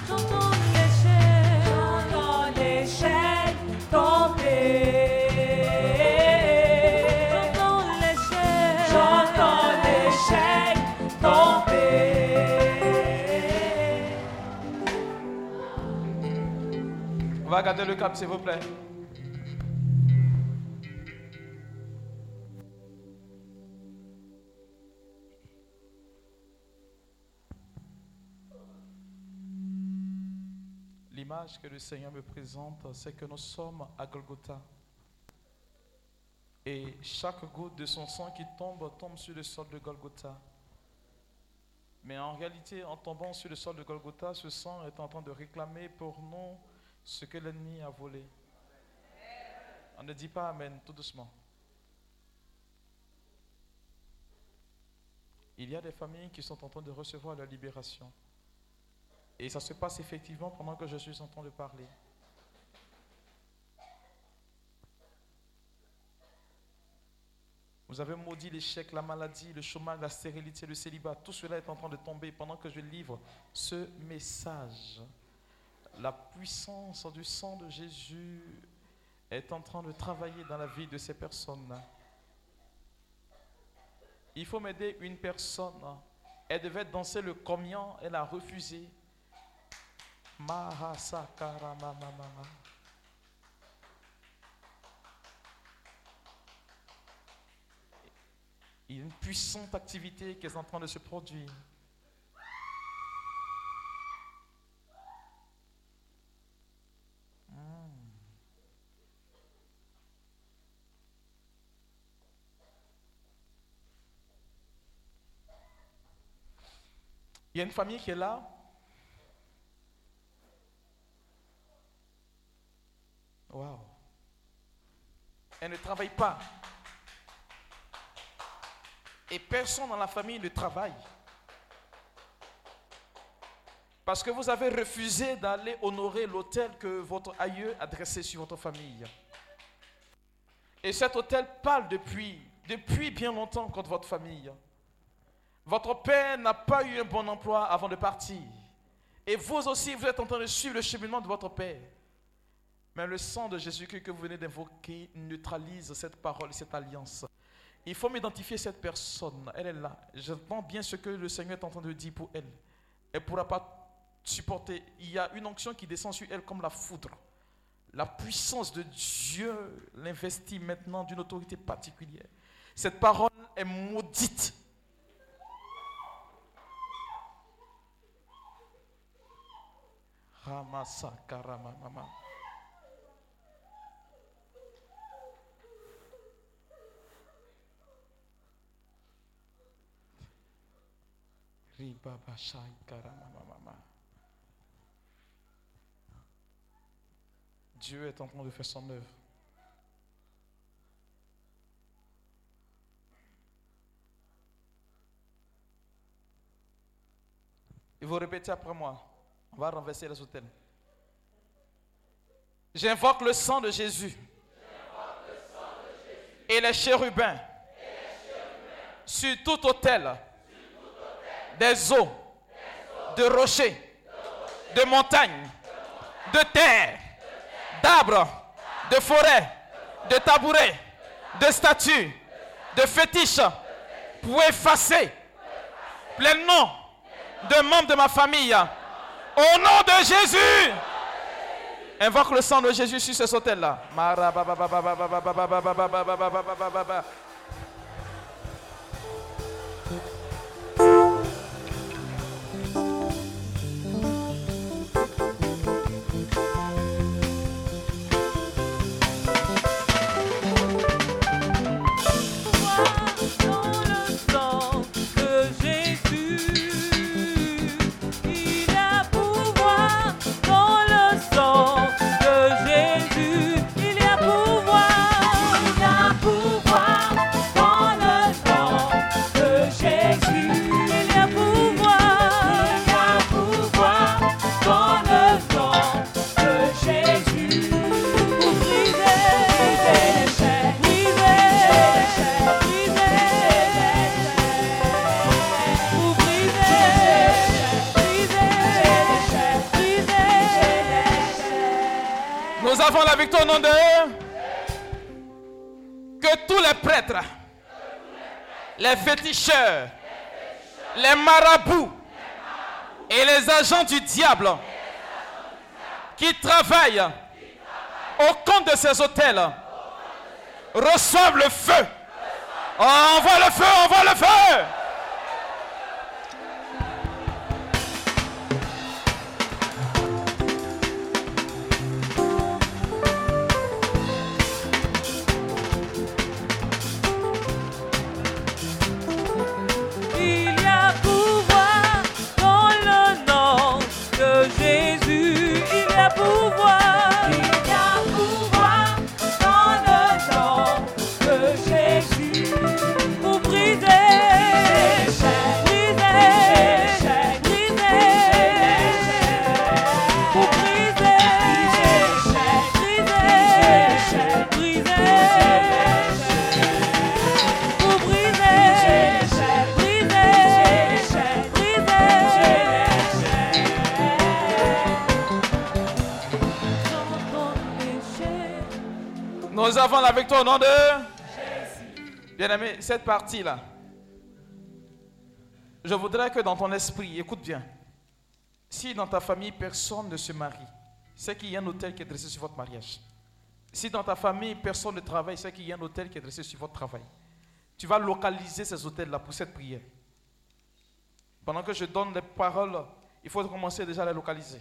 J'entends l'échelle tomber. J'entends l'échelle tomber. On va garder le cap, s'il vous plaît. L'image que le Seigneur me présente, c'est que nous sommes à Golgotha. Et chaque goutte de son sang qui tombe sur le sol de Golgotha. Mais en réalité, en tombant sur le sol de Golgotha, ce sang est en train de réclamer pour nous ce que l'ennemi a volé. On ne dit pas amen, tout doucement. Il y a des familles qui sont en train de recevoir leur libération. Et ça se passe effectivement pendant que je suis en train de parler. Vous avez maudit l'échec, la maladie, le chômage, la stérilité, le célibat. Tout cela est en train de tomber pendant que je livre ce message. La puissance du sang de Jésus est en train de travailler dans la vie de ces personnes. Il faut m'aider une personne. Elle devait danser le comian, elle a refusé. Il y a une puissante activité qui est en train de se produire. Il y a une famille qui est là. Waouh. Elle ne travaille pas. Et personne dans la famille ne travaille. Parce que vous avez refusé d'aller honorer l'autel que votre aïeul a dressé sur votre famille. Et cet autel parle depuis bien longtemps contre votre famille. Votre père n'a pas eu un bon emploi avant de partir. Et vous aussi, vous êtes en train de suivre le cheminement de votre père. Mais le sang de Jésus-Christ que vous venez d'invoquer neutralise cette parole, cette alliance. Il faut m'identifier cette personne. Elle est là. J'entends bien ce que le Seigneur est en train de dire pour elle. Elle ne pourra pas supporter. Il y a une onction qui descend sur elle comme la foudre. La puissance de Dieu l'investit maintenant d'une autorité particulière. Cette parole est maudite. Dieu est en train de faire son œuvre. Et vous répétez après moi. On va renverser les autels. J'invoque le sang de Jésus. et les chérubins sur tout autel des eaux, de rochers, de montagnes, de terre, d'arbres, de forêts, de tabourets, de statues, de fétiches, pour effacer les noms de membres de ma famille. Au nom de Jésus, invoque le sang de Jésus sur ce autel-là. Au nom de Jésus, que tous les prêtres, les féticheurs, les marabouts et les agents du diable qui travaillent au compte de ces autels reçoivent le feu. Envoie le feu, envoie le feu. Nous avons la victoire au nom de Jésus. Bien-aimé, cette partie-là, je voudrais que dans ton esprit, écoute bien, si dans ta famille personne ne se marie, c'est qu'il y a un autel qui est dressé sur votre mariage. Si dans ta famille personne ne travaille, c'est qu'il y a un autel qui est dressé sur votre travail. Tu vas localiser ces autels-là pour cette prière. Pendant que je donne les paroles, il faut commencer déjà à les localiser.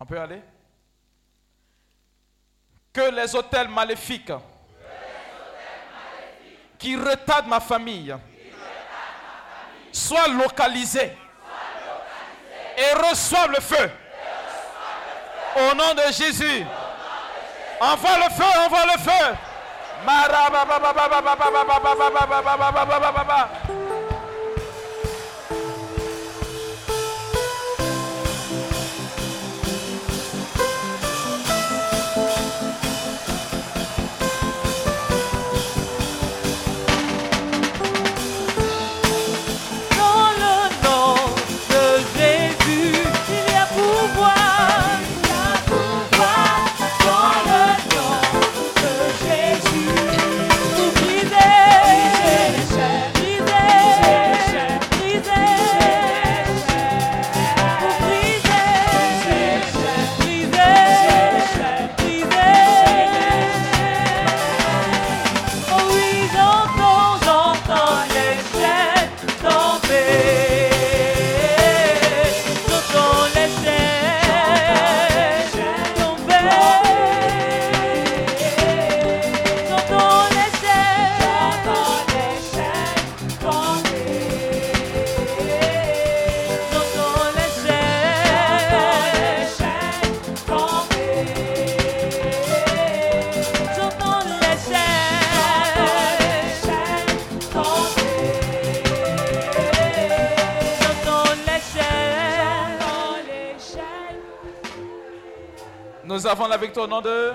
On peut aller? Que les autels maléfiques qui retardent ma famille soient localisés et reçoivent le feu. Au nom de Jésus, envoie le feu, envoie le feu. Day. Nous avons la victoire au nom de...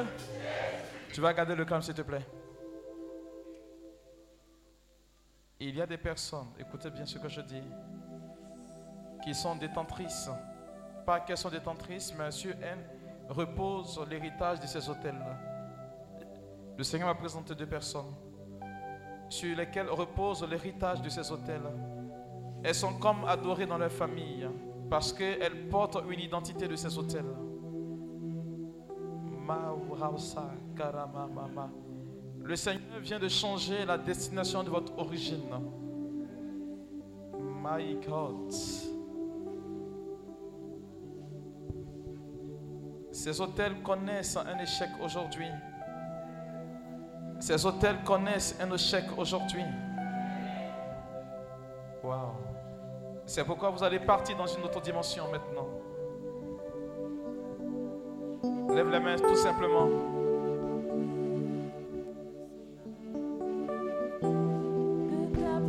Tu vas garder le calme, s'il te plaît. Il y a des personnes, écoutez bien ce que je dis, qui sont détentrices. Pas qu'elles sont détentrices, mais sur elles repose l'héritage de ces hôtels-là. Le Seigneur m'a présenté deux personnes sur lesquelles repose l'héritage de ces hôtels. Elles sont comme adorées dans leur famille parce qu'elles portent une identité de ces hôtels. Le Seigneur vient de changer la destination de votre origine. My God. Ces hôtels connaissent un échec aujourd'hui. Ces hôtels connaissent un échec aujourd'hui. Wow. C'est pourquoi vous allez partir dans une autre dimension maintenant. Lève les mains tout simplement. La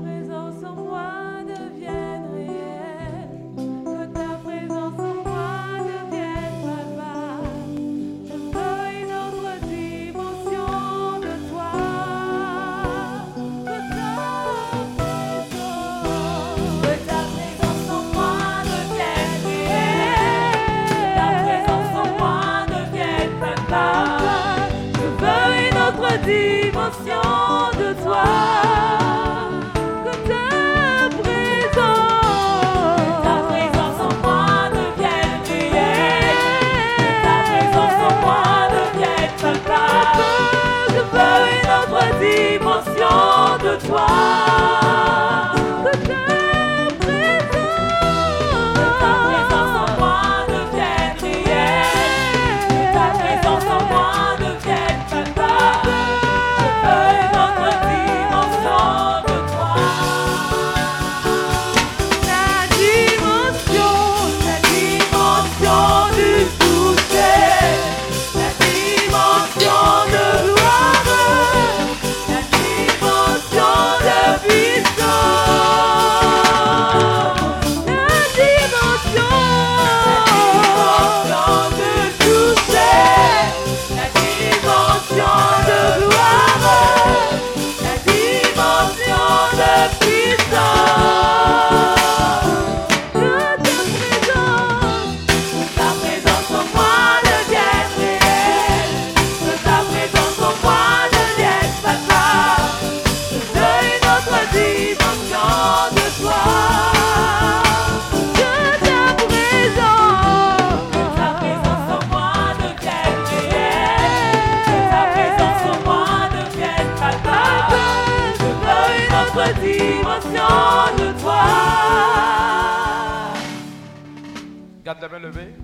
main levée.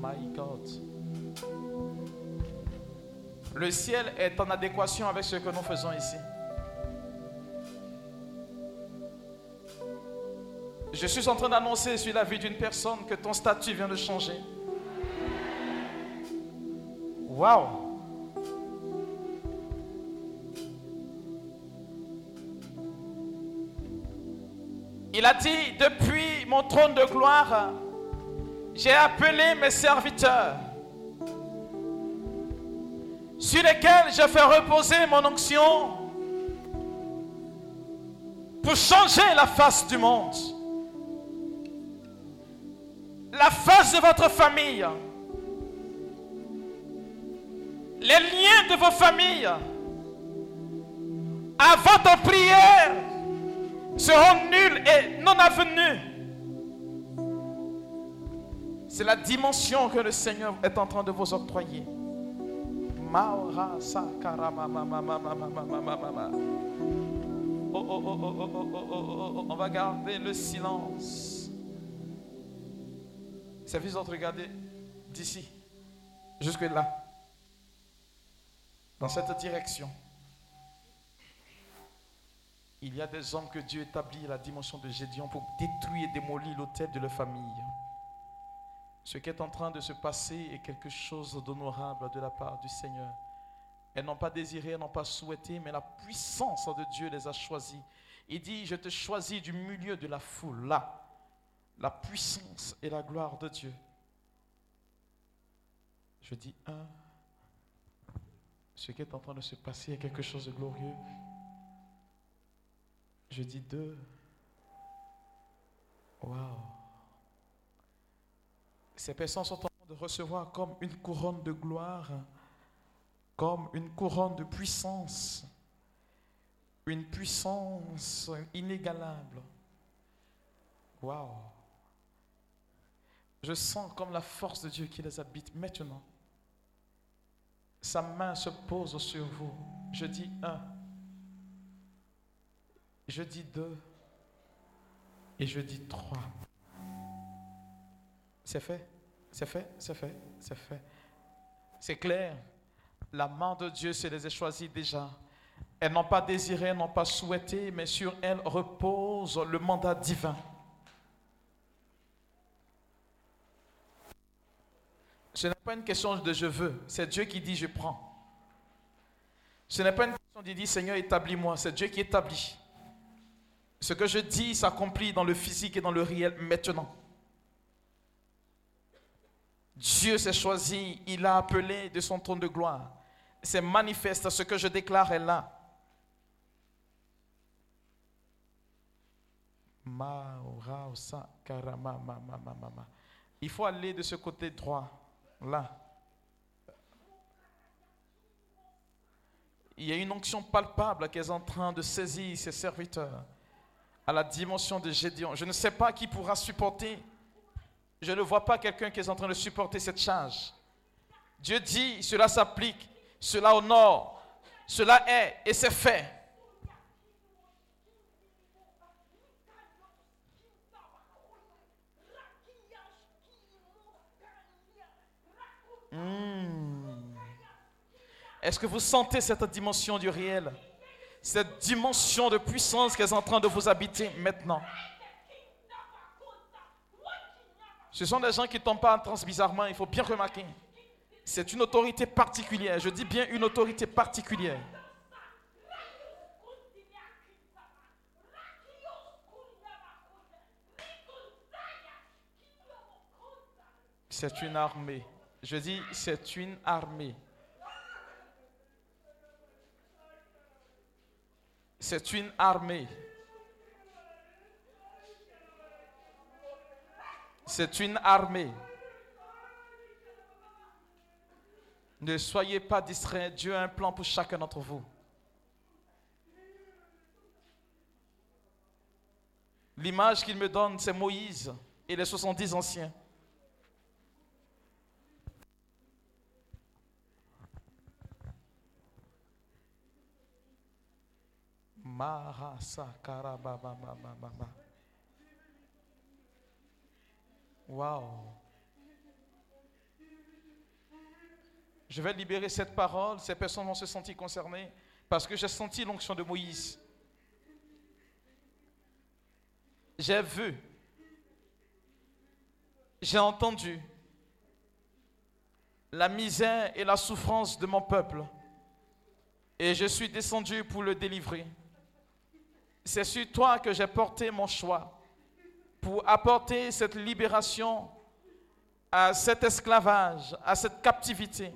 My God. Le ciel est en adéquation avec ce que nous faisons ici. Je suis en train d'annoncer sur la vie d'une personne que ton statut vient de changer. Wow. Il a dit, depuis mon trône de gloire, j'ai appelé mes serviteurs sur lesquels je fais reposer mon onction pour changer la face du monde, la face de votre famille, les liens de vos familles. Avant ta prière seront nuls et non avenus. C'est la dimension que le Seigneur est en train de vous octroyer. On va garder le silence. C'est vous autres, regardez d'ici, jusque là, dans cette direction. Il y a des hommes que Dieu établit la dimension de Gédéon pour détruire et démolir l'autel de leur famille. Ce qui est en train de se passer est quelque chose d'honorable de la part du Seigneur. Elles n'ont pas désiré, elles n'ont pas souhaité, mais la puissance de Dieu les a choisis. Il dit, je te choisis du milieu de la foule, là. La puissance et la gloire de Dieu. Je dis, ce qui est en train de se passer est quelque chose de glorieux. Je dis 2, waouh. Ces personnes sont en train de recevoir comme une couronne de gloire, comme une couronne de puissance, une puissance inégalable. Waouh. Je sens comme la force de Dieu qui les habite maintenant. Sa main se pose sur vous. Je dis 1. Je dis 2. Et je dis 3. C'est fait. C'est fait. C'est fait. C'est fait. C'est clair. La main de Dieu se les a choisis déjà. Elles n'ont pas désiré, n'ont pas souhaité, mais sur elles repose le mandat divin. Ce n'est pas une question de je veux, c'est Dieu qui dit je prends. Ce n'est pas une question de dire Seigneur établis-moi, c'est Dieu qui établit. Ce que je dis s'accomplit dans le physique et dans le réel maintenant. Dieu s'est choisi, il a appelé de son trône de gloire. C'est manifeste, ce que je déclare est là. Il faut aller de ce côté droit, là. Il y a une onction palpable qui est en train de saisir ses serviteurs à la dimension de Gédéon. Je ne sais pas qui pourra supporter. Je ne vois pas quelqu'un qui est en train de supporter cette charge. Dieu dit, cela s'applique. Cela honore, cela est et c'est fait. Est-ce que vous sentez cette dimension du réel? Cette dimension de puissance qui est en train de vous habiter maintenant. Ce sont des gens qui ne tombent pas en transe bizarrement, il faut bien remarquer. C'est une autorité particulière. Je dis bien une autorité particulière. C'est une armée. Je dis, c'est une armée. C'est une armée. C'est une armée. Ne soyez pas distraits, Dieu a un plan pour chacun d'entre vous. L'image qu'il me donne, c'est Moïse et les 70 anciens. Wow. Je vais libérer cette parole, ces personnes vont se sentir concernées parce que j'ai senti l'onction de Moïse. J'ai vu, j'ai entendu la misère et la souffrance de mon peuple et je suis descendu pour le délivrer. C'est sur toi que j'ai porté mon choix pour apporter cette libération à cet esclavage, à cette captivité.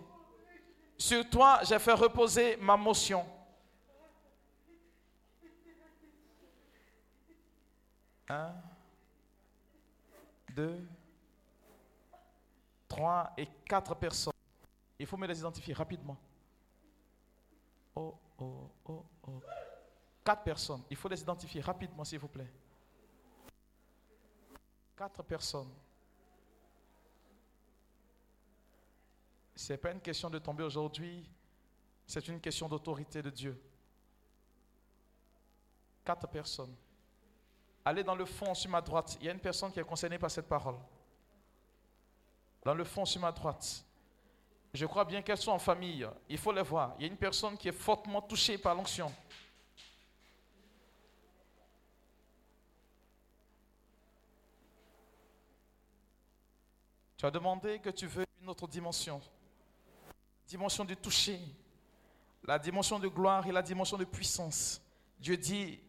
Sur toi, j'ai fait reposer ma motion. Un, 2, 3 et 4 personnes. Il faut me les identifier rapidement. 4 personnes. Il faut les identifier rapidement, s'il vous plaît. 4 personnes. Ce n'est pas une question de tomber aujourd'hui, c'est une question d'autorité de Dieu. 4 personnes. Allez dans le fond sur ma droite. Il y a une personne qui est concernée par cette parole. Dans le fond sur ma droite. Je crois bien qu'elles sont en famille. Il faut les voir. Il y a une personne qui est fortement touchée par l'onction. Tu as demandé que tu veux une autre dimension. Dimension du toucher, la dimension de gloire et la dimension de puissance. Dieu dit,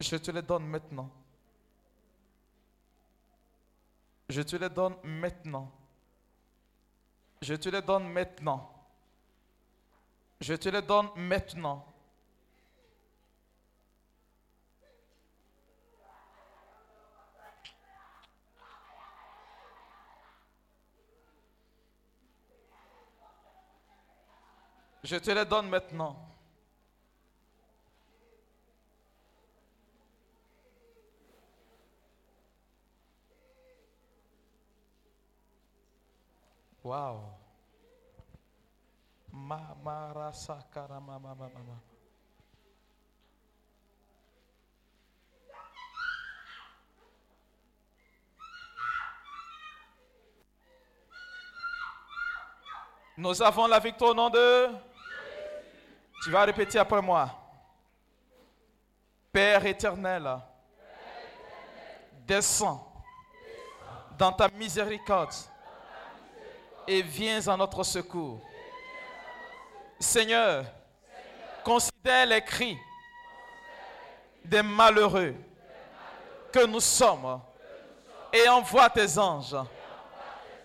je te les donne maintenant. Je te les donne maintenant. Je te les donne maintenant. Je te les donne maintenant. Je te les donne maintenant. Wow. Mama. Nous avons la victoire au nom de... Tu vas répéter après moi. Père éternel, descends dans ta miséricorde et viens à notre secours. Seigneur, considère les cris des malheureux que nous sommes et envoie tes anges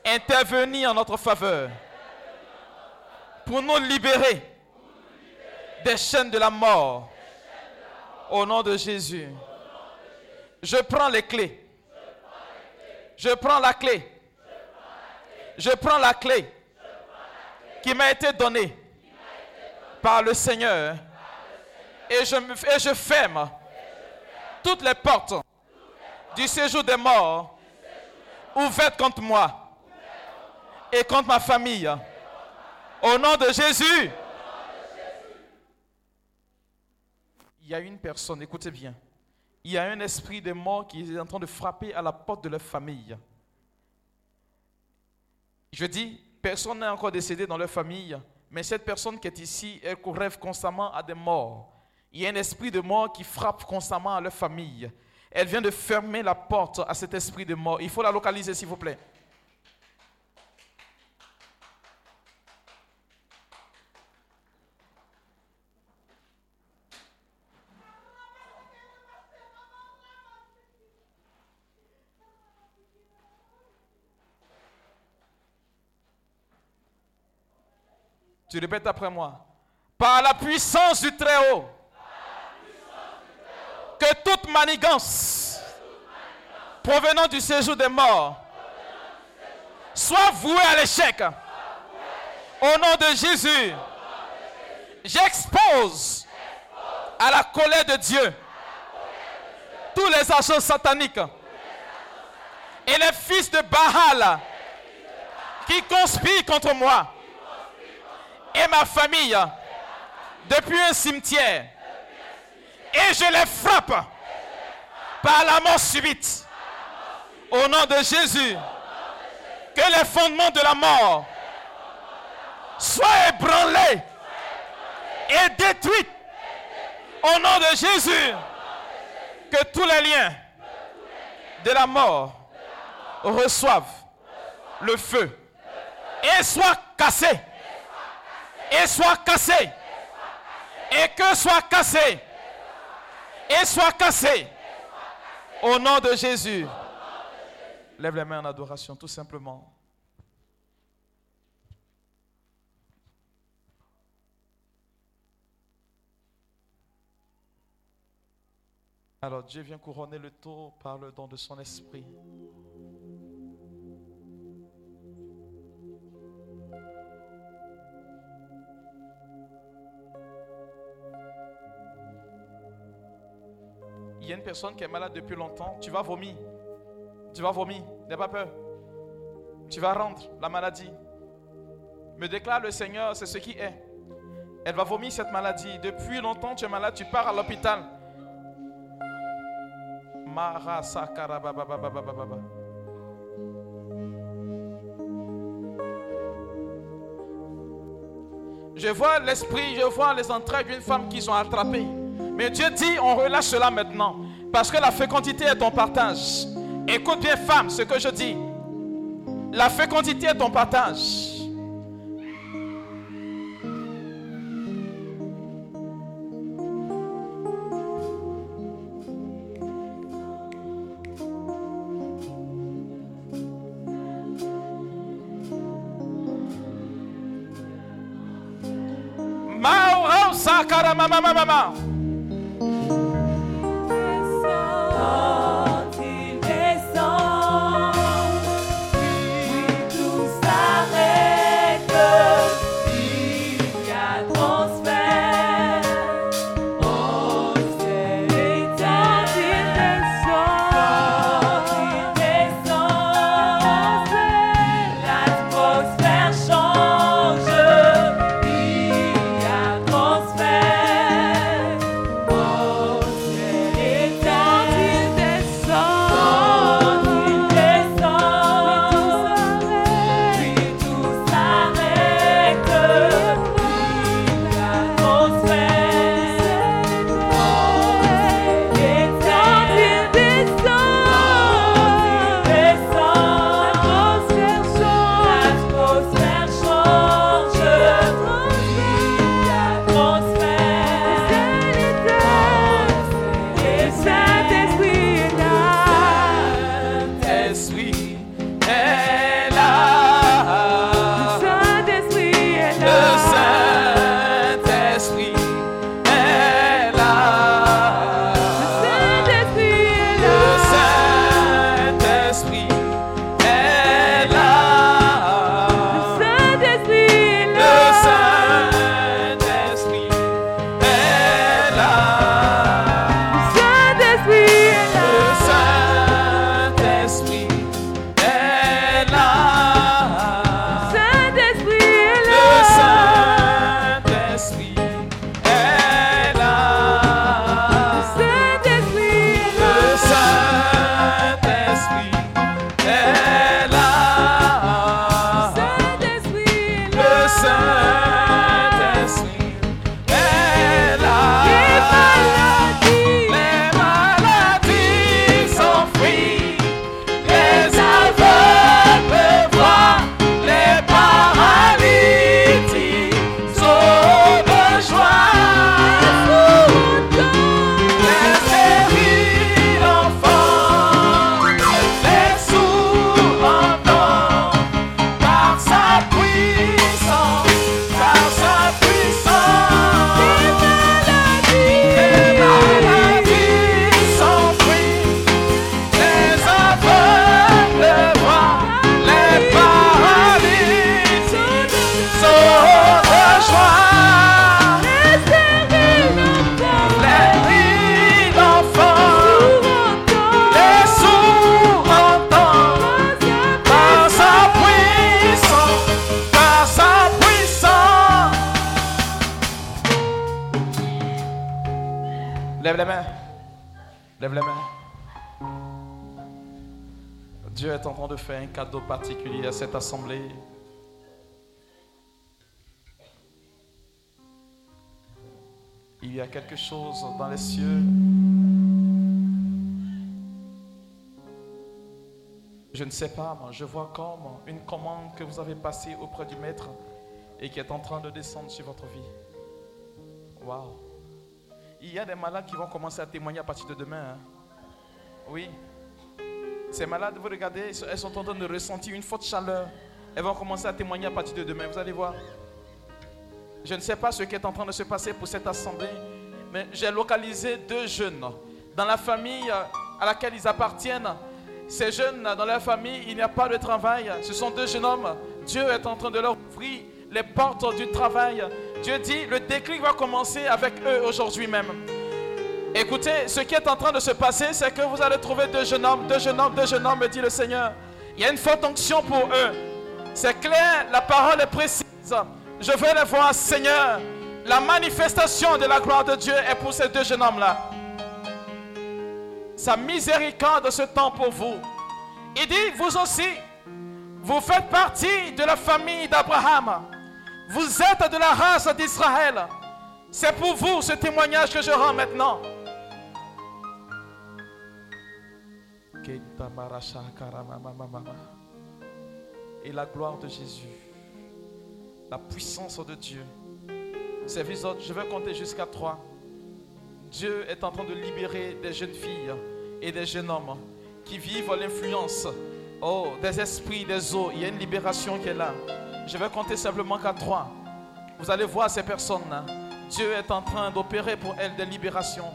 intervenir en notre faveur pour nous libérer des chaînes de la mort. Au nom de Jésus. Je prends les clés. Je prends la clé. Je prends la clé qui m'a été donnée par le Seigneur. Et je ferme toutes les portes du séjour des morts ouvertes contre moi et contre ma famille. Au nom de Jésus. Il y a une personne, écoutez bien, il y a un esprit de mort qui est en train de frapper à la porte de leur famille. Je dis, personne n'est encore décédé dans leur famille, mais cette personne qui est ici, elle rêve constamment à des morts. Il y a un esprit de mort qui frappe constamment à leur famille. Elle vient de fermer la porte à cet esprit de mort. Il faut la localiser, s'il vous plaît. Tu répètes après moi. Par la puissance du Très-Haut, que toute manigance provenant du séjour des morts soit vouée à l'échec. Au nom de Jésus, j'expose à la colère de Dieu tous les agents sataniques et les fils de Baal qui conspirent contre moi et ma famille depuis un cimetière, et je les frappe par la mort subite. Au nom de Jésus, que les fondements de la mort soient ébranlés et détruits. Au nom de Jésus, que tous les liens de la mort reçoivent le feu et soient cassés. Et soit cassé. Et que soit cassé. Et soit cassé. Au nom de Jésus. Lève les mains en adoration, tout simplement. Alors Dieu vient couronner le tout par le don de son esprit. Il y a une personne qui est malade depuis longtemps, tu vas vomir. Tu vas vomir, n'aie pas peur. Tu vas rendre la maladie. Me déclare le Seigneur, c'est ce qui est. Elle va vomir cette maladie. Depuis longtemps, tu es malade, tu pars à l'hôpital. Marasa karababababababa. Je vois l'esprit, je vois les entrailles d'une femme qui sont attrapées. Mais Dieu dit, on relâche cela maintenant. Parce que la fécondité est ton partage. Écoute bien, femme, ce que je dis. La fécondité est ton partage. Cadeau particulier à cette assemblée. Il y a quelque chose dans les cieux. Je ne sais pas, moi, je vois comme une commande que vous avez passée auprès du Maître et qui est en train de descendre sur votre vie. Waouh! Il y a des malades qui vont commencer à témoigner à partir de demain. Hein? Oui. Ces malades, vous regardez, elles sont en train de ressentir une forte chaleur. Elles vont commencer à témoigner à partir de demain. Vous allez voir. Je ne sais pas ce qui est en train de se passer pour cette assemblée, mais j'ai localisé 2 jeunes. Dans la famille à laquelle ils appartiennent, ces jeunes, dans leur famille, il n'y a pas de travail. Ce sont 2 jeunes hommes. Dieu est en train de leur ouvrir les portes du travail. Dieu dit, le déclic va commencer avec eux aujourd'hui même. Écoutez, ce qui est en train de se passer, c'est que vous allez trouver 2 jeunes hommes, me dit le Seigneur. Il y a une forte onction pour eux. C'est clair, la parole est précise. Je veux les voir, Seigneur. La manifestation de la gloire de Dieu est pour ces 2 jeunes hommes-là. Sa miséricorde se tend pour vous. Il dit, vous aussi, vous faites partie de la famille d'Abraham. Vous êtes de la race d'Israël. C'est pour vous ce témoignage que je rends maintenant. Et la gloire de Jésus, la puissance de Dieu. Service, je vais compter jusqu'à 3. Dieu est en train de libérer des jeunes filles et des jeunes hommes qui vivent l'influence des esprits, des eaux. Il y a une libération qui est là. Je vais compter simplement qu'à 3. Vous allez voir ces personnes-là. Dieu est en train d'opérer pour elle des libérations.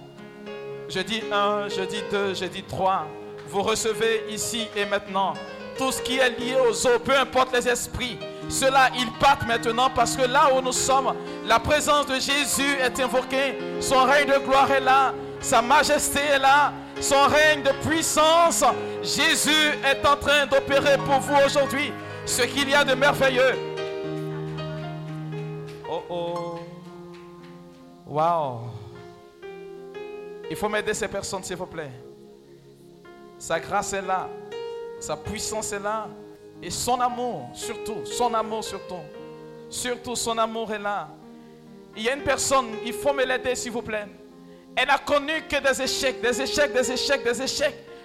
Jeudi 1, jeudi 2, jeudi 3, vous recevez ici et maintenant tout ce qui est lié aux eaux, peu importe les esprits. Ceux-là, ils partent maintenant parce que là où nous sommes, la présence de Jésus est invoquée. Son règne de gloire est là, sa majesté est là, son règne de puissance. Jésus est en train d'opérer pour vous aujourd'hui ce qu'il y a de merveilleux. Oh oh, wow. Il faut m'aider ces personnes, s'il vous plaît. Sa grâce est là, sa puissance est là, et son amour surtout son amour est là. Il y a une personne, il faut me l'aider s'il vous plaît. Elle a connu que des échecs.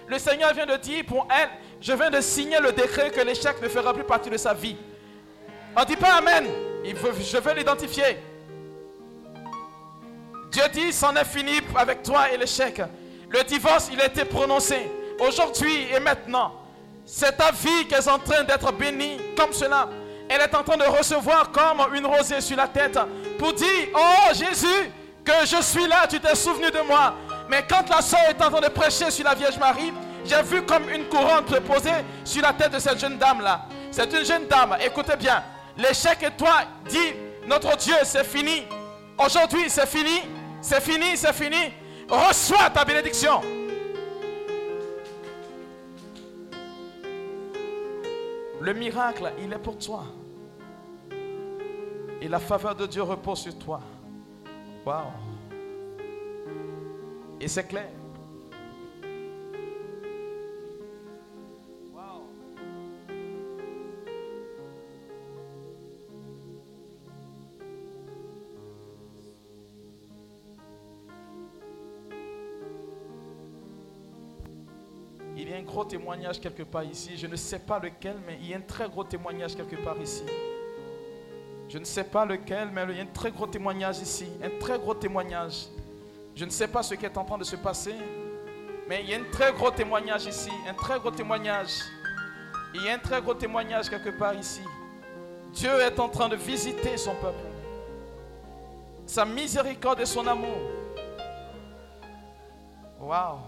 Le Seigneur vient de dire pour elle, je viens de signer le décret que l'échec ne fera plus partie de sa vie. On ne dit pas amen. Je veux l'identifier. Dieu dit, c'en est fini avec toi et l'échec. Le divorce, il a été prononcé aujourd'hui et maintenant. C'est ta vie qui est en train d'être bénie comme cela. Elle est en train de recevoir comme une rosée sur la tête pour dire, oh Jésus, que je suis là, tu t'es souvenu de moi. Mais quand la sœur est en train de prêcher sur la Vierge Marie, j'ai vu comme une couronne se poser sur la tête de cette jeune dame-là. C'est une jeune dame, écoutez bien. L'échec et toi, dit notre Dieu, c'est fini. Aujourd'hui, c'est fini. Reçois ta bénédiction. Le miracle, il est pour toi. Et la faveur de Dieu repose sur toi. Waouh. Et c'est clair. Wow. Il y a un gros témoignage quelque part ici. Je ne sais pas lequel, mais il y a un très gros témoignage quelque part ici. Je ne sais pas lequel, mais il y a un très gros témoignage ici. Un très gros témoignage. Je ne sais pas ce qui est en train de se passer, mais il y a un très gros témoignage ici, un très gros témoignage. Il y a un très gros témoignage quelque part ici. Dieu est en train de visiter son peuple. Sa miséricorde et son amour. Waouh.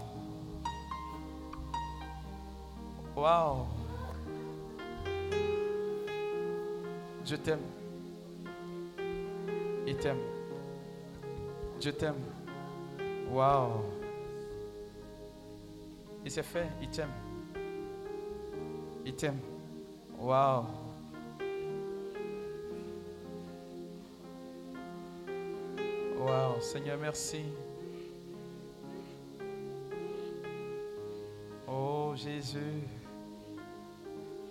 Waouh. Je t'aime. Il t'aime. Je t'aime. Waouh. Il s'est fait, il t'aime. Il t'aime. Waouh. Waouh, Seigneur, merci. Oh Jésus.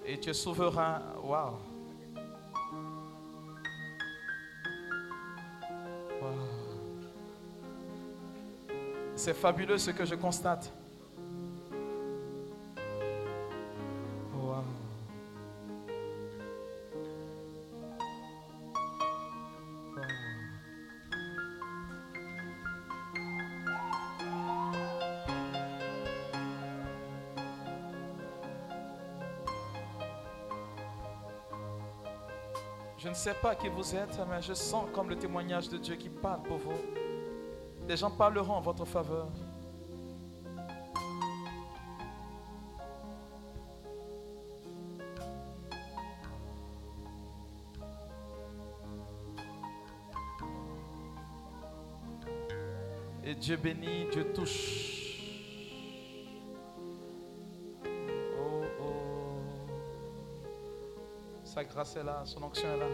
Et tu es souverain. Waouh. C'est fabuleux ce que je constate. Wow. Wow. Je ne sais pas qui vous êtes, mais je sens comme le témoignage de Dieu qui parle pour vous. Les gens parleront en votre faveur. Et Dieu bénit, Dieu touche. Oh, oh. Sa grâce est là, son onction est là.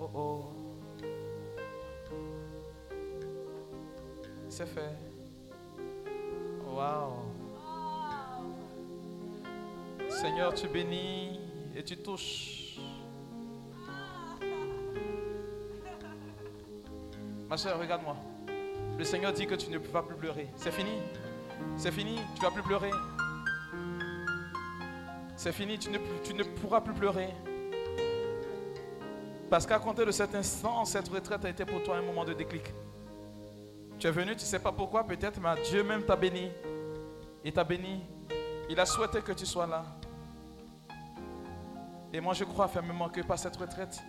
Oh, oh. C'est fait. Wow. Seigneur, tu bénis et tu touches. Ma soeur, regarde-moi. Le Seigneur dit que tu ne vas plus pleurer. C'est fini. C'est fini. Tu ne vas plus pleurer. C'est fini. Tu ne pourras plus pleurer. Parce qu'à compter de cet instant, cette retraite a été pour toi un moment de déclic. Tu es venu, tu ne sais pas pourquoi peut-être, mais Dieu même t'a béni. Il t'a béni. Il a souhaité que tu sois là. Et moi je crois fermement que par cette retraite,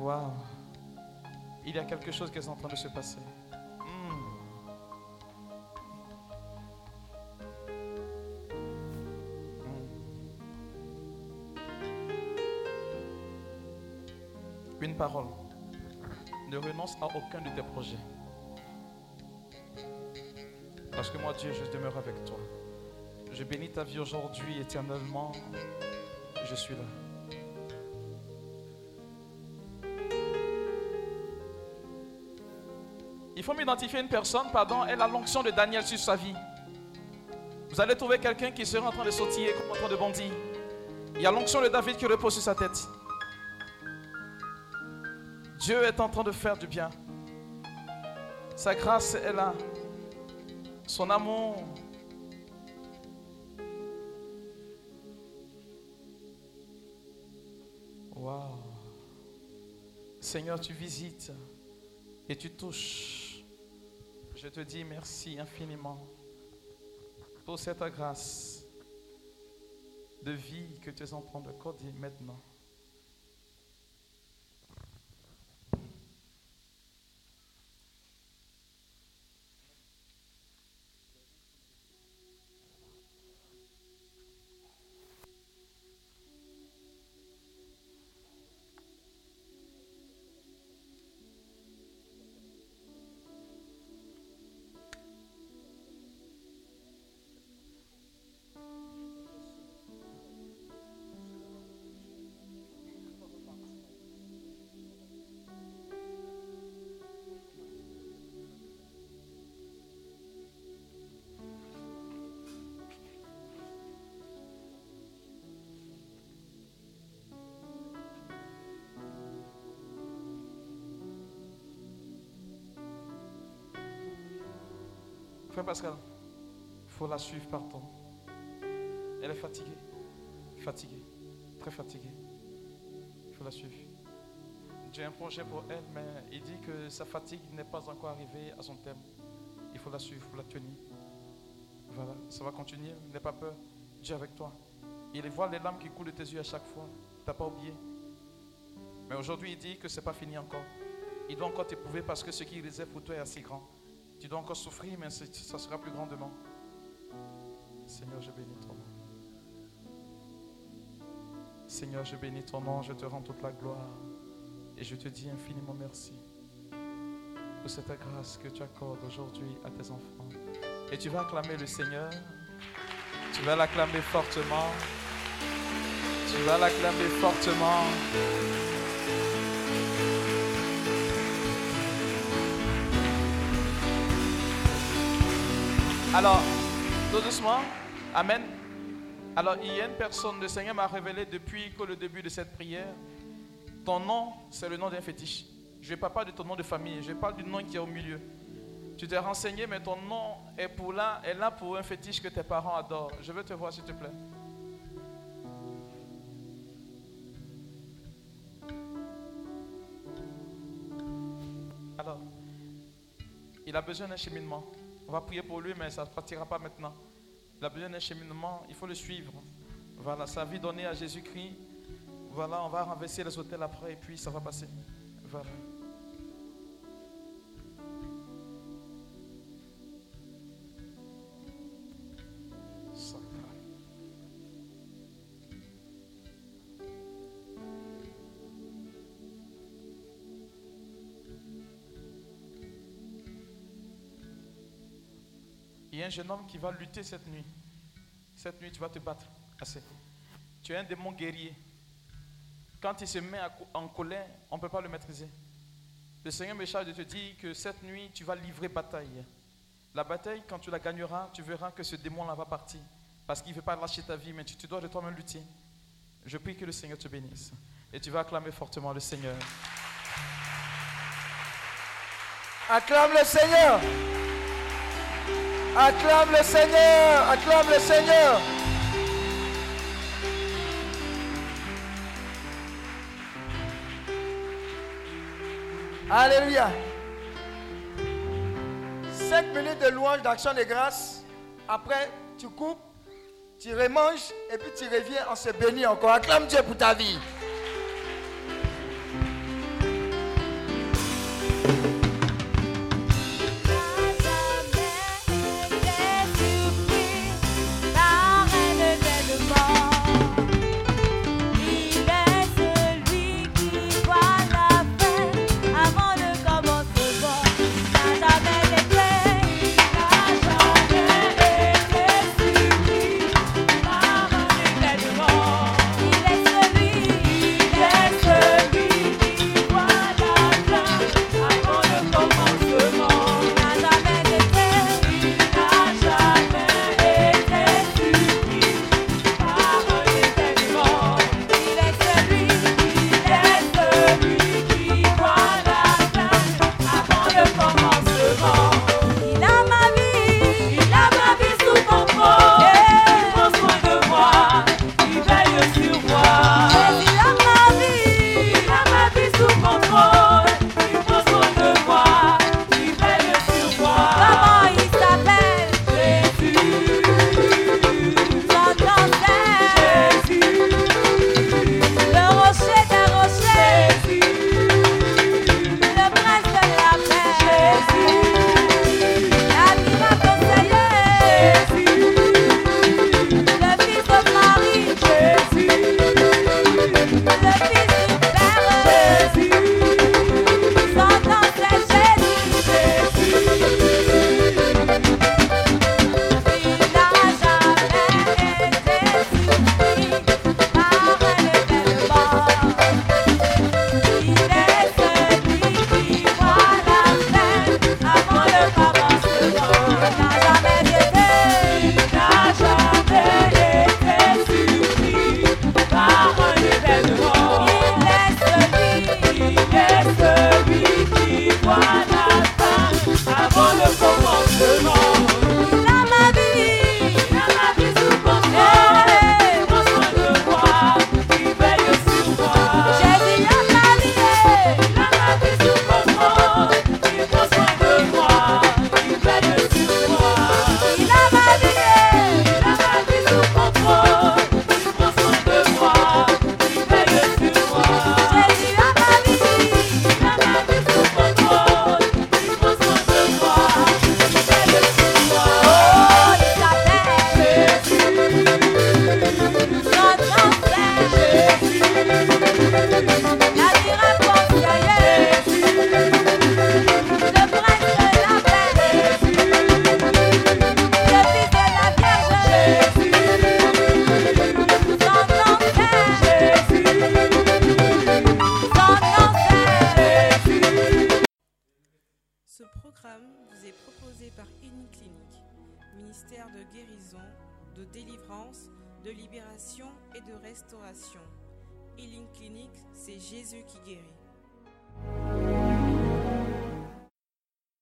Waouh. Il y a quelque chose qui est en train de se passer. Une parole. Ne renonce à aucun de tes projets. Parce que moi, Dieu, je demeure avec toi. Je bénis ta vie aujourd'hui, éternellement. Je suis là. Il faut m'identifier une personne, pardon, elle a l'onction de Daniel sur sa vie. Vous allez trouver quelqu'un qui sera en train de sautiller, en train de bondir. Il y a l'onction de David qui repose sur sa tête. Dieu est en train de faire du bien. Sa grâce est là. Son amour. Waouh. Seigneur, tu visites et tu touches. Je te dis merci infiniment pour cette grâce de vie que tu es en train de accorder maintenant. Pascal, il faut la suivre par temps. Elle est fatiguée. Fatiguée. Très fatiguée. Il faut la suivre. J'ai un projet pour elle, mais il dit que sa fatigue n'est pas encore arrivée à son terme. Il faut la suivre, il faut la tenir. Voilà, ça va continuer. N'aie pas peur. Dieu est avec toi. Il voit les larmes qui coulent de tes yeux à chaque fois. Tu n'as pas oublié. Mais aujourd'hui, il dit que ce n'est pas fini encore. Il doit encore t'éprouver parce que ce qu'il réserve pour toi est assez grand. Tu dois encore souffrir, mais ça sera plus grand demain. Seigneur, je bénis ton nom. Seigneur, je bénis ton nom, je te rends toute la gloire. Et je te dis infiniment merci pour cette grâce que tu accordes aujourd'hui à tes enfants. Et tu vas acclamer le Seigneur. Tu vas l'acclamer fortement. Tu vas l'acclamer fortement. Alors, tout doucement, amen. Alors, il y a une personne, le Seigneur m'a révélé depuis que le début de cette prière, ton nom, c'est le nom d'un fétiche. Je ne vais pas parler de ton nom de famille, je parle du nom qui est au milieu. Tu t'es renseigné, mais ton nom est là pour un fétiche que tes parents adorent. Je veux te voir, s'il te plaît. Alors, il a besoin d'un cheminement. On va prier pour lui, mais ça ne partira pas maintenant. Il a besoin d'un cheminement, il faut le suivre. Voilà, sa vie donnée à Jésus-Christ. Voilà, on va renverser les autels après et puis ça va passer. Voilà. Il y a un jeune homme qui va lutter cette nuit. Cette nuit, tu vas te battre. Assez. Tu es un démon guerrier. Quand il se met en colère, on ne peut pas le maîtriser. Le Seigneur me charge de te dire que cette nuit, tu vas livrer bataille. La bataille, quand tu la gagneras, tu verras que ce démon-là va partir. Parce qu'il ne veut pas lâcher ta vie, mais tu dois de toi-même lutter. Je prie que le Seigneur te bénisse. Et tu vas acclamer fortement le Seigneur. Acclame le Seigneur! Acclame le Seigneur, acclame le Seigneur. Alléluia. 5 minutes de louange, d'action de grâce. Après, tu coupes, tu remanges et puis tu reviens en se bénit encore. Acclame Dieu pour ta vie. programme vous est proposé par Healing Clinic, ministère de guérison, de délivrance, de libération et de restauration. Healing Clinic, c'est Jésus qui guérit.